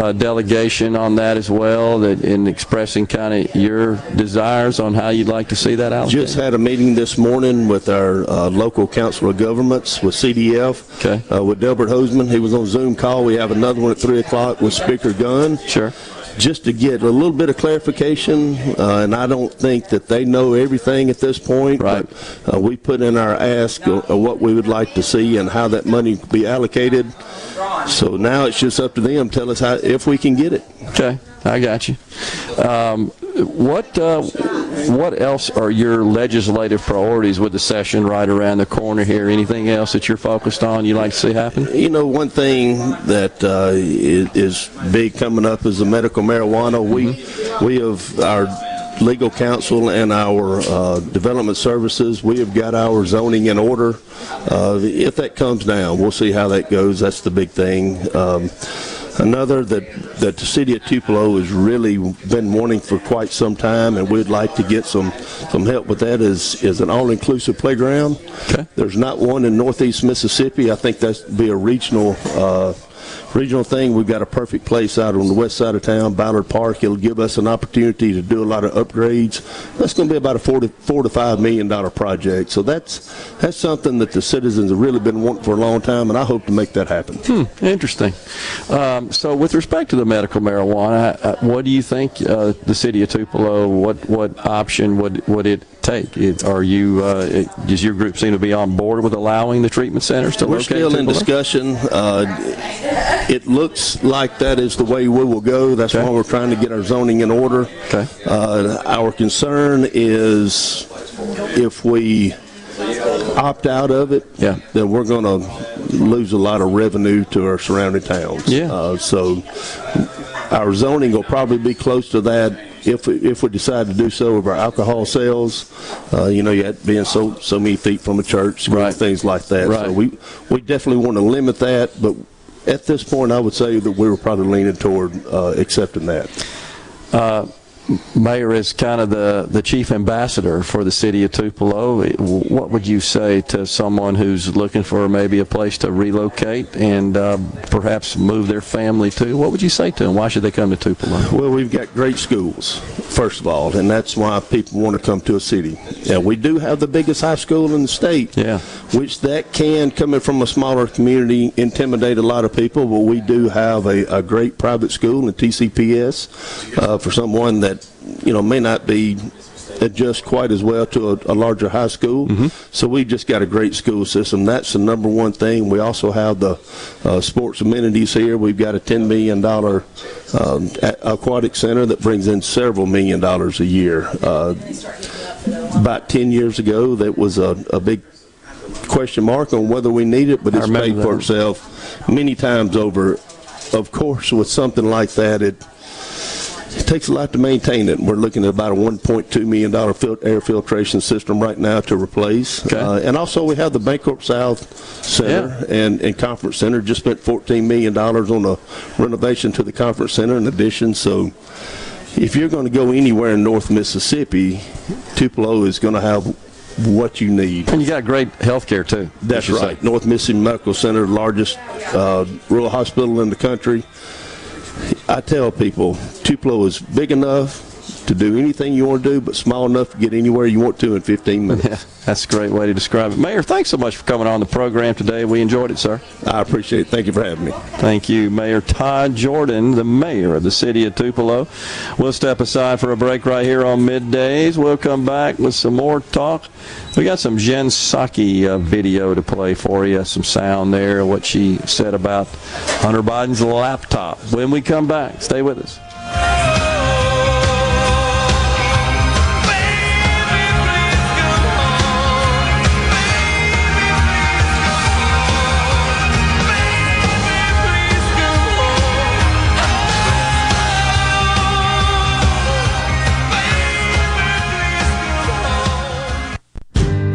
uh, delegation on that as well, that in expressing kind of your desires on how you'd like to see that out? Just had a meeting this morning with our uh, local council of governments, with C D F, okay. uh, with Delbert Hoseman. He was on Zoom call. We have another one at three o'clock with Speaker Gunn. Sure. Just to get a little bit of clarification, uh, and I don't think that they know everything at this point. Right. But, uh, we put in our ask of what we would like to see and how that money could be allocated. So now it's just up to them. Tell us how, if we can get it. Okay, I got you. Um, what uh, what else are your legislative priorities with the session right around the corner here? Anything else that you're focused on you'd like to see happen? You know, one thing that uh, is big coming up is the medical marijuana. Mm-hmm. We we have our legal counsel and our uh, development services. We have got our zoning in order. Uh, if that comes down, we'll see how that goes. That's the big thing. Um, Another that, that the city of Tupelo has really been wanting for quite some time, and we'd like to get some, some help with that, is, is an all-inclusive playground. Okay. There's not one in northeast Mississippi. I think that would be a regional uh, regional thing. We've got a perfect place out on the west side of town, Ballard Park. It'll give us an opportunity to do a lot of upgrades. That's going to be about a four to four to five million dollar project. So that's that's something that the citizens have really been wanting for a long time, and I hope to make that happen. Hmm, interesting. Um, so with respect to the medical marijuana, what do you think uh, the city of Tupelo? What what option would would it take? It, are you? Uh, it, does your group seem to be on board with allowing the treatment centers to? We're locate still in Tupelo? Discussion. Uh, It looks like that is the way we will go. That's okay. Why we're trying to get our zoning in order. Okay. Uh, our concern is if we opt out of it, yeah. then we're going to lose a lot of revenue to our surrounding towns. Yeah. Uh, so our zoning will probably be close to that. If we, if we decide to do so with our alcohol sales, uh, you know, you had being so so many feet from a church, right. things like that. Right. So we we definitely want to limit that, but at this point, I would say that we were probably leaning toward uh, accepting that. Uh, Mayor is kind of the, the chief ambassador for the city of Tupelo. What would you say to someone who's looking for maybe a place to relocate and uh, perhaps move their family to? What would you say to them? Why should they come to Tupelo? Well, we've got great schools, first of all, and that's why people want to come to a city. Yeah, we do have the biggest high school in the state, yeah. which that can, coming from a smaller community, intimidate a lot of people, but we do have a, a great private school in T C P S uh, for someone that you know, may not be adjust quite as well to a, a larger high school. Mm-hmm. So we've just got a great school system. That's the number one thing. We also have the uh, sports amenities here. We've got a ten million dollars um, aquatic center that brings in several million dollars a year. Uh, about ten years ago, that was a, a big question mark on whether we need it, but it's paid for itself many times over. Of course, with something like that, it It takes a lot to maintain it. We're looking at about a one point two million dollars fil- air filtration system right now to replace. Okay. Uh, and also we have the Bancorp South Center yeah. and, and Conference Center. Just spent fourteen million dollars on a renovation to the Conference Center in addition. So if you're going to go anywhere in North Mississippi, Tupelo is going to have what you need. And you got great health care, too. That's right. Say. North Mississippi Medical Center, largest uh, rural hospital in the country. I tell people, Tupelo is big enough to do anything you want to do, but small enough to get anywhere you want to in fifteen minutes. Yeah, that's a great way to describe it. Mayor, thanks so much for coming on the program today. We enjoyed it, sir. I appreciate it. Thank you for having me. Thank you, Mayor Todd Jordan, the mayor of the city of Tupelo. We'll step aside for a break right here on MidDays. We'll come back with some more talk. We got some Jen Psaki uh, video to play for you, some sound there, what she said about Hunter Biden's laptop. When we come back, stay with us.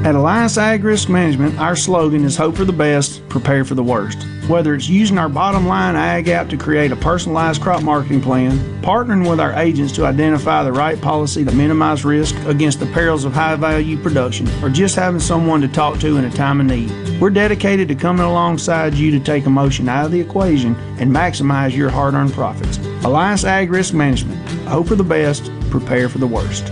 At Alliance Ag Risk Management, our slogan is hope for the best, prepare for the worst. Whether it's using our bottom line ag app to create a personalized crop marketing plan, partnering with our agents to identify the right policy to minimize risk against the perils of high-value production, or just having someone to talk to in a time of need, we're dedicated to coming alongside you to take emotion out of the equation and maximize your hard-earned profits. Alliance Ag Risk Management, hope for the best, prepare for the worst.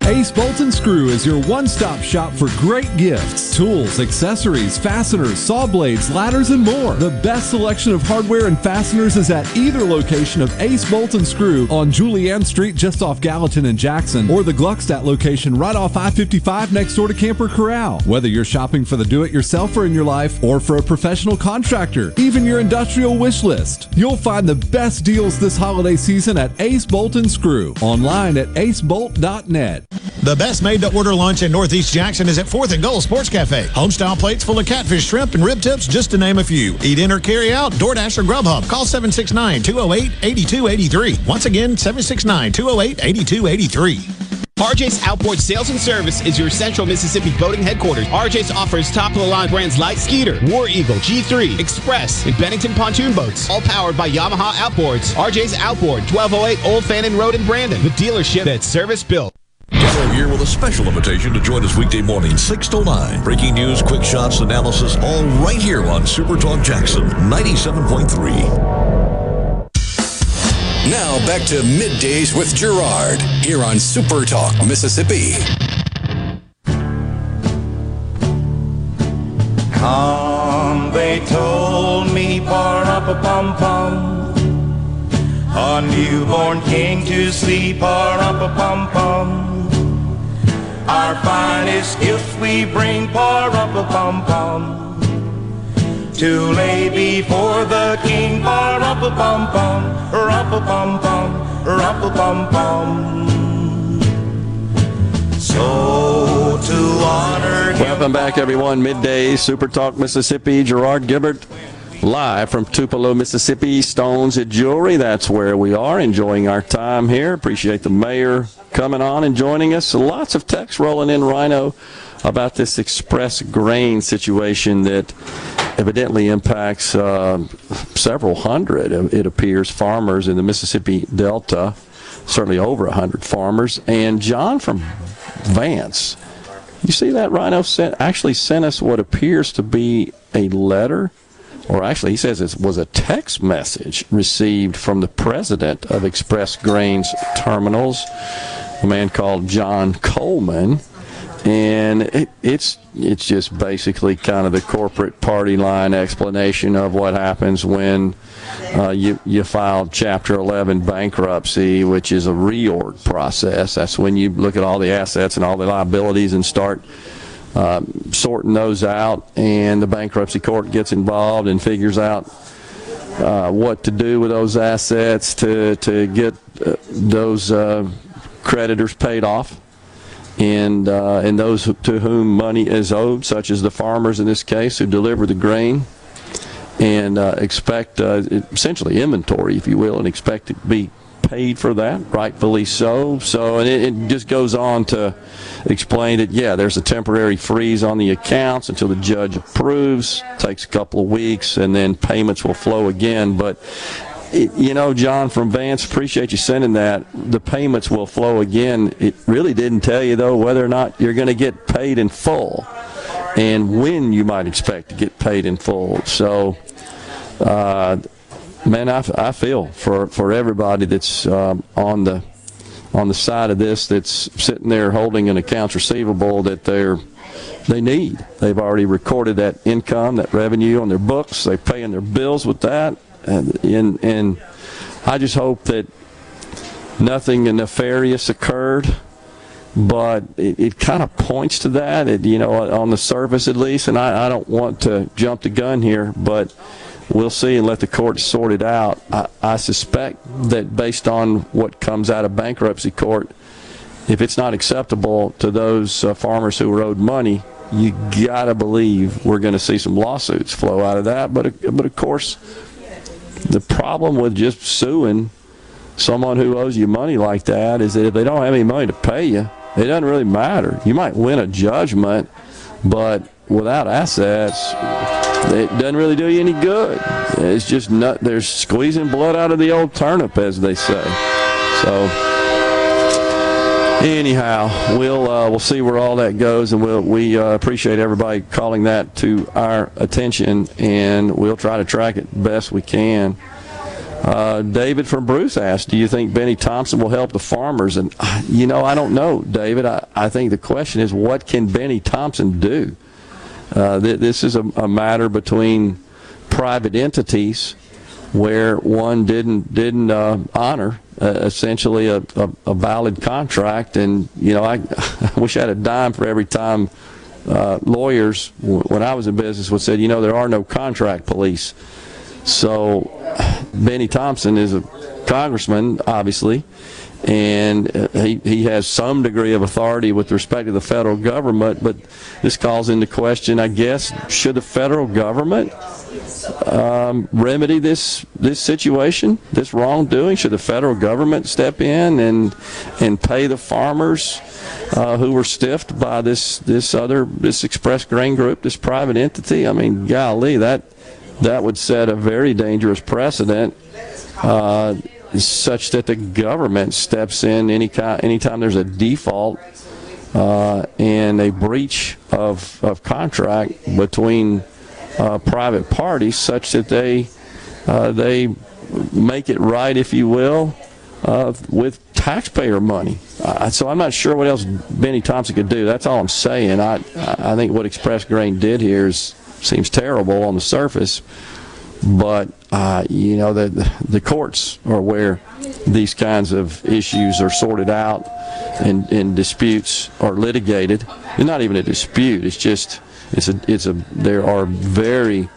Ace Bolt and Screw is your one-stop shop for great gifts, tools, accessories, fasteners, saw blades, ladders, and more. The best selection of hardware and fasteners is at either location of Ace Bolt and Screw on Julianne Street just off Gallatin and Jackson, or the Gluckstadt location right off I fifty-five next door to Camper Corral. Whether you're shopping for the do-it-yourselfer in your life or for a professional contractor, even your industrial wish list, you'll find the best deals this holiday season at Ace Bolt and Screw, online at ace bolt dot net. The best made-to-order lunch in Northeast Jackson is at Fourth and Gold Sports Cafe. Homestyle plates full of catfish, shrimp, and rib tips, just to name a few. Eat in or carry out, DoorDash or Grubhub. Call seven six nine, two oh eight, eight two eight three. Once again, seven six nine, two oh eight, eight two eight three. R J's Outboard Sales and Service is your central Mississippi boating headquarters. R J's offers top-of-the-line brands like Skeeter, War Eagle, G three, Express, and Bennington pontoon boats, all powered by Yamaha Outboards. R J's Outboard, twelve oh eight Old Fannin Road in Brandon, the dealership that's service-built. Gallo here with a special invitation to join us weekday morning, six to nine. Breaking news, quick shots, analysis, all right here on Super Talk Jackson ninety-seven point three. Now back to MidDays with Gerard here on Super Talk Mississippi. Come, they told me, par-up-a-pum-pum, a newborn king to see, par-up-a-pum-pum. Our finest gifts we bring, par-up-a-pum-pum, to lay before the king, par-up-a-pum-pum, rap-a-pum-pum, rap-a-pum-pum. So to honor him. Welcome back, everyone. MidDays, Super Talk Mississippi. Gerard Gibert, live from Tupelo, Mississippi, Stone's Jewelry. That's where we are, enjoying our time here. Appreciate the mayor coming on and joining us. Lots of text rolling in, Rhino, about this Express Grain situation that evidently impacts uh, several hundred, it appears, farmers in the Mississippi Delta, certainly over one hundred farmers. And John from Vance, you see that Rhino sent, actually sent us what appears to be a letter, or actually he says it was a text message received from the president of Express Grain's terminals, a man called John Coleman. And it, it's it's just basically kind of the corporate party line explanation of what happens when uh, you you file Chapter eleven bankruptcy, which is a reorg process. That's when you look at all the assets and all the liabilities and start uh, sorting those out, and the bankruptcy court gets involved and figures out uh, what to do with those assets to to get uh, those uh, creditors paid off. And, uh, and those to whom money is owed, such as the farmers in this case who deliver the grain and uh, expect uh, essentially inventory, if you will, and expect to be paid for that, rightfully so. So and it, it just goes on to explain that, yeah, there's a temporary freeze on the accounts until the judge approves. It takes a couple of weeks, and then payments will flow again. But It, you know, John from Vance, appreciate you sending that. The payments will flow again. It really didn't tell you, though, whether or not you're going to get paid in full and when you might expect to get paid in full. So, uh, man, I, I feel for, for everybody that's um, on the on the side of this, that's sitting there holding an accounts receivable that they're they need. They've already recorded that income, that revenue on their books. They're paying their bills with that. And, and, and I just hope that nothing nefarious occurred, but it, it kind of points to that, it, you know, on the surface at least. And I, I don't want to jump the gun here, but we'll see and let the court sort it out. I, I suspect that based on what comes out of bankruptcy court, if it's not acceptable to those uh, farmers who were owed money, you got to believe we're going to see some lawsuits flow out of that. But, but of course, the problem with just suing someone who owes you money like that is that if they don't have any money to pay you, it doesn't really matter. You might win a judgment, but without assets, it doesn't really do you any good. It's just not, they're squeezing blood out of the old turnip, as they say. So anyhow, we'll uh, we'll see where all that goes, and we'll, we uh, appreciate everybody calling that to our attention, and we'll try to track it best we can. Uh, David from Bruce asked, do you think Benny Thompson will help the farmers? And, you know, I don't know, David. I, I think the question is, what can Benny Thompson do? Uh, th this is a, a matter between private entities where one didn't, didn't uh, honor Uh, essentially a, a, a valid contract, and you know, I, I wish I had a dime for every time uh, lawyers, w when I was in business, would say, you know, there are no contract police. So Benny Thompson is a congressman, obviously, and uh, he, he has some degree of authority with respect to the federal government, but this calls into question, I guess, should the federal government um, remedy this this situation, this wrongdoing? Should the federal government step in and and pay the farmers uh, who were stiffed by this this other this Express Grain Group, this private entity? I mean, golly, that that would set a very dangerous precedent, Uh, such that the government steps in any kind, anytime there's a default uh, and a breach of, of contract between uh, private parties, such that they uh, they make it right, if you will, uh, with taxpayer money. Uh, so I'm not sure what else Benny Thompson could do. That's all I'm saying. I I think what Express Grain did here is, seems terrible on the surface, but uh, you know, the the courts are where these kinds of issues are sorted out, and, and disputes are litigated. And not even a dispute; it's just it's a it's a there are very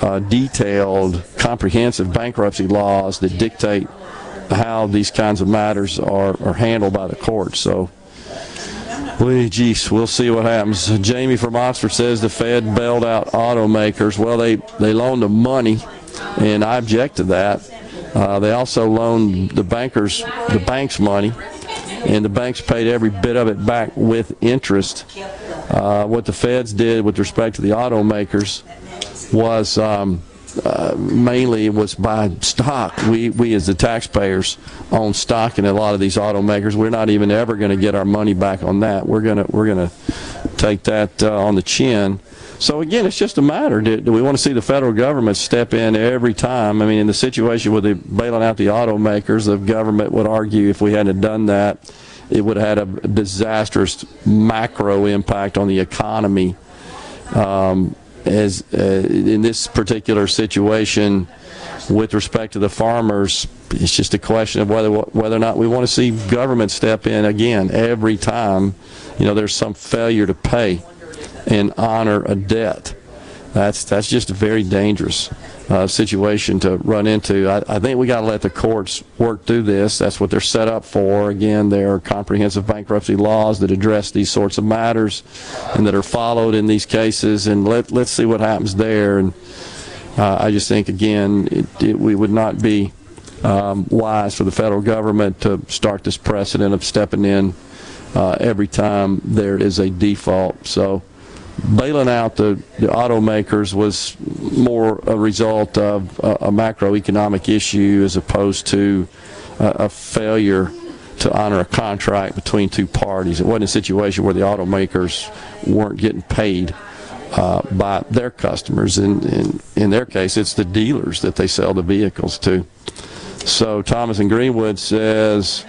uh, detailed, comprehensive bankruptcy laws that dictate how these kinds of matters are are handled by the courts. So, well, geez, we'll see what happens. Jamie from Oxford says the Fed bailed out automakers. Well, they, they loaned them money, and I object to that. Uh, they also loaned the bankers, the banks money, and the banks paid every bit of it back with interest. Uh, what the Feds did with respect to the automakers was um, uh, mainly was by stock. We, we as the taxpayers own stock in a lot of these automakers. We're not even ever going to get our money back on that. We're going to we're going to take that uh, on the chin. So again, it's just a matter. Do, do we want to see the federal government step in every time? I mean, in the situation with the bailing out the automakers, the government would argue if we hadn't done that, it would have had a disastrous macro impact on the economy. Um, as uh, in this particular situation, with respect to the farmers, it's just a question of whether whether or not we want to see government step in again every time. You know, there's some failure to pay and honor a debt. That's that's just a very dangerous uh, situation to run into. I, I think we got to let the courts work through this. That's what they're set up for. Again, there are comprehensive bankruptcy laws that address these sorts of matters and that are followed in these cases. And let let's see what happens there. And uh, I just think again, it, it, we would not be um, wise for the federal government to start this precedent of stepping in uh, every time there is a default. So. Bailing out the, the automakers was more a result of a, a macroeconomic issue as opposed to a, a failure to honor a contract between two parties. It wasn't a situation where the automakers weren't getting paid uh, by their customers. And in, in, in their case, it's the dealers that they sell the vehicles to. So Thomas in Greenwood says,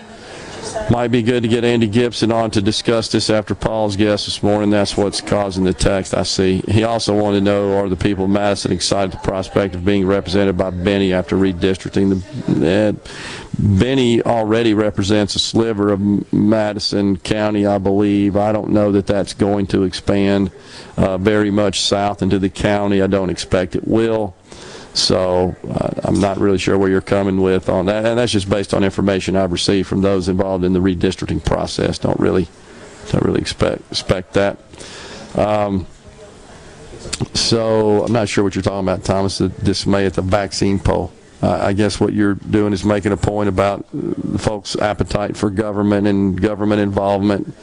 might be good to get Andy Gibson on to discuss this after Paul's guest this morning. That's what's causing the text, I see. He also wanted to know, are the people of Madison excited at the prospect of being represented by Benny after redistricting? The, uh, Benny already represents a sliver of Madison County, I believe. I don't know that that's going to expand uh, very much south into the county. I don't expect it will. So uh, I'm not really sure where you're coming with on that, and that's just based on information I've received from those involved in the redistricting process. Don't really, don't really expect expect that. Um, so I'm not sure what you're talking about, Thomas. The dismay at the vaccine poll. Uh, I guess what you're doing is making a point about the folks' appetite for government and government involvement,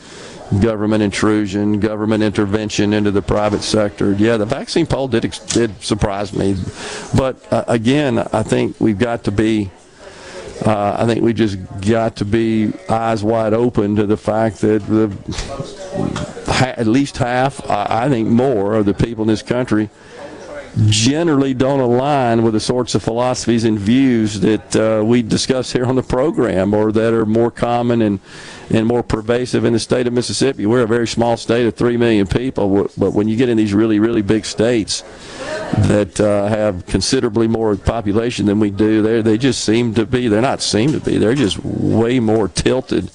government intrusion, government intervention into the private sector. Yeah, the vaccine poll did did surprise me, but uh, again, I think we've got to be, uh, I think we just got to be eyes wide open to the fact that the at least half, I think more, of the people in this country generally don't align with the sorts of philosophies and views that uh, we discuss here on the program, or that are more common and and more pervasive in the state of Mississippi. We're a very small state of three million people, but when you get in these really, really big states that uh, have considerably more population than we do, they they just seem to be, they're not seem to be, they're just way more tilted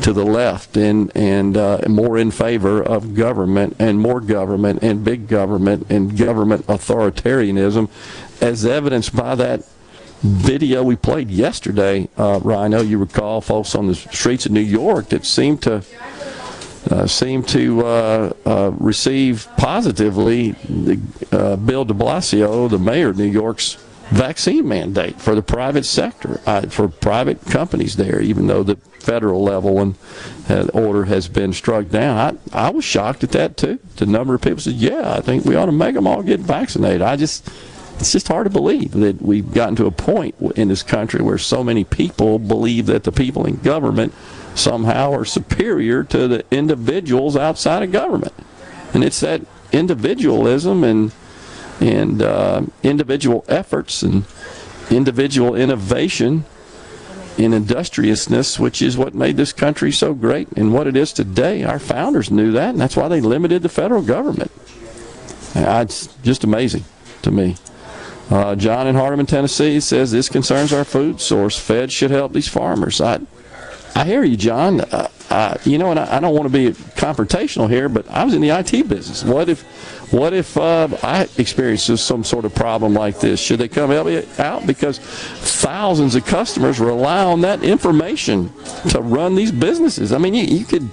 to the left and and uh, more in favor of government and more government and big government and government authoritarianism, as evidenced by that video we played yesterday. Uh, Rhino, you recall, folks on the streets of New York that seemed to uh, seemed to uh, uh, receive positively the, uh, Bill de Blasio, the mayor of New York's vaccine mandate for the private sector, uh, for private companies there, even though the federal level and uh, order has been struck down. I, I was shocked at that too. The number of people said, yeah, I think we ought to make them all get vaccinated. I just, it's just hard to believe that we've gotten to a point in this country where so many people believe that the people in government somehow are superior to the individuals outside of government. And it's that individualism and and uh, individual efforts and individual innovation and industriousness, which is what made this country so great and what it is today. Our founders knew that, and that's why they limited the federal government. It's just amazing to me. Uh, John in Hardeman, Tennessee says, this concerns our food source. Fed should help these farmers. I, I hear you, John. Uh, I, you know, and I, I don't want to be confrontational here, but I was in the I T business. What if What if uh, I experienced some sort of problem like this? Should they come help me out? Because thousands of customers rely on that information to run these businesses. I mean, you, you could,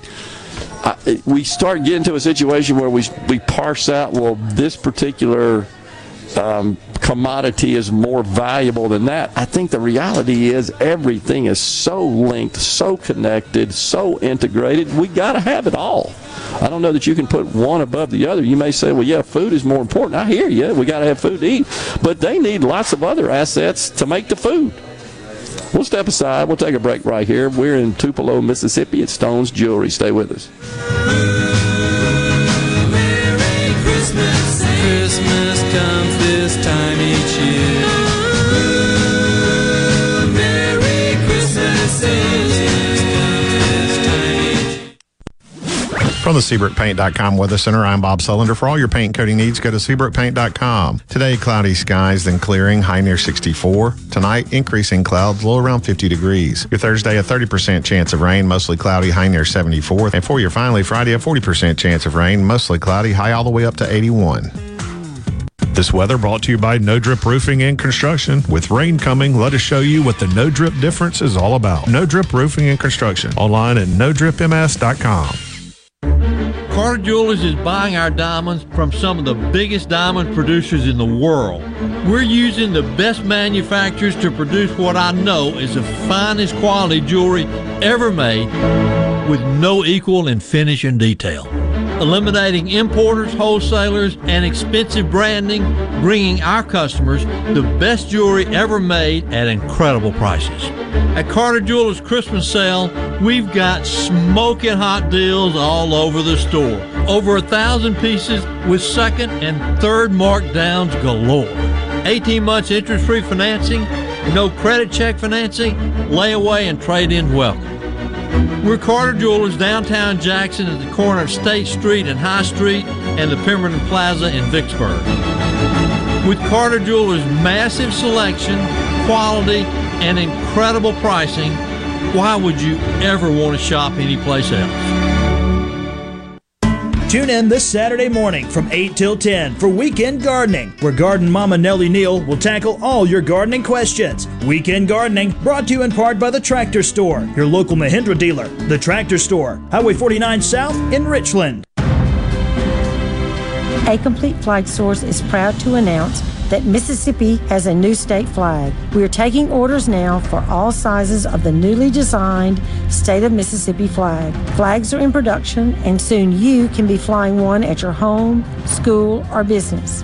I, we start getting to a situation where we, we parse out, well, this particular um, commodity is more valuable than that. I think the reality is everything is so linked, so connected, so integrated. We got to have it all. I don't know that you can put one above the other. You may say, well, yeah, food is more important. I hear you. We got to have food to eat. But they need lots of other assets to make the food. We'll step aside. We'll take a break right here. We're in Tupelo, Mississippi at Stone's Jewelry. Stay with us. Ooh, Merry Christmas. Christmas comes this time each year. Ooh, Merry Christmas. From the Seabrook Paint dot com Weather Center, I'm Bob Sullender. For all your paint coating needs, go to Seabrook Paint dot com. Today, cloudy skies, then clearing, high near sixty-four. Tonight, increasing clouds, low around fifty degrees. Your Thursday, a thirty percent chance of rain, mostly cloudy, high near seventy-four. And for your finally Friday, a forty percent chance of rain, mostly cloudy, high all the way up to eighty-one. This weather brought to you by No Drip Roofing and Construction. With rain coming, let us show you what the No Drip difference is all about. No Drip Roofing and Construction, online at no drip m s dot com. Carter Jewelers is buying our diamonds from some of the biggest diamond producers in the world. We're using the best manufacturers to produce what I know is the finest quality jewelry ever made with no equal in finish and detail. Eliminating importers, wholesalers, and expensive branding, bringing our customers the best jewelry ever made at incredible prices. At Carter Jewelers Christmas sale, we've got smoking hot deals all over the store. Over a thousand pieces with second and third markdowns galore. eighteen months interest-free financing, no credit check financing, layaway and trade-in welcome. We're Carter Jewelers, downtown Jackson at the corner of State Street and High Street and the Pemberton Plaza in Vicksburg. With Carter Jewelers' massive selection, quality, and incredible pricing, why would you ever want to shop anyplace else? Tune in this Saturday morning from eight till ten for Weekend Gardening, where Garden Mama Nellie Neal will tackle all your gardening questions. Weekend Gardening brought to you in part by The Tractor Store, your local Mahindra dealer. The Tractor Store, Highway forty-nine South in Richland. A Complete Flag Source is proud to announce that Mississippi has a new state flag. We are taking orders now for all sizes of the newly designed State of Mississippi flag. Flags are in production, and soon you can be flying one at your home, school, or business.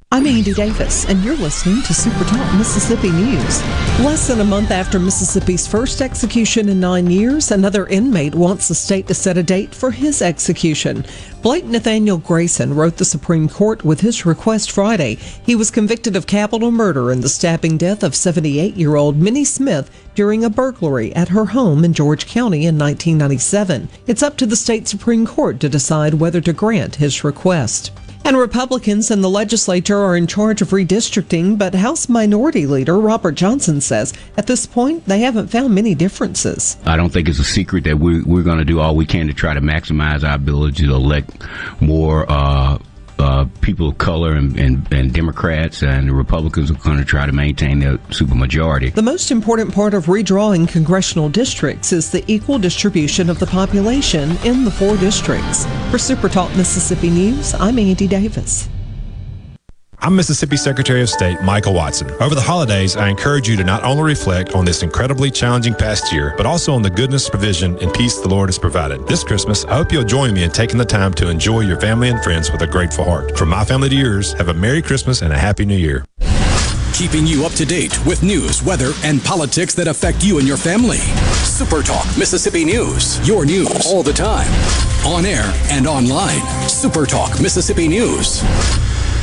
I'm Andy Davis, and you're listening to Super Talk Mississippi News. Less than a month after Mississippi's first execution in nine years, another inmate wants the state to set a date for his execution. Blake Nathaniel Grayson wrote the Supreme Court with his request Friday. He was convicted of capital murder in the stabbing death of seventy-eight-year-old Minnie Smith during a burglary at her home in George County in nineteen ninety-seven. It's up to the state Supreme Court to decide whether to grant his request. And Republicans in the legislature are in charge of redistricting, but House Minority Leader Robert Johnson says at this point they haven't found many differences. I don't think it's a secret that we, we're going to do all we can to try to maximize our ability to elect more uh, uh, people of color and, and, and Democrats, and the Republicans are going to try to maintain their supermajority. The most important part of redrawing congressional districts is the equal distribution of the population in the four districts. For Super Talk Mississippi News, I'm Andy Davis. I'm Mississippi Secretary of State Michael Watson. Over the holidays, I encourage you to not only reflect on this incredibly challenging past year, but also on the goodness, provision, and peace the Lord has provided. This Christmas, I hope you'll join me in taking the time to enjoy your family and friends with a grateful heart. From my family to yours, have a Merry Christmas and a Happy New Year. keeping you up to date with news, weather, and politics that affect you and your family. Super Talk Mississippi News. Your news all the time. On air and online. Super Talk Mississippi News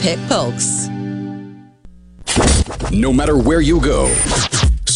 pick Polk's. No matter where you go,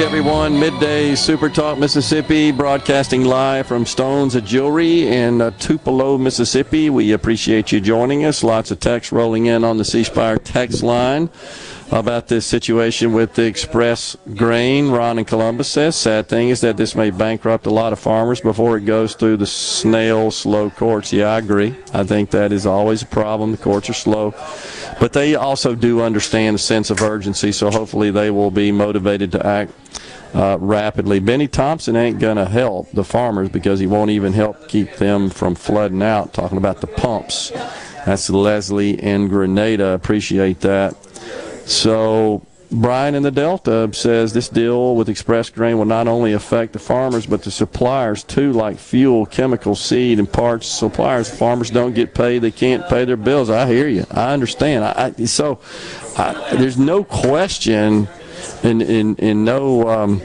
Everyone, midday Super Talk Mississippi, broadcasting live from Stone's Jewelry in uh, Tupelo, Mississippi. We appreciate you joining us. Lots of text rolling in on the C Spire text line about this situation with the Express Grain. Ron in Columbus says, sad thing is that this may bankrupt a lot of farmers before it goes through the snail slow courts. Yeah, I agree. I think that is always a problem. The courts are slow. But they also do understand a sense of urgency, so hopefully they will be motivated to act uh, rapidly. Benny Thompson ain't going to help the farmers because he won't even help keep them from flooding out, talking about the pumps. That's Leslie in Grenada. Appreciate that. So Brian in the Delta says this deal with Express Grain will not only affect the farmers but the suppliers too, like fuel, chemical, seed, and parts. Suppliers, farmers don't get paid. They can't pay their bills. I hear you. I understand. I, I, so I, there's no question and in, in, in no, um,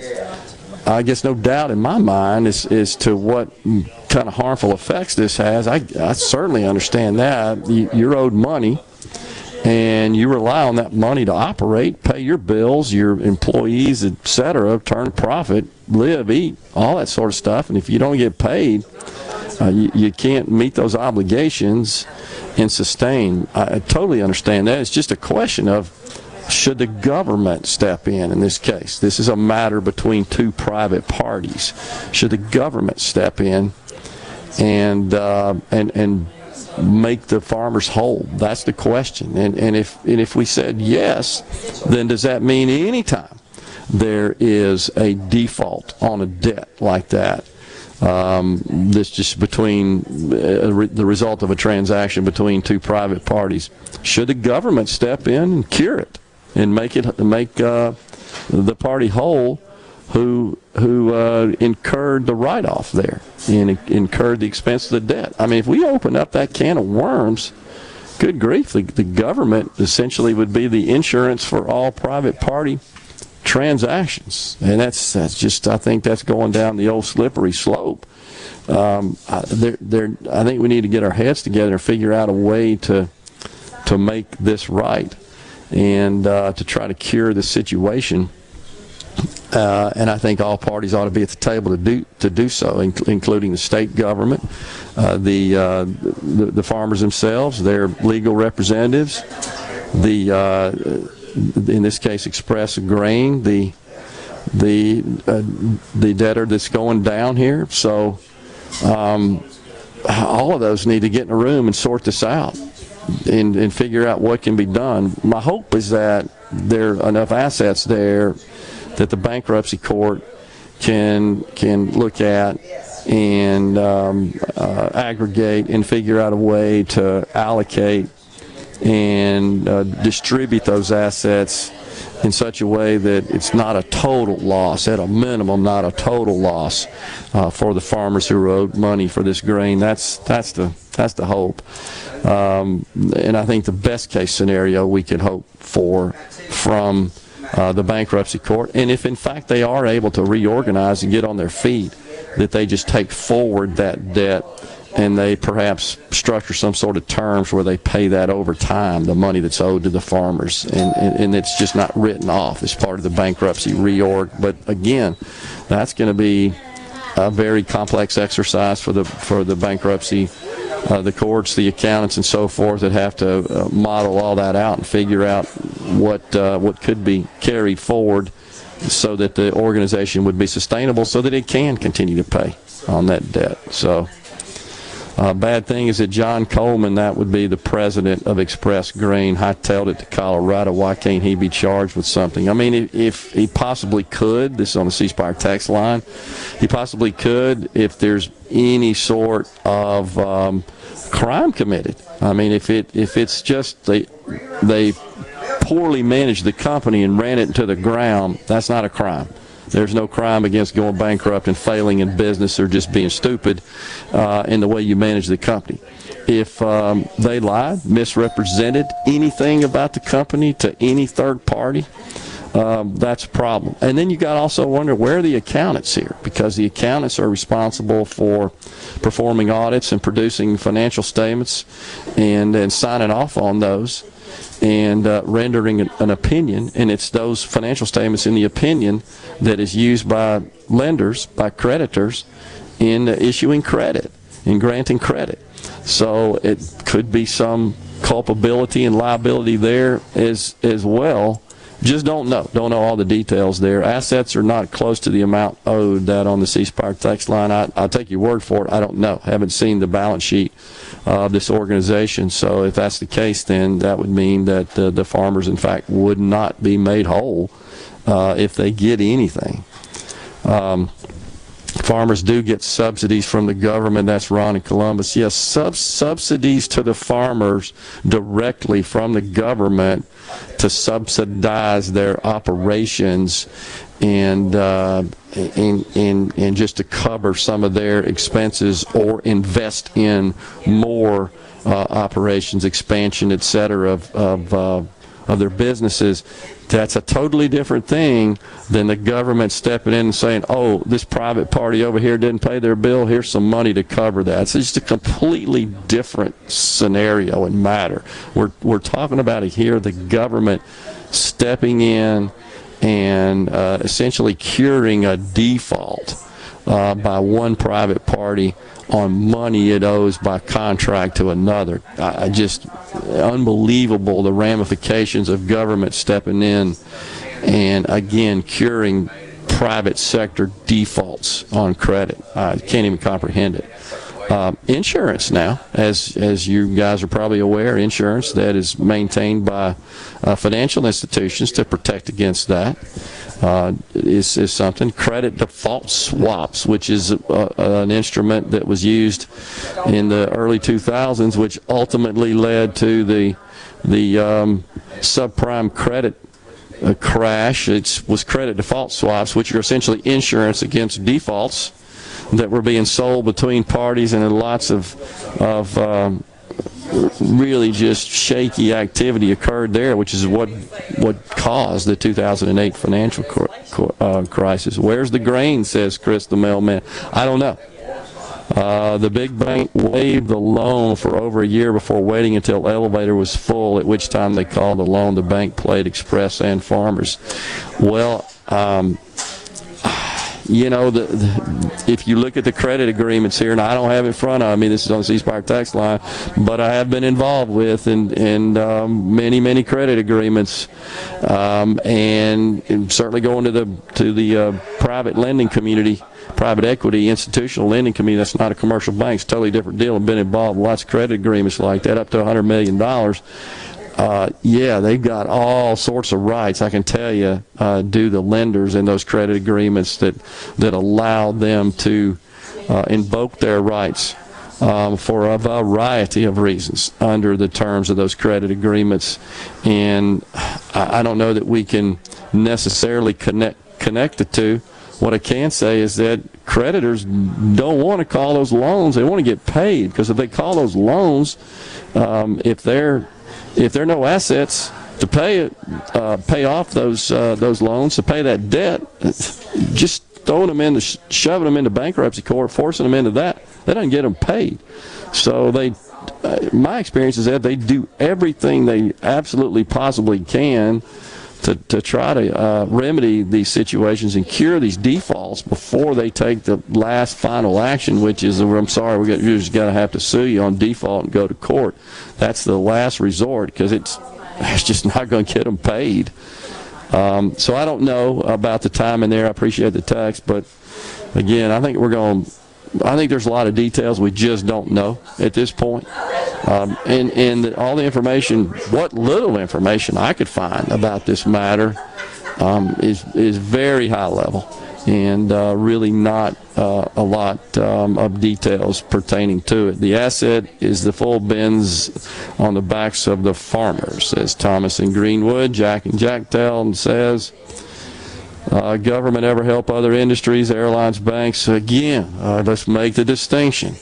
I guess, no doubt in my mind as, as to what kind of harmful effects this has. I, I certainly understand that. You, you're owed money. And you rely on that money to operate, pay your bills, your employees, et cetera, turn a profit, live, eat, all that sort of stuff. And if you don't get paid, uh, you, you can't meet those obligations and sustain. I, I totally understand that. It's just a question of should the government step in in this case. This is a matter between two private parties. Should the government step in and uh, and and make the farmers whole? That's the question. And and if and if we said yes, then does that mean anytime there is a default on a debt like that, um, this just between uh, re- the result of a transaction between two private parties, should the government step in and cure it and make it make uh, the party whole who who uh, incurred the write-off there and incurred the expense of the debt? I mean, if we open up that can of worms, good grief, the, the government essentially would be the insurance for all private party transactions. And that's that's just, I think that's going down the old slippery slope. Um, I, they're, they're, I think we need to get our heads together and figure out a way to to make this right and uh, to try to cure the situation. Uh, and I think all parties ought to be at the table to do to do so, inc- including the state government, uh, the, uh, the the farmers themselves, their legal representatives, the uh, in this case Express Grain, the the uh, the debtor that's going down here. So um, all of those need to get in a room and sort this out and, and figure out what can be done. My hope is that there are enough assets there that the bankruptcy court can can look at and um, uh, aggregate and figure out a way to allocate and uh, distribute those assets in such a way that it's not a total loss, at a minimum, not a total loss uh, for the farmers who owed money for this grain. That's that's the that's the hope, um, and I think the best case scenario we could hope for from uh, the bankruptcy court. And if in fact they are able to reorganize and get on their feet, that they just take forward that debt, and they perhaps structure some sort of terms where they pay that over time, the money that's owed to the farmers, and, and, and it's just not written off as part of the bankruptcy reorg. But again, that's going to be a very complex exercise for the for the bankruptcy, uh, the courts, the accountants, and so forth that have to uh, model all that out and figure out what uh, what could be carried forward so that the organization would be sustainable, so that it can continue to pay on that debt. So. Uh, bad thing is that John Coleman, that would be the president of Express Grain, hightailed it to Colorado. Why can't he be charged with something? I mean, if, if he possibly could, this is on the ceasefire text line, he possibly could if there's any sort of um, crime committed. I mean, if it if it's just they they poorly managed the company and ran it into the ground, that's not a crime. There's no crime against going bankrupt and failing in business or just being stupid uh, in the way you manage the company. If um, they lied, misrepresented anything about the company to any third party, um, that's a problem. And then you got to also wonder, where are the accountants here? Because the accountants are responsible for performing audits and producing financial statements and, and signing off on those, and uh, rendering an, an opinion, and it's those financial statements in the opinion that is used by lenders, by creditors, in uh, issuing credit, in granting credit. So it could be some culpability and liability there as as well. Just don't know. Don't know all the details there. Assets are not close to the amount owed. That on the ceasefire text line. I, I'll take your word for it. I don't know. Haven't seen the balance sheet of this organization. So if that's the case, then that would mean that uh, the farmers, in fact, would not be made whole uh, if they get anything. Um, farmers do get subsidies from the government. That's Ron in Columbus. Yes, sub subsidies to the farmers directly from the government to subsidize their operations and uh, and, and and just to cover some of their expenses or invest in more uh, operations, expansion, et cetera of of, uh, of their businesses. That's a totally different thing than the government stepping in and saying, oh, this private party over here didn't pay their bill, here's some money to cover that. It's just a completely different scenario and matter. We're, we're talking about it here, the government stepping in and uh, essentially curing a default uh, by one private party on money it owes by contract to another. I just unbelievable the ramifications of government stepping in and again curing private sector defaults on credit. I can't even comprehend it. Um, insurance now, as as you guys are probably aware, insurance that is maintained by uh, financial institutions to protect against that uh, is is something. Credit default swaps, which is a, a, an instrument that was used in the early two thousands, which ultimately led to the the um, subprime credit uh, crash. It was credit default swaps, which are essentially insurance against defaults that were being sold between parties, and in lots of, of um, really just shaky activity occurred there, which is what what caused the two thousand eight financial uh, crisis. Where's the grain, says Chris the mailman? I don't know. Uh, the big bank waived the loan for over a year before waiting until elevator was full, at which time they called the loan. The bank played Express and farmers. Well, um, you know, the, the, if you look at the credit agreements here, and I don't have it in front of me, this is on the ceasefire text line, but I have been involved with and, and um, many, many credit agreements, um, and, and certainly going to the to the uh, private lending community, private equity, institutional lending community. That's not a commercial bank. It's a totally different deal. I've been involved with lots of credit agreements like that, up to one hundred million dollars. Uh, yeah, they've got all sorts of rights, I can tell you, uh, do the lenders in those credit agreements that, that allow them to uh, invoke their rights um, for a variety of reasons under the terms of those credit agreements. And I, I don't know that we can necessarily connect, connect the two. What I can say is that creditors don't want to call those loans. They want to get paid, because if they call those loans, um, if they're if there are no assets to pay it, uh, pay off those uh, those loans, to pay that debt, just throwing them into, shoving them into bankruptcy court, forcing them into that, they don't get them paid. So they, uh, my experience is that they do everything they absolutely possibly can to, to try to uh, remedy these situations and cure these defaults before they take the last final action, which is, I'm sorry, we got, you're just going to have to sue you on default and go to court. That's the last resort, because it's, it's just not going to get them paid. Um, so I don't know about the time in there. I appreciate the text, but again, I think we're going. I think there's a lot of details we just don't know at this point. Um, and and the, all the information, what little information I could find about this matter, um, is is very high level, and uh, really not uh, a lot um, of details pertaining to it. The asset is the full bins on the backs of the farmers, says Thomas in Greenwood. Jack and Jacktown says, uh, government ever help other industries, airlines, banks? Again, uh, let's make the distinction.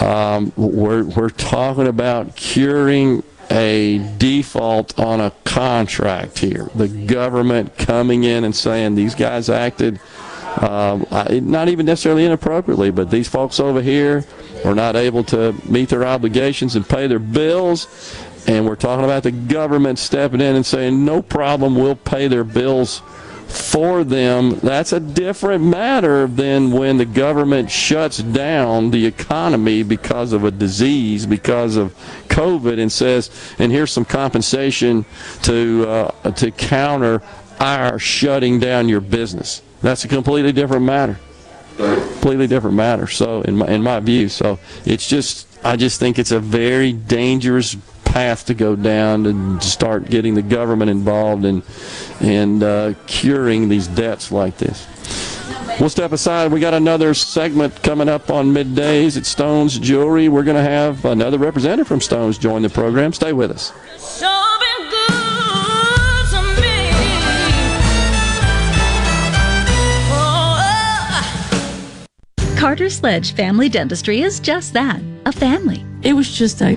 Um, we're, we're talking about curing a default on a contract here. The government coming in and saying these guys acted Um, I, not even necessarily inappropriately, but these folks over here were not able to meet their obligations and pay their bills, and we're talking about the government stepping in and saying, no problem, we'll pay their bills for them. That's a different matter than when the government shuts down the economy because of a disease, because of COVID, and says, and here's some compensation to uh, to counter our shutting down your business. That's a completely different matter. Completely different matter. So, in my in my view, so it's just I just think it's a very dangerous path to go down, and start getting the government involved and and uh, curing these debts like this. We'll step aside. We got another segment coming up on MidDays at Stone's Jewelry. We're going to have another representative from Stone's join the program. Stay with us. Carter Sledge Family Dentistry is just that, a family. It was just a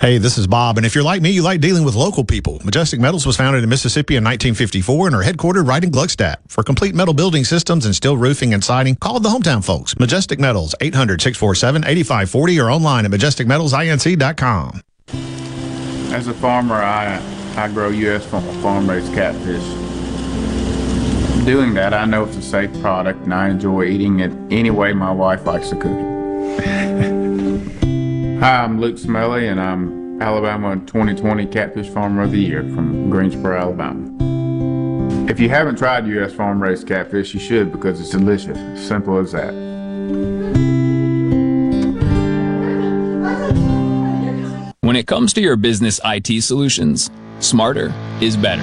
Hey, this is Bob, and if you're like me, you like dealing with local people. Majestic Metals was founded in Mississippi in nineteen fifty-four and are headquartered right in Gluckstadt. For complete metal building systems and steel roofing and siding, call the hometown folks. Majestic Metals, eight hundred, six four seven, eight five four zero, or online at majestic metals inc dot com. As a farmer, I, I grow U S farm-raised catfish. Doing that, I know it's a safe product, and I enjoy eating it any way my wife likes to cook it. Hi, I'm Luke Smalley, and I'm Alabama twenty twenty Catfish Farmer of the Year from Greensboro, Alabama. If you haven't tried U S farm-raised catfish, you should, because it's delicious. Simple as that. When it comes to your business I T solutions, smarter is better.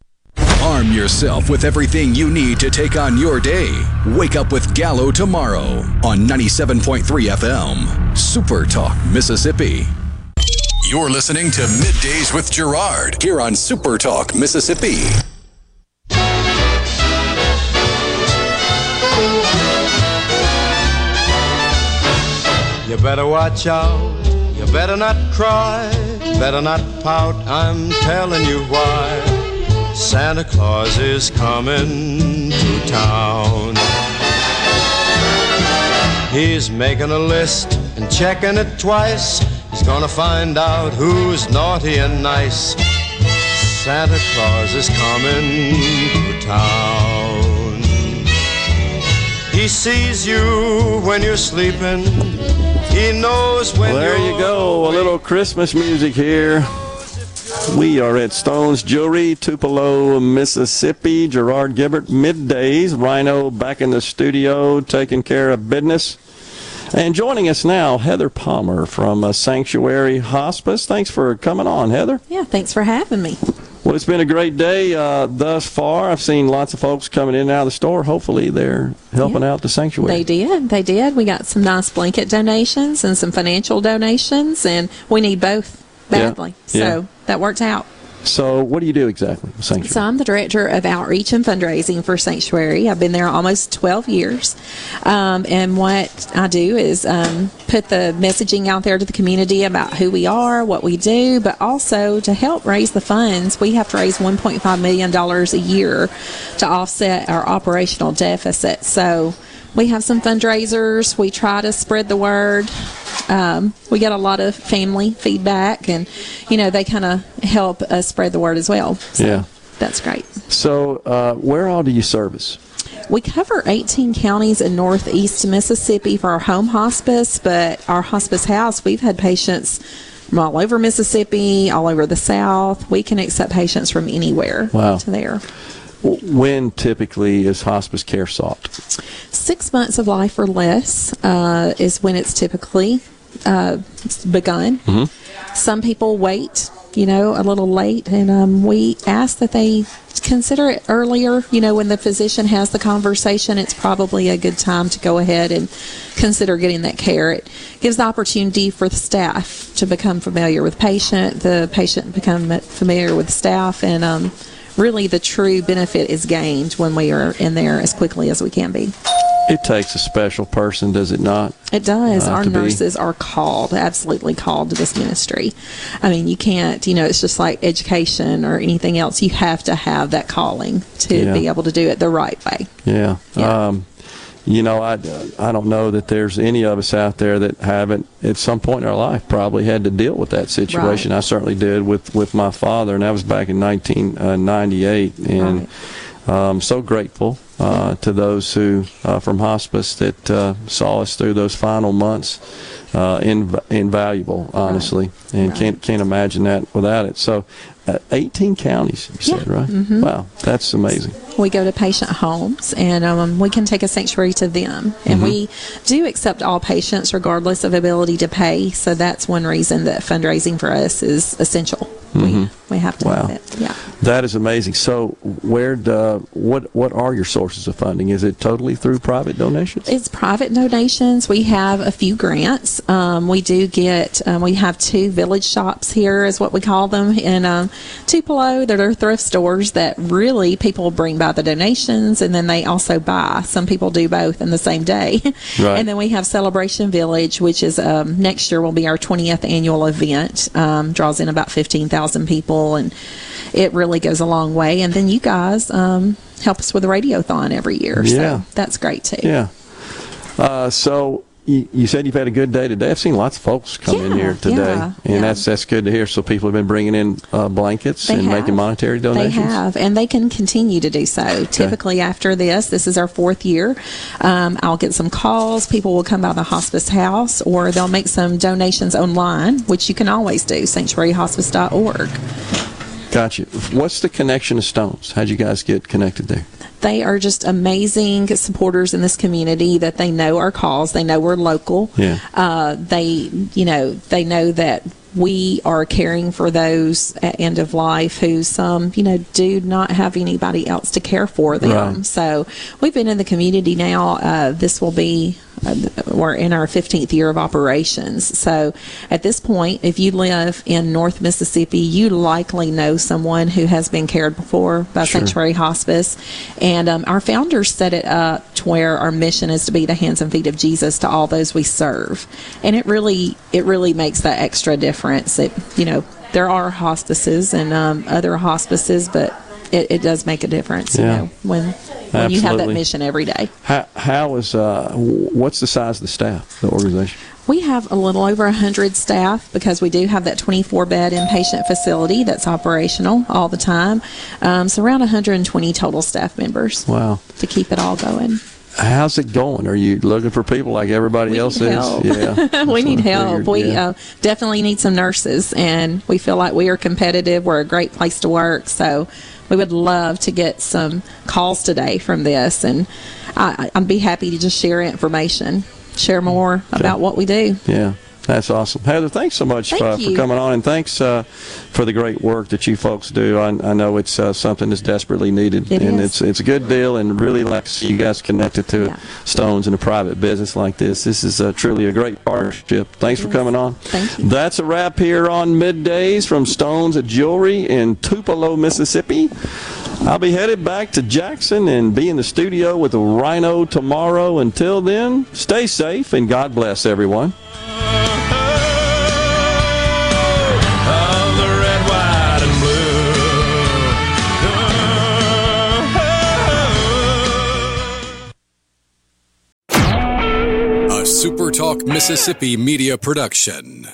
Arm yourself with everything you need to take on your day. Wake up with Gallo tomorrow on ninety-seven point three F M, Super Talk Mississippi. You're listening to MidDays with Gerard here on Super Talk Mississippi. You better watch out. You better not cry. Better not pout. I'm telling you why. Santa Claus is coming to town. He's making a list and checking it twice. He's gonna find out who's naughty and nice. Santa Claus is coming to town. He sees you when you're sleeping. He knows when you're awake. Well, there you go, a little Christmas music here. We are at Stone's Jewelry, Tupelo, Mississippi. Gerard Gibert, MidDays. Rhino back in the studio, taking care of business. And joining us now, Heather Palmer from uh, Sanctuary Hospice. Thanks for coming on, Heather. Yeah, thanks for having me. Well, it's been a great day uh, thus far. I've seen lots of folks coming in and out of the store. Hopefully they're helping yeah, out the sanctuary. They did. They did. We got some nice blanket donations and some financial donations, and we need both badly. Yeah. Yeah. So that worked out. So what do you do exactly with Sanctuary? So I'm the Director of Outreach and Fundraising for Sanctuary. I've been there almost twelve years. Um, and what I do is um, put the messaging out there to the community about who we are, what we do, but also to help raise the funds. We have to raise one point five million dollars a year to offset our operational deficit. So we have some fundraisers. We try to spread the word. Um, we get a lot of family feedback, and, you know, they kind of help us spread the word as well. So yeah. That's great. So uh, where all do you service? We cover eighteen counties in northeast Mississippi for our home hospice, but our hospice house, we've had patients from all over Mississippi, all over the South. We can accept patients from anywhere wow. to there. When typically is hospice care sought? Six months of life or less uh, is when it's typically uh, begun. Mm-hmm. Some people wait, you know, a little late, and um, we ask that they consider it earlier. You know, when the physician has the conversation, it's probably a good time to go ahead and consider getting that care. It gives the opportunity for the staff to become familiar with patient, the patient become familiar with staff, and um, really the true benefit is gained when we are in there as quickly as we can be. It takes a special person, does it not? It does. Uh, Our nurses be. are called, absolutely called to this ministry. I mean, you can't, you know, it's just like education or anything else. You have to have that calling to yeah. be able to do it the right way. Yeah. yeah. Um, you know, I, I don't know that there's any of us out there that haven't, at some point in our life, probably had to deal with that situation. Right. I certainly did with, with my father, and that was back in nineteen ninety-eight. And right. Um, so grateful uh, to those who uh, from hospice that uh, saw us through those final months. Uh, inv- invaluable, honestly, right. and right. can't can't imagine that without it. So, uh, eighteen counties, you yeah. said, right? Mm-hmm. Wow, that's amazing. We go to patient homes, and um, we can take a sanctuary to them. And mm-hmm. we do accept all patients, regardless of ability to pay. So that's one reason that fundraising for us is essential. Mm-hmm. We, we have to wow. have it. Yeah. That is amazing. So where do, what what are your sources of funding? Is it totally through private donations? It's private donations. We have a few grants. Um, we do get, um, we have two village shops here is what we call them in um, Tupelo that are thrift stores that really people bring by the donations, and then they also buy. Some people do both in the same day. Right. And then we have Celebration Village, which is um, next year will be our twentieth annual event. Um, draws in about fifteen thousand people, and it really goes a long way. And then you guys um, help us with a radiothon every year. Yeah. So that's great too. Yeah. Uh, so you, you said you've had a good day today. I've seen lots of folks come yeah, in here today, yeah, and yeah. that's that's good to hear. So people have been bringing in uh, blankets they and have. making monetary donations. They have, and they can continue to do so. Okay. Typically after this, this is our fourth year, um, I'll get some calls. People will come by the hospice house, or they'll make some donations online, which you can always do, sanctuary hospice dot org. Gotcha. What's the connection to Stone's? How'd you guys get connected there? They are just amazing supporters in this community that they know our calls. They know we're local. Yeah. Uh, they, you know, they know that we are caring for those at end of life who some, you know, do not have anybody else to care for them. Right. So we've been in the community now. Uh, this will be, uh, we're in our fifteenth year of operations. So at this point, if you live in North Mississippi, you likely know someone who has been cared for by sure. Sanctuary Hospice. And um, our founders set it up to where our mission is to be the hands and feet of Jesus to all those we serve. And it really, it really makes that extra difference. It, you know, there are hospices and um, other hospices, but it, it does make a difference. Yeah. You know, when, when you have that mission every day. How, how is uh, what's the size of the staff, the organization? We have a little over one hundred staff because we do have that twenty-four bed inpatient facility that's operational all the time. Um, so around one hundred twenty total staff members. Wow. To keep it all going. How's it going? Are you looking for people like everybody we else is? Help. Yeah, we need help. Figured. We yeah. uh, definitely need some nurses, and we feel like we are competitive. We're a great place to work, so we would love to get some calls today from this, and I, I'd be happy to just share information, share more okay. about what we do. Yeah. That's awesome. Heather, thanks so much Thank uh, for coming on, and thanks uh, for the great work that you folks do. I, I know it's uh, something that's desperately needed, it and is. it's it's a good deal, and really like to see you guys connected to yeah. Stone's in a private business like this. This is uh, truly a great partnership. Thanks yes. for coming on. Thank you. That's a wrap here on MidDays from Stone's Jewelry in Tupelo, Mississippi. I'll be headed back to Jackson and be in the studio with the Rhino tomorrow. Until then, stay safe, and God bless everyone. Super Talk Mississippi Media Production.